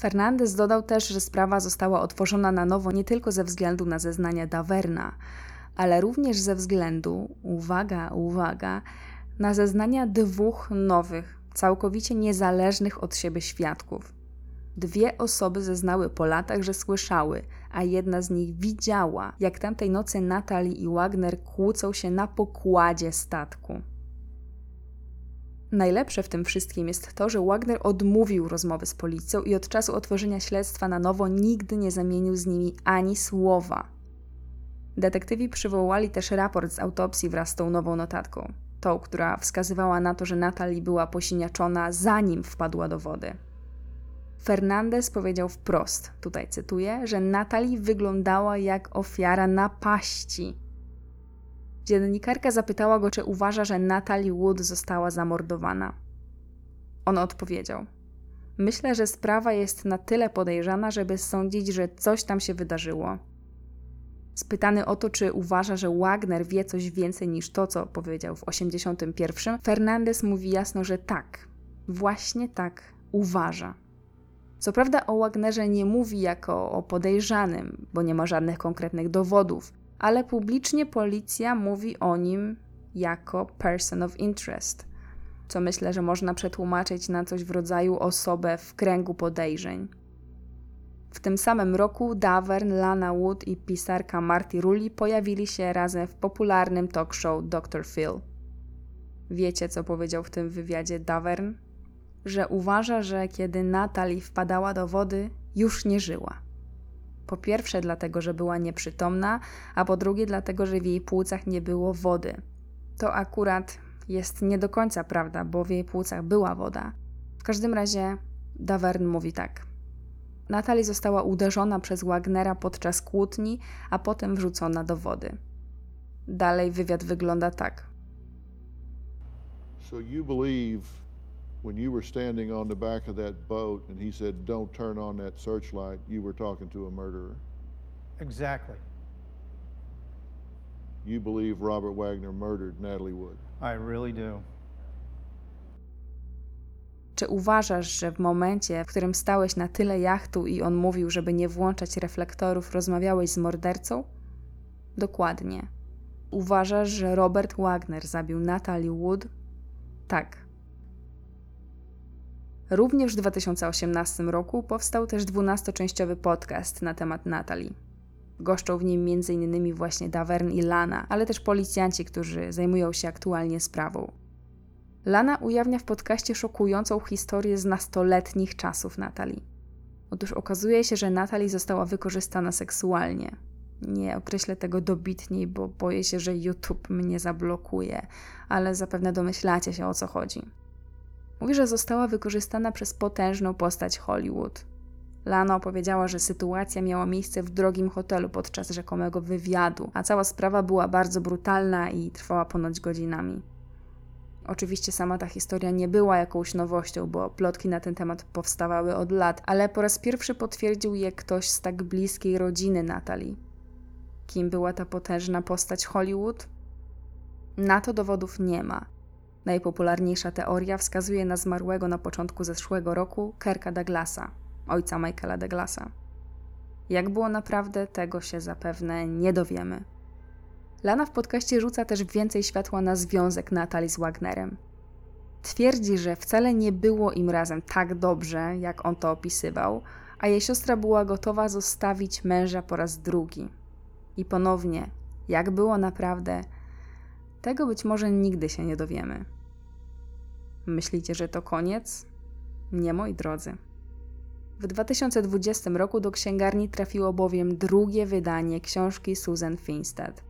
Fernandez dodał też, że sprawa została otworzona na nowo nie tylko ze względu na zeznania Daverna, ale również ze względu, uwaga, na zeznania 2 nowych, całkowicie niezależnych od siebie świadków. 2 osoby zeznały po latach, że słyszały, a jedna z nich widziała, jak tamtej nocy Natalie i Wagner kłócą się na pokładzie statku. Najlepsze w tym wszystkim jest to, że Wagner odmówił rozmowy z policją i od czasu otworzenia śledztwa na nowo nigdy nie zamienił z nimi ani słowa. Detektywi przywołali też raport z autopsji wraz z tą nową notatką. Tą, która wskazywała na to, że Natalie była posiniaczona zanim wpadła do wody. Fernandez powiedział wprost, tutaj cytuję, że Natalie wyglądała jak ofiara napaści. Dziennikarka zapytała go, czy uważa, że Natalie Wood została zamordowana. On odpowiedział: myślę, że sprawa jest na tyle podejrzana, żeby sądzić, że coś tam się wydarzyło. Spytany o to, czy uważa, że Wagner wie coś więcej niż to, co powiedział w 1981, Fernandez mówi jasno, że tak, właśnie tak uważa. Co prawda o Wagnerze nie mówi jako o podejrzanym, bo nie ma żadnych konkretnych dowodów, ale publicznie policja mówi o nim jako person of interest, co myślę, że można przetłumaczyć na coś w rodzaju osobę w kręgu podejrzeń. W tym samym roku Davern, Lana Wood i pisarka Marti Rulli pojawili się razem w popularnym talk show Dr. Phil. Wiecie, co powiedział w tym wywiadzie Davern? Że uważa, że kiedy Natalie wpadała do wody, już nie żyła. Po pierwsze dlatego, że była nieprzytomna, a po drugie dlatego, że w jej płucach nie było wody. To akurat jest nie do końca prawda, bo w jej płucach była woda. W każdym razie Davern mówi tak. Natalie została uderzona przez Wagnera podczas kłótni, a potem wrzucona do wody. Dalej wywiad wygląda tak. So you believe when you were standing on the back of that boat and he said don't turn on that searchlight, you were talking to a murderer? Exactly. You believe Robert Wagner murdered Natalie Wood? I really do. Czy uważasz, że w momencie, w którym stałeś na tyle jachtu i on mówił, żeby nie włączać reflektorów, rozmawiałeś z mordercą? Dokładnie. Uważasz, że Robert Wagner zabił Natalie Wood? Tak. Również w 2018 roku powstał też 12-częściowy podcast na temat Natalie. Goszczą w nim m.in. właśnie Davern i Lana, ale też policjanci, którzy zajmują się aktualnie sprawą. Lana ujawnia w podcaście szokującą historię z nastoletnich czasów Natalie. Otóż okazuje się, że Natalie została wykorzystana seksualnie. Nie określę tego dobitniej, bo boję się, że YouTube mnie zablokuje, ale zapewne domyślacie się, o co chodzi. Mówi, że została wykorzystana przez potężną postać Hollywood. Lana opowiedziała, że sytuacja miała miejsce w drogim hotelu podczas rzekomego wywiadu, a cała sprawa była bardzo brutalna i trwała ponoć godzinami. Oczywiście sama ta historia nie była jakąś nowością, bo plotki na ten temat powstawały od lat, ale po raz pierwszy potwierdził je ktoś z tak bliskiej rodziny Natalie. Kim była ta potężna postać Hollywood? Na to dowodów nie ma. Najpopularniejsza teoria wskazuje na zmarłego na początku zeszłego roku Kirka Douglasa, ojca Michaela Douglasa. Jak było naprawdę, tego się zapewne nie dowiemy. Lana w podcaście rzuca też więcej światła na związek Natalie z Wagnerem. Twierdzi, że wcale nie było im razem tak dobrze, jak on to opisywał, a jej siostra była gotowa zostawić męża po raz drugi. I ponownie, jak było naprawdę, tego być może nigdy się nie dowiemy. Myślicie, że to koniec? Nie, moi drodzy. W 2020 roku do księgarni trafiło bowiem drugie wydanie książki Suzanne Finstad.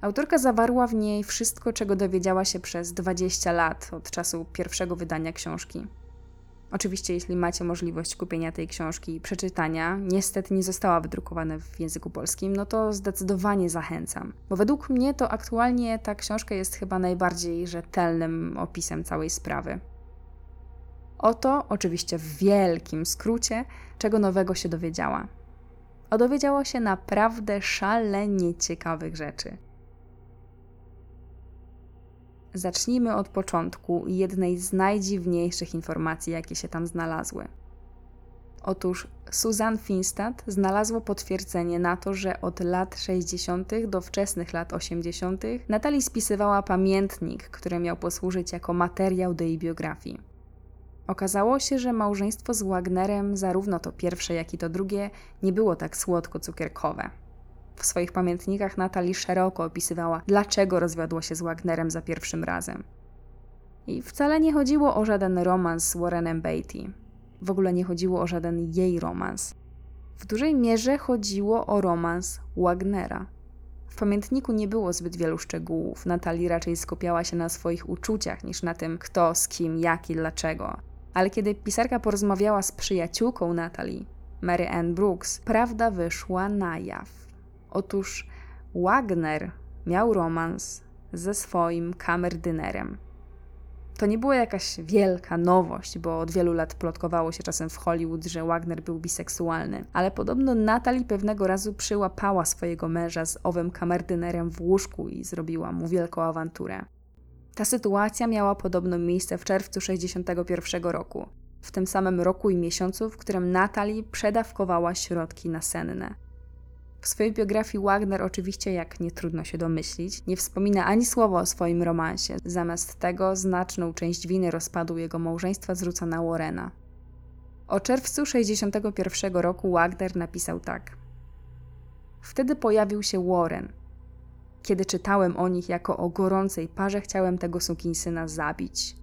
Autorka zawarła w niej wszystko, czego dowiedziała się przez 20 lat od czasu pierwszego wydania książki. Oczywiście, jeśli macie możliwość kupienia tej książki i przeczytania, niestety nie została wydrukowana w języku polskim, no to zdecydowanie zachęcam. Bo według mnie to aktualnie ta książka jest chyba najbardziej rzetelnym opisem całej sprawy. Oto, oczywiście w wielkim skrócie, czego nowego się dowiedziała. A dowiedziała się naprawdę szalenie ciekawych rzeczy. Zacznijmy od początku i jednej z najdziwniejszych informacji, jakie się tam znalazły. Otóż Suzanne Finstad znalazło potwierdzenie na to, że od lat 60. do wczesnych lat 80. Natalie spisywała pamiętnik, który miał posłużyć jako materiał do jej biografii. Okazało się, że małżeństwo z Wagnerem, zarówno to pierwsze, jak i to drugie, nie było tak słodko-cukierkowe. W swoich pamiętnikach Natalie szeroko opisywała, dlaczego rozwiodła się z Wagnerem za pierwszym razem. I wcale nie chodziło o żaden romans z Warrenem Beatty. W ogóle nie chodziło o żaden jej romans. W dużej mierze chodziło o romans Wagnera. W pamiętniku nie było zbyt wielu szczegółów. Natalie raczej skupiała się na swoich uczuciach niż na tym, kto, z kim, jak i dlaczego. Ale kiedy pisarka porozmawiała z przyjaciółką Natalie, Mary Ann Brooks, prawda wyszła na jaw. Otóż Wagner miał romans ze swoim kamerdynerem. To nie była jakaś wielka nowość, bo od wielu lat plotkowało się czasem w Hollywood, że Wagner był biseksualny, ale podobno Natalie pewnego razu przyłapała swojego męża z owym kamerdynerem w łóżku i zrobiła mu wielką awanturę. Ta sytuacja miała podobno miejsce w czerwcu 1961 roku, w tym samym roku i miesiącu, w którym Natalie przedawkowała środki nasenne. W swojej biografii Wagner oczywiście, jak nie trudno się domyślić, nie wspomina ani słowa o swoim romansie. Zamiast tego znaczną część winy rozpadu jego małżeństwa zrzuca na Warrena. O czerwcu 1961 roku Wagner napisał tak. Wtedy pojawił się Warren. Kiedy czytałem o nich jako o gorącej parze, chciałem tego sukinsyna zabić.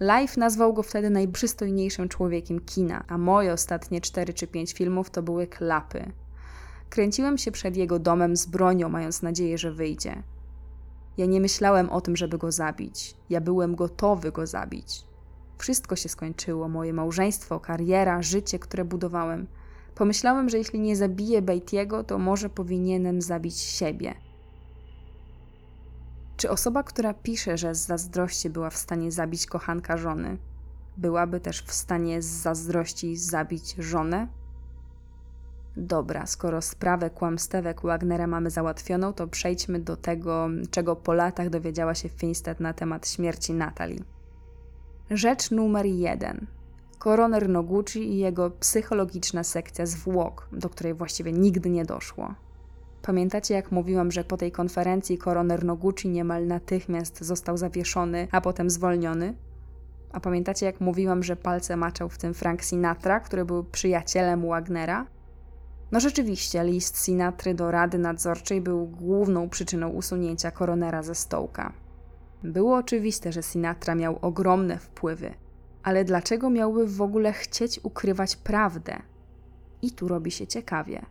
Life nazwał go wtedy najprzystojniejszym człowiekiem kina, a moje ostatnie 4 czy 5 filmów to były klapy. Kręciłem się przed jego domem z bronią, mając nadzieję, że wyjdzie. Ja nie myślałem o tym, żeby go zabić. Ja byłem gotowy go zabić. Wszystko się skończyło, moje małżeństwo, kariera, życie, które budowałem. Pomyślałem, że jeśli nie zabiję Beatty'ego, to może powinienem zabić siebie. Czy osoba, która pisze, że z zazdrości była w stanie zabić kochanka żony, byłaby też w stanie z zazdrości zabić żonę? Dobra, skoro sprawę kłamstewek Wagnera mamy załatwioną, to przejdźmy do tego, czego po latach dowiedziała się Finstad na temat śmierci Natalie. Rzecz numer 1. Koroner Noguchi i jego psychologiczna sekcja zwłok, do której właściwie nigdy nie doszło. Pamiętacie, jak mówiłam, że po tej konferencji koroner Noguchi niemal natychmiast został zawieszony, a potem zwolniony? A pamiętacie, jak mówiłam, że palce maczał w tym Frank Sinatra, który był przyjacielem Wagnera? No rzeczywiście, list Sinatry do Rady Nadzorczej był główną przyczyną usunięcia koronera ze stołka. Było oczywiste, że Sinatra miał ogromne wpływy, ale dlaczego miałby w ogóle chcieć ukrywać prawdę? I tu robi się ciekawie.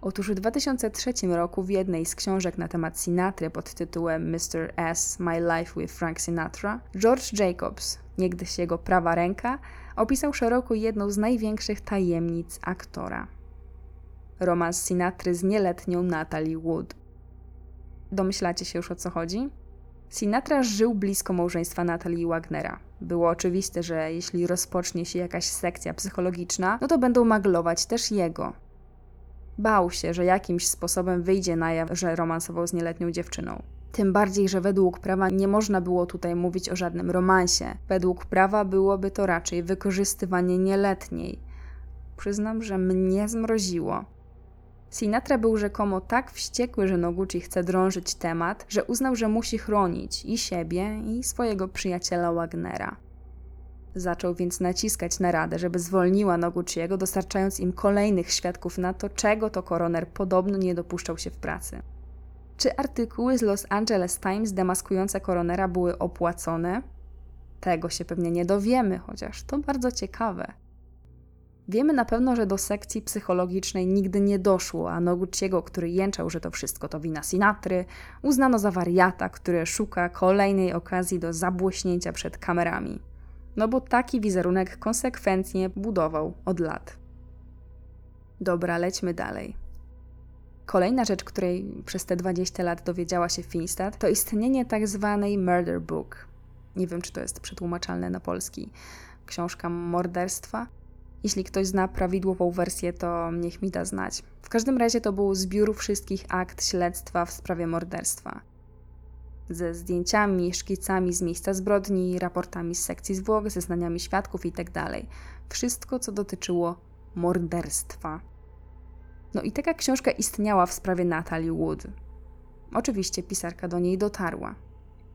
Otóż w 2003 roku w jednej z książek na temat Sinatry pod tytułem Mr. S. My Life with Frank Sinatra, George Jacobs, niegdyś jego prawa ręka, opisał szeroko jedną z największych tajemnic aktora. Romans Sinatry z nieletnią Natalie Wood. Domyślacie się już, o co chodzi? Sinatra żył blisko małżeństwa Natalie i Wagnera. Było oczywiste, że jeśli rozpocznie się jakaś sekcja psychologiczna, no to będą maglować też jego. Bał się, że jakimś sposobem wyjdzie na jaw, że romansował z nieletnią dziewczyną. Tym bardziej, że według prawa nie można było tutaj mówić o żadnym romansie. Według prawa byłoby to raczej wykorzystywanie nieletniej. Przyznam, że mnie zmroziło. Sinatra był rzekomo tak wściekły, że Noguchi chce drążyć temat, że uznał, że musi chronić i siebie, i swojego przyjaciela Wagnera. Zaczął więc naciskać na radę, żeby zwolniła Noguchiego, dostarczając im kolejnych świadków na to, czego to koroner podobno nie dopuszczał się w pracy. Czy artykuły z Los Angeles Times demaskujące koronera były opłacone? Tego się pewnie nie dowiemy, chociaż to bardzo ciekawe. Wiemy na pewno, że do sekcji psychologicznej nigdy nie doszło, a Noguchiego, który jęczał, że to wszystko to wina Sinatry, uznano za wariata, który szuka kolejnej okazji do zabłyśnięcia przed kamerami. No bo taki wizerunek konsekwentnie budował od lat. Dobra, lećmy dalej. Kolejna rzecz, której przez te 20 lat dowiedziała się Finstad, to istnienie tak zwanej murder book. Nie wiem, czy to jest przetłumaczalne na polski. Książka morderstwa. Jeśli ktoś zna prawidłową wersję, to niech mi da znać. W każdym razie to był zbiór wszystkich akt śledztwa w sprawie morderstwa. Ze zdjęciami, szkicami z miejsca zbrodni, raportami z sekcji zwłok, zeznaniami świadków itd. Wszystko, co dotyczyło morderstwa. No i taka książka istniała w sprawie Natalie Wood. Oczywiście pisarka do niej dotarła.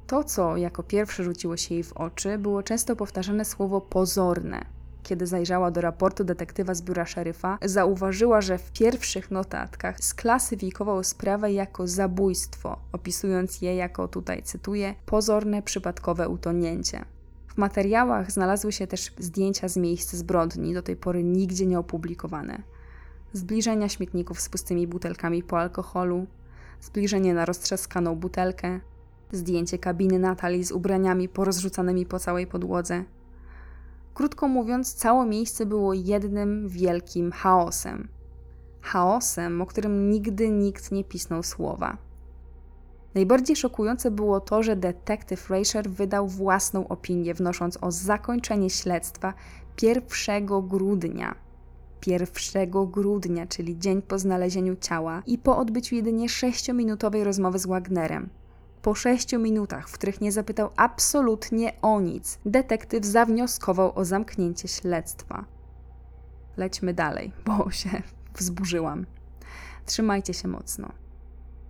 To, co jako pierwsze rzuciło się jej w oczy, było często powtarzane słowo pozorne. Kiedy zajrzała do raportu detektywa z biura szeryfa, zauważyła, że w pierwszych notatkach sklasyfikował sprawę jako zabójstwo, opisując je jako, tutaj cytuję, pozorne przypadkowe utonięcie. W materiałach znalazły się też zdjęcia z miejsc zbrodni, do tej pory nigdzie nie opublikowane. Zbliżenia śmietników z pustymi butelkami po alkoholu, zbliżenie na roztrzaskaną butelkę, zdjęcie kabiny Natalie z ubraniami porozrzucanymi po całej podłodze. Krótko mówiąc, całe miejsce było jednym wielkim chaosem. Chaosem, o którym nigdy nikt nie pisnął słowa. Najbardziej szokujące było to, że detektyw Rasure wydał własną opinię, wnosząc o zakończenie śledztwa 1 grudnia. 1 grudnia, czyli dzień po znalezieniu ciała i po odbyciu jedynie 6-minutowej rozmowy z Wagnerem. Po 6 minutach, w których nie zapytał absolutnie o nic, detektyw zawnioskował o zamknięcie śledztwa. Lećmy dalej, bo się wzburzyłam. Trzymajcie się mocno.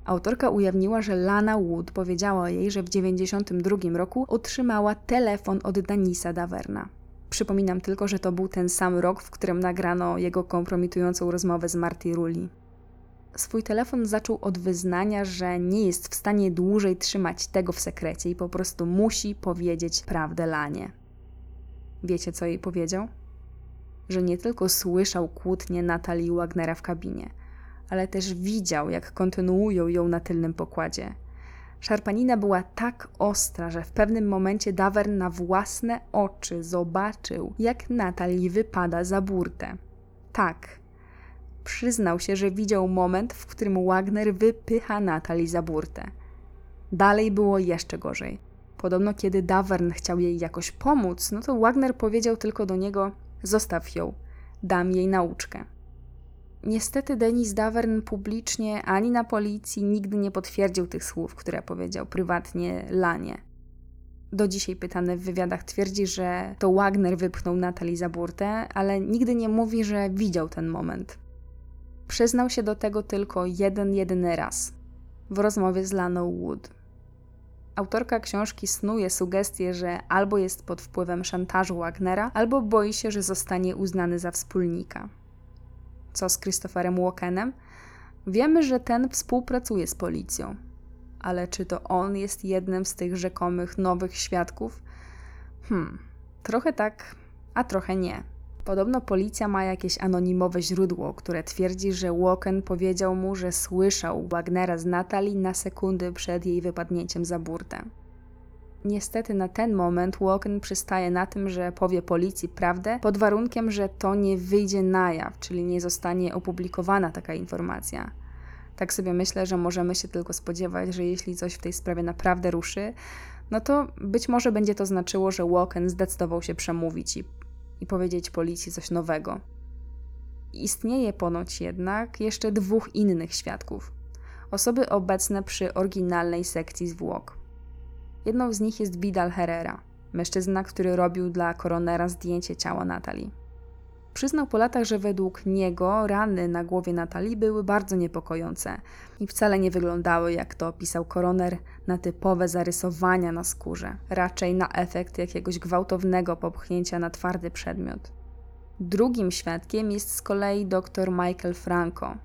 Autorka ujawniła, że Lana Wood powiedziała jej, że w 1992 roku otrzymała telefon od Dennisa Daverna. Przypominam tylko, że to był ten sam rok, w którym nagrano jego kompromitującą rozmowę z Marti Rulli. Swój telefon zaczął od wyznania, że nie jest w stanie dłużej trzymać tego w sekrecie i po prostu musi powiedzieć prawdę Lanie. Wiecie, co jej powiedział? Że nie tylko słyszał kłótnię Natalii Wagnera w kabinie, ale też widział, jak kontynuują ją na tylnym pokładzie. Szarpanina była tak ostra, że w pewnym momencie Davern na własne oczy zobaczył, jak Natalie wypada za burtę. Tak, przyznał się, że widział moment, w którym Wagner wypycha Natalie za burtę. Dalej było jeszcze gorzej. Podobno kiedy Davern chciał jej jakoś pomóc, no to Wagner powiedział tylko do niego: zostaw ją, dam jej nauczkę. Niestety Dennis Davern publicznie ani na policji nigdy nie potwierdził tych słów, które powiedział prywatnie Lanie. Do dzisiaj pytany w wywiadach twierdzi, że to Wagner wypchnął Natalie za burtę, ale nigdy nie mówi, że widział ten moment. Przyznał się do tego tylko jedyny raz, w rozmowie z Laną Wood. Autorka książki snuje sugestię, że albo jest pod wpływem szantażu Wagnera, albo boi się, że zostanie uznany za wspólnika. Co z Christopherem Walkenem? Wiemy, że ten współpracuje z policją. Ale czy to on jest jednym z tych rzekomych nowych świadków? Trochę tak, a trochę nie. Podobno policja ma jakieś anonimowe źródło, które twierdzi, że Walken powiedział mu, że słyszał Wagnera z Natalii na sekundy przed jej wypadnięciem za burtę. Niestety na ten moment Walken przystaje na tym, że powie policji prawdę, pod warunkiem, że to nie wyjdzie na jaw, czyli nie zostanie opublikowana taka informacja. Tak sobie myślę, że możemy się tylko spodziewać, że jeśli coś w tej sprawie naprawdę ruszy, no to być może będzie to znaczyło, że Walken zdecydował się przemówić i powiedzieć policji coś nowego. Istnieje ponoć jednak jeszcze 2 innych świadków. Osoby obecne przy oryginalnej sekcji zwłok. Jedną z nich jest Vidal Herrera, mężczyzna, który robił dla koronera zdjęcie ciała Natalii. Przyznał po latach, że według niego rany na głowie Natalii były bardzo niepokojące i wcale nie wyglądały, jak to opisał koroner, na typowe zarysowania na skórze, raczej na efekt jakiegoś gwałtownego popchnięcia na twardy przedmiot. Drugim świadkiem jest z kolei dr Michael Franco.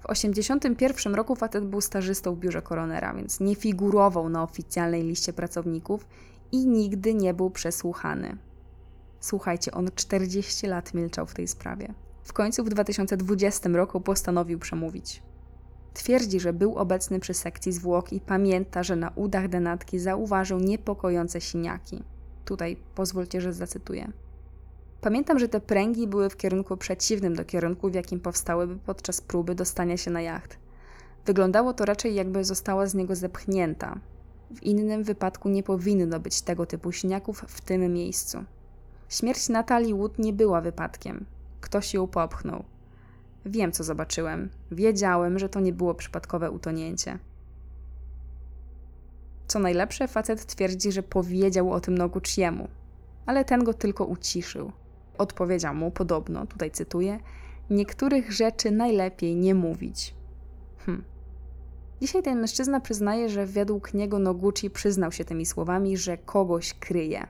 W 1981 roku facet był stażystą w biurze koronera, więc nie figurował na oficjalnej liście pracowników i nigdy nie był przesłuchany. Słuchajcie, on 40 lat milczał w tej sprawie. W końcu w 2020 roku postanowił przemówić. Twierdzi, że był obecny przy sekcji zwłok i pamięta, że na udach denatki zauważył niepokojące siniaki. Tutaj pozwólcie, że zacytuję. Pamiętam, że te pręgi były w kierunku przeciwnym do kierunku, w jakim powstałyby podczas próby dostania się na jacht. Wyglądało to raczej, jakby została z niego zepchnięta. W innym wypadku nie powinno być tego typu siniaków w tym miejscu. Śmierć Natalii Wood nie była wypadkiem. Ktoś ją popchnął. Wiem, co zobaczyłem. Wiedziałem, że to nie było przypadkowe utonięcie. Co najlepsze, facet twierdzi, że powiedział o tym Noguchiemu, ale ten go tylko uciszył. Odpowiedział mu podobno, tutaj cytuję, niektórych rzeczy najlepiej nie mówić. Dzisiaj ten mężczyzna przyznaje, że według niego Noguchi przyznał się tymi słowami, że kogoś kryje.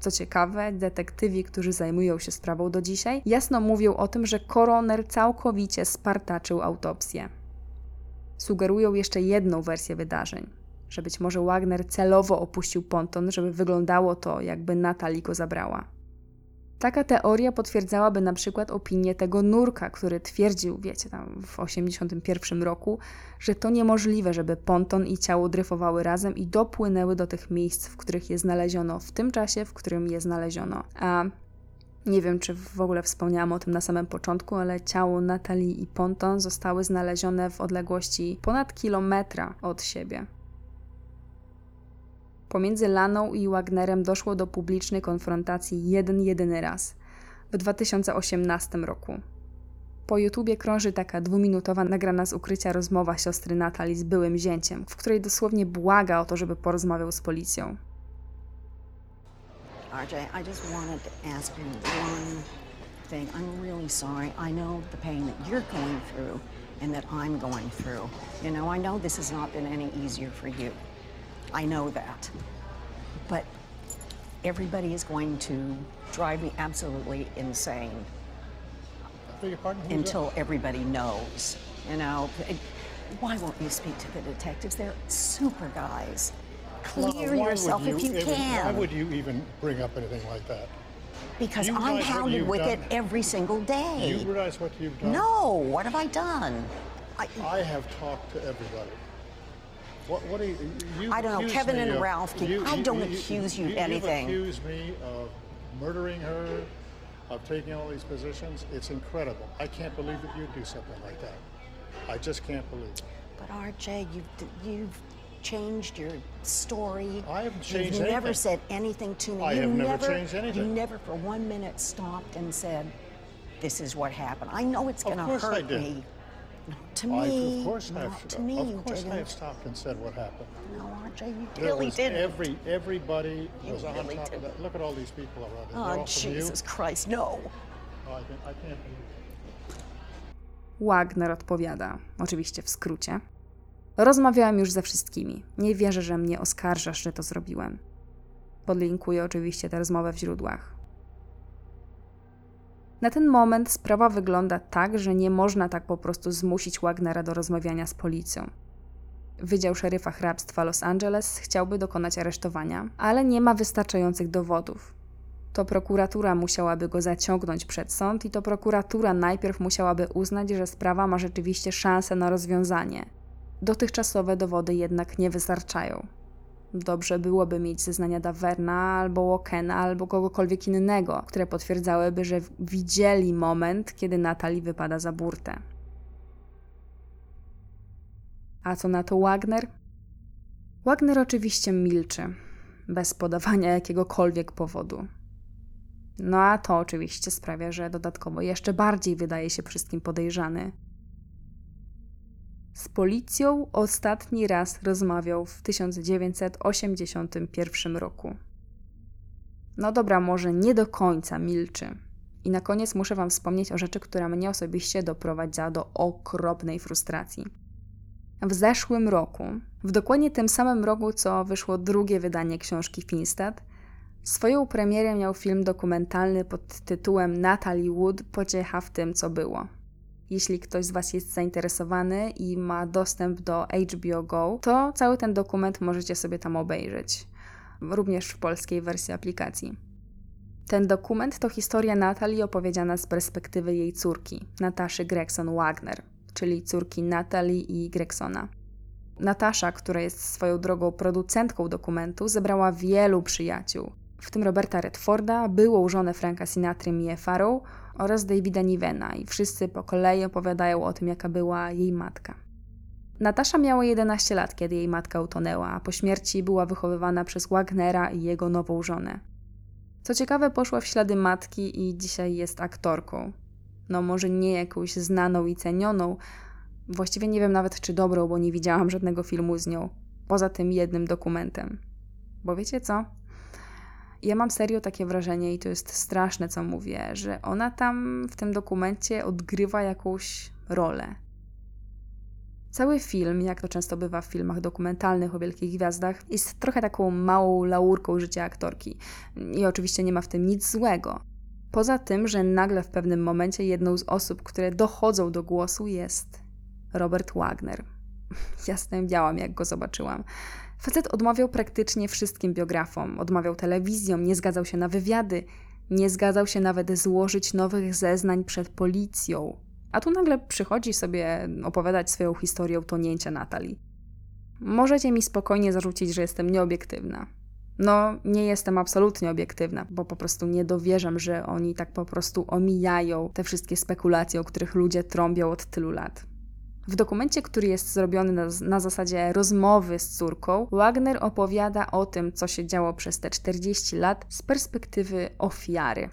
Co ciekawe, detektywi, którzy zajmują się sprawą do dzisiaj, jasno mówią o tym, że koroner całkowicie spartaczył autopsję. Sugerują jeszcze jedną wersję wydarzeń, że być może Wagner celowo opuścił ponton, żeby wyglądało to, jakby Natalie go zabrała. Taka teoria potwierdzałaby na przykład opinię tego nurka, który twierdził, wiecie, tam w 1981 roku, że to niemożliwe, żeby ponton i ciało dryfowały razem i dopłynęły do tych miejsc, w których je znaleziono, w tym czasie, w którym je znaleziono. A Nie wiem, czy w ogóle wspomniałam o tym na samym początku, ale ciało Natalie i ponton zostały znalezione w odległości ponad kilometra od siebie. Pomiędzy Laną i Wagnerem doszło do publicznej konfrontacji jedyny raz, w 2018 roku. Po YouTubie krąży taka 2-minutowa nagrana z ukrycia rozmowa siostry Natalie z byłym zięciem, w której dosłownie błaga o to, żeby porozmawiał z policją. RJ, I just wanted to ask you one thing. I'm really sorry. I know the pain that you're going through and that I'm going through. You know, I know this has not been any easier for you. I know that. But everybody is going to drive me absolutely insane. Until everybody knows, you know. Why won't you speak to the detectives? They're super guys. Clear yourself if you can. Why would you even bring up anything like that? Because I'm hounded with it every single day. Do you realize what you've done? No, what have I done? I have talked to everybody. What do you? I don't know, Kevin and Ralph. I don't accuse you of anything. You accuse me of murdering her, of taking all these positions. It's incredible. I can't believe that you'd do something like that. I just can't believe it. But RJ, you've changed your story. I haven't changed anything. You never said anything to me. I have never changed anything. You never for one minute stopped and said, this is what happened. I know it's going to hurt me. To me, of course I have. Of course I have stopped and said what happened. No, RJ, you really didn't. Everybody was on top of that. Look at all these people around. Oh, Jesus Christ, no. I can't. Wagner odpowiada, oczywiście w skrócie. Rozmawiałem już ze wszystkimi. Nie wierzę, że mnie oskarżasz, że to zrobiłem. Podlinkuję oczywiście tę rozmowę w źródłach. Na ten moment sprawa wygląda tak, że nie można tak po prostu zmusić Wagnera do rozmawiania z policją. Wydział Szeryfa Hrabstwa Los Angeles chciałby dokonać aresztowania, ale nie ma wystarczających dowodów. To prokuratura musiałaby go zaciągnąć przed sąd i to prokuratura najpierw musiałaby uznać, że sprawa ma rzeczywiście szansę na rozwiązanie. Dotychczasowe dowody jednak nie wystarczają. Dobrze byłoby mieć zeznania Daverna, albo Walkena, albo kogokolwiek innego, które potwierdzałyby, że widzieli moment, kiedy Natalie wypada za burtę. A co na to Wagner? Wagner oczywiście milczy, bez podawania jakiegokolwiek powodu. No a to oczywiście sprawia, że dodatkowo jeszcze bardziej wydaje się wszystkim podejrzany. Z policją ostatni raz rozmawiał w 1981 roku. No dobra, może nie do końca milczy. I na koniec muszę Wam wspomnieć o rzeczy, która mnie osobiście doprowadziła do okropnej frustracji. W zeszłym roku, w dokładnie tym samym roku, co wyszło drugie wydanie książki Finstad, swoją premierę miał film dokumentalny pod tytułem Natalie Wood – Pociecha w tym, co było. Jeśli ktoś z Was jest zainteresowany i ma dostęp do HBO Go, to cały ten dokument możecie sobie tam obejrzeć, również w polskiej wersji aplikacji. Ten dokument to historia Natalie opowiedziana z perspektywy jej córki, Nataszy Gregson-Wagner, czyli córki Natalie i Gregsona. Natasza, która jest swoją drogą producentką dokumentu, zebrała wielu przyjaciół, w tym Roberta Redforda, byłą żonę Franka Sinatry Mię Farrow oraz Davida Nivena i wszyscy po kolei opowiadają o tym, jaka była jej matka. Natasza miała 11 lat, kiedy jej matka utonęła, a po śmierci była wychowywana przez Wagnera i jego nową żonę. Co ciekawe, poszła w ślady matki i dzisiaj jest aktorką. No może nie jakąś znaną i cenioną, właściwie nie wiem nawet czy dobrą, bo nie widziałam żadnego filmu z nią, poza tym jednym dokumentem. Bo wiecie co? Ja mam serio takie wrażenie, i to jest straszne, co mówię, że ona tam w tym dokumencie odgrywa jakąś rolę. Cały film, jak to często bywa w filmach dokumentalnych o wielkich gwiazdach, jest trochę taką małą laurką życia aktorki. I oczywiście nie ma w tym nic złego. Poza tym, że nagle w pewnym momencie jedną z osób, które dochodzą do głosu, jest Robert Wagner. Ja stępiałam, jak go zobaczyłam. Facet odmawiał praktycznie wszystkim biografom, odmawiał telewizjom, nie zgadzał się na wywiady, nie zgadzał się nawet złożyć nowych zeznań przed policją. A tu nagle przychodzi sobie opowiadać swoją historię utonięcia Natalii. Możecie mi spokojnie zarzucić, że jestem nieobiektywna. No, nie jestem absolutnie obiektywna, bo po prostu nie dowierzam, że oni tak po prostu omijają te wszystkie spekulacje, o których ludzie trąbią od tylu lat. W dokumencie, który jest zrobiony na zasadzie rozmowy z córką, Wagner opowiada o tym, co się działo przez te 40 lat z perspektywy ofiary.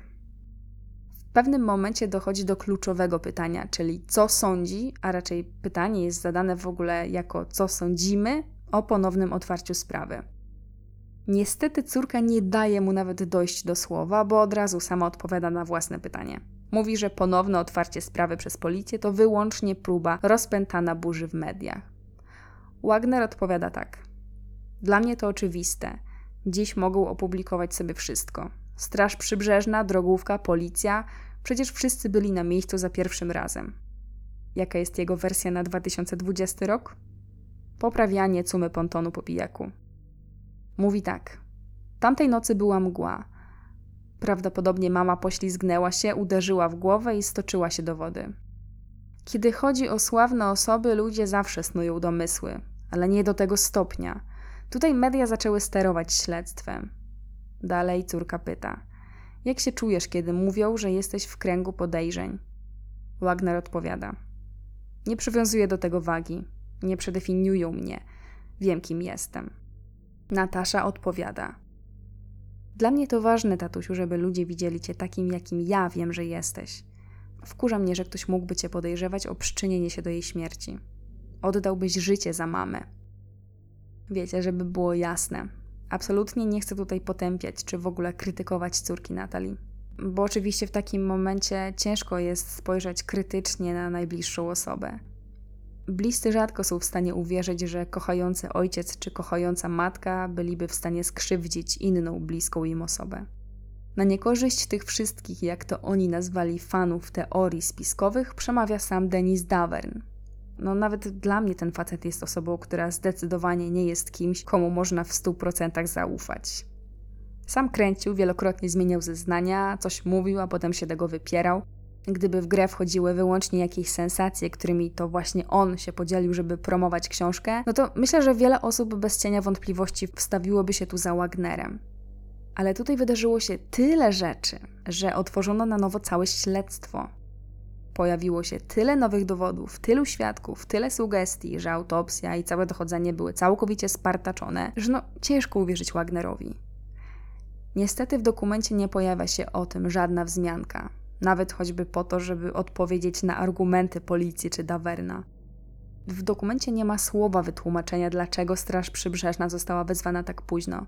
W pewnym momencie dochodzi do kluczowego pytania, czyli co sądzi, a raczej pytanie jest zadane w ogóle jako co sądzimy o ponownym otwarciu sprawy. Niestety córka nie daje mu nawet dojść do słowa, bo od razu sama odpowiada na własne pytanie. Mówi, że ponowne otwarcie sprawy przez policję to wyłącznie próba rozpętana burzy w mediach. Wagner odpowiada tak. Dla mnie to oczywiste. Dziś mogą opublikować sobie wszystko. Straż Przybrzeżna, drogówka, policja. Przecież wszyscy byli na miejscu za pierwszym razem. Jaka jest jego wersja na 2020 rok? Poprawianie cumy pontonu po pijaku. Mówi tak. Tamtej nocy była mgła. Prawdopodobnie mama poślizgnęła się, uderzyła w głowę i stoczyła się do wody. Kiedy chodzi o sławne osoby, ludzie zawsze snują domysły, ale nie do tego stopnia. Tutaj media zaczęły sterować śledztwem. Dalej córka pyta. Jak się czujesz, kiedy mówią, że jesteś w kręgu podejrzeń? Wagner odpowiada. Nie przywiązuję do tego wagi. Nie przedefiniują mnie. Wiem, kim jestem. Natasza odpowiada. Dla mnie to ważne, tatusiu, żeby ludzie widzieli cię takim, jakim ja wiem, że jesteś. Wkurza mnie, że ktoś mógłby cię podejrzewać o przyczynienie się do jej śmierci. Oddałbyś życie za mamę. Wiecie, żeby było jasne. Absolutnie nie chcę tutaj potępiać, czy w ogóle krytykować córki Natalii. Bo oczywiście w takim momencie ciężko jest spojrzeć krytycznie na najbliższą osobę. Bliscy rzadko są w stanie uwierzyć, że kochający ojciec czy kochająca matka byliby w stanie skrzywdzić inną, bliską im osobę. Na niekorzyść tych wszystkich, jak to oni nazwali fanów teorii spiskowych, przemawia sam Dennis Davern. No nawet dla mnie ten facet jest osobą, która zdecydowanie nie jest kimś, komu można w 100% zaufać. Sam kręcił, wielokrotnie zmieniał zeznania, coś mówił, a potem się tego wypierał. Gdyby w grę wchodziły wyłącznie jakieś sensacje, którymi to właśnie on się podzielił, żeby promować książkę, no to myślę, że wiele osób bez cienia wątpliwości wstawiłoby się tu za Wagnerem. Ale tutaj wydarzyło się tyle rzeczy, że otworzono na nowo całe śledztwo. Pojawiło się tyle nowych dowodów, tylu świadków, tyle sugestii, że autopsja i całe dochodzenie były całkowicie spartaczone, że no ciężko uwierzyć Wagnerowi. Niestety w dokumencie nie pojawia się o tym żadna wzmianka. Nawet choćby po to, żeby odpowiedzieć na argumenty policji czy Daverna. W dokumencie nie ma słowa wytłumaczenia, dlaczego Straż Przybrzeżna została wezwana tak późno.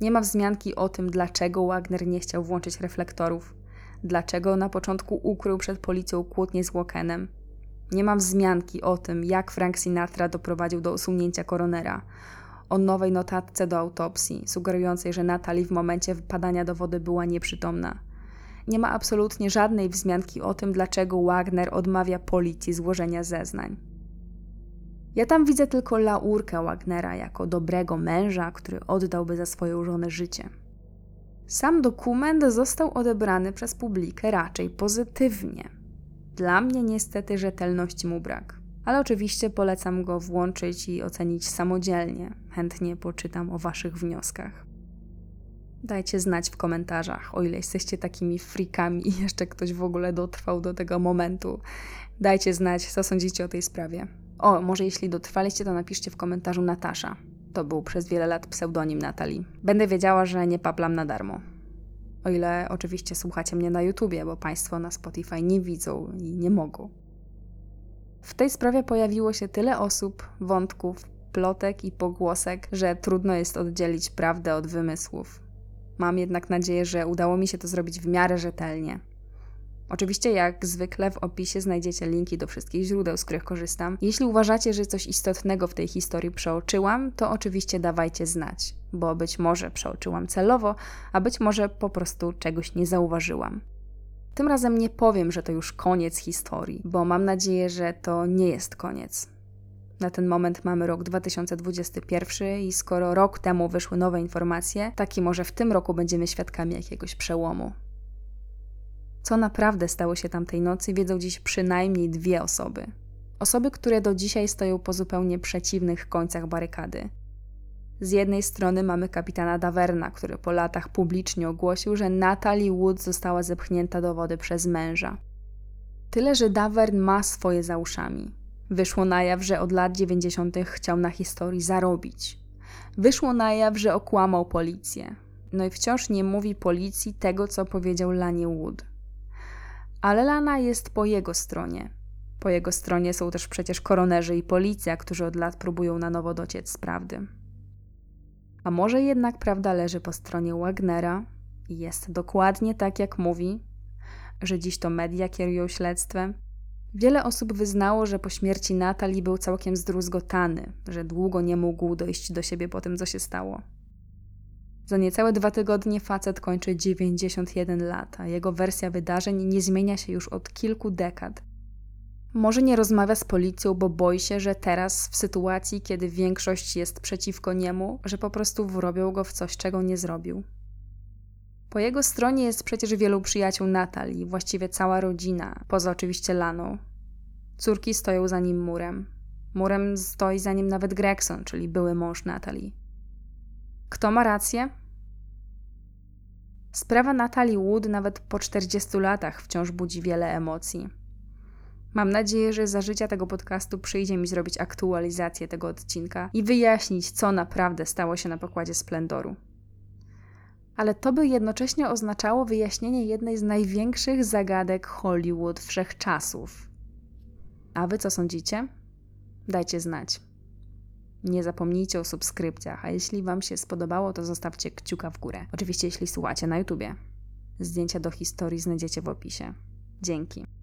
Nie ma wzmianki o tym, dlaczego Wagner nie chciał włączyć reflektorów, dlaczego na początku ukrył przed policją kłótnię z Walkenem. Nie ma wzmianki o tym, jak Frank Sinatra doprowadził do usunięcia koronera, o nowej notatce do autopsji, sugerującej, że Natalie w momencie wpadania do wody była nieprzytomna. Nie ma absolutnie żadnej wzmianki o tym, dlaczego Wagner odmawia policji złożenia zeznań. Ja tam widzę tylko laurkę Wagnera jako dobrego męża, który oddałby za swoją żonę życie. Sam dokument został odebrany przez publikę raczej pozytywnie. Dla mnie niestety rzetelności mu brak, ale oczywiście polecam go włączyć i ocenić samodzielnie. Chętnie poczytam o waszych wnioskach. Dajcie znać w komentarzach, o ile jesteście takimi freakami i jeszcze ktoś w ogóle dotrwał do tego momentu. Dajcie znać, co sądzicie o tej sprawie. O, może jeśli dotrwaliście, to napiszcie w komentarzu Natasza. To był przez wiele lat pseudonim Natalii. Będę wiedziała, że nie paplam na darmo. O ile oczywiście słuchacie mnie na YouTubie, bo Państwo na Spotify nie widzą i nie mogą. W tej sprawie pojawiło się tyle osób, wątków, plotek i pogłosek, że trudno jest oddzielić prawdę od wymysłów. Mam jednak nadzieję, że udało mi się to zrobić w miarę rzetelnie. Oczywiście jak zwykle w opisie znajdziecie linki do wszystkich źródeł, z których korzystam. Jeśli uważacie, że coś istotnego w tej historii przeoczyłam, to oczywiście dawajcie znać, bo być może przeoczyłam celowo, a być może po prostu czegoś nie zauważyłam. Tym razem nie powiem, że to już koniec historii, bo mam nadzieję, że to nie jest koniec. Na ten moment mamy rok 2021 i skoro rok temu wyszły nowe informacje, tak i może w tym roku będziemy świadkami jakiegoś przełomu. Co naprawdę stało się tamtej nocy, wiedzą dziś przynajmniej dwie osoby. Osoby, które do dzisiaj stoją po zupełnie przeciwnych końcach barykady. Z jednej strony mamy kapitana Daverna, który po latach publicznie ogłosił, że Natalie Wood została zepchnięta do wody przez męża. Tyle, że Davern ma swoje za uszami. Wyszło na jaw, że od lat 90. chciał na historii zarobić. Wyszło na jaw, że okłamał policję. No i wciąż nie mówi policji tego, co powiedział Lanie Wood. Ale Lana jest po jego stronie. Po jego stronie są też przecież koronerzy i policja, którzy od lat próbują na nowo dociec z prawdy. A może jednak prawda leży po stronie Wagnera i jest dokładnie tak, jak mówi, że dziś to media kierują śledztwem? Wiele osób wyznało, że po śmierci Natalii był całkiem zdruzgotany, że długo nie mógł dojść do siebie po tym, co się stało. Za niecałe 2 tygodnie facet kończy 91 lat, a jego wersja wydarzeń nie zmienia się już od kilku dekad. Może nie rozmawia z policją, bo boi się, że teraz, w sytuacji, kiedy większość jest przeciwko niemu, że po prostu wrobią go w coś, czego nie zrobił. Po jego stronie jest przecież wielu przyjaciół Natalii, właściwie cała rodzina, poza oczywiście Laną. Córki stoją za nim murem. Murem stoi za nim nawet Gregson, czyli były mąż Natalii. Kto ma rację? Sprawa Natalii Wood nawet po 40 latach wciąż budzi wiele emocji. Mam nadzieję, że za życia tego podcastu przyjdzie mi zrobić aktualizację tego odcinka i wyjaśnić, co naprawdę stało się na pokładzie Splendoru. Ale to by jednocześnie oznaczało wyjaśnienie jednej z największych zagadek Hollywood wszechczasów. A wy co sądzicie? Dajcie znać. Nie zapomnijcie o subskrypcjach, a jeśli wam się spodobało, to zostawcie kciuka w górę. Oczywiście jeśli słuchacie na YouTubie. Zdjęcia do historii znajdziecie w opisie. Dzięki.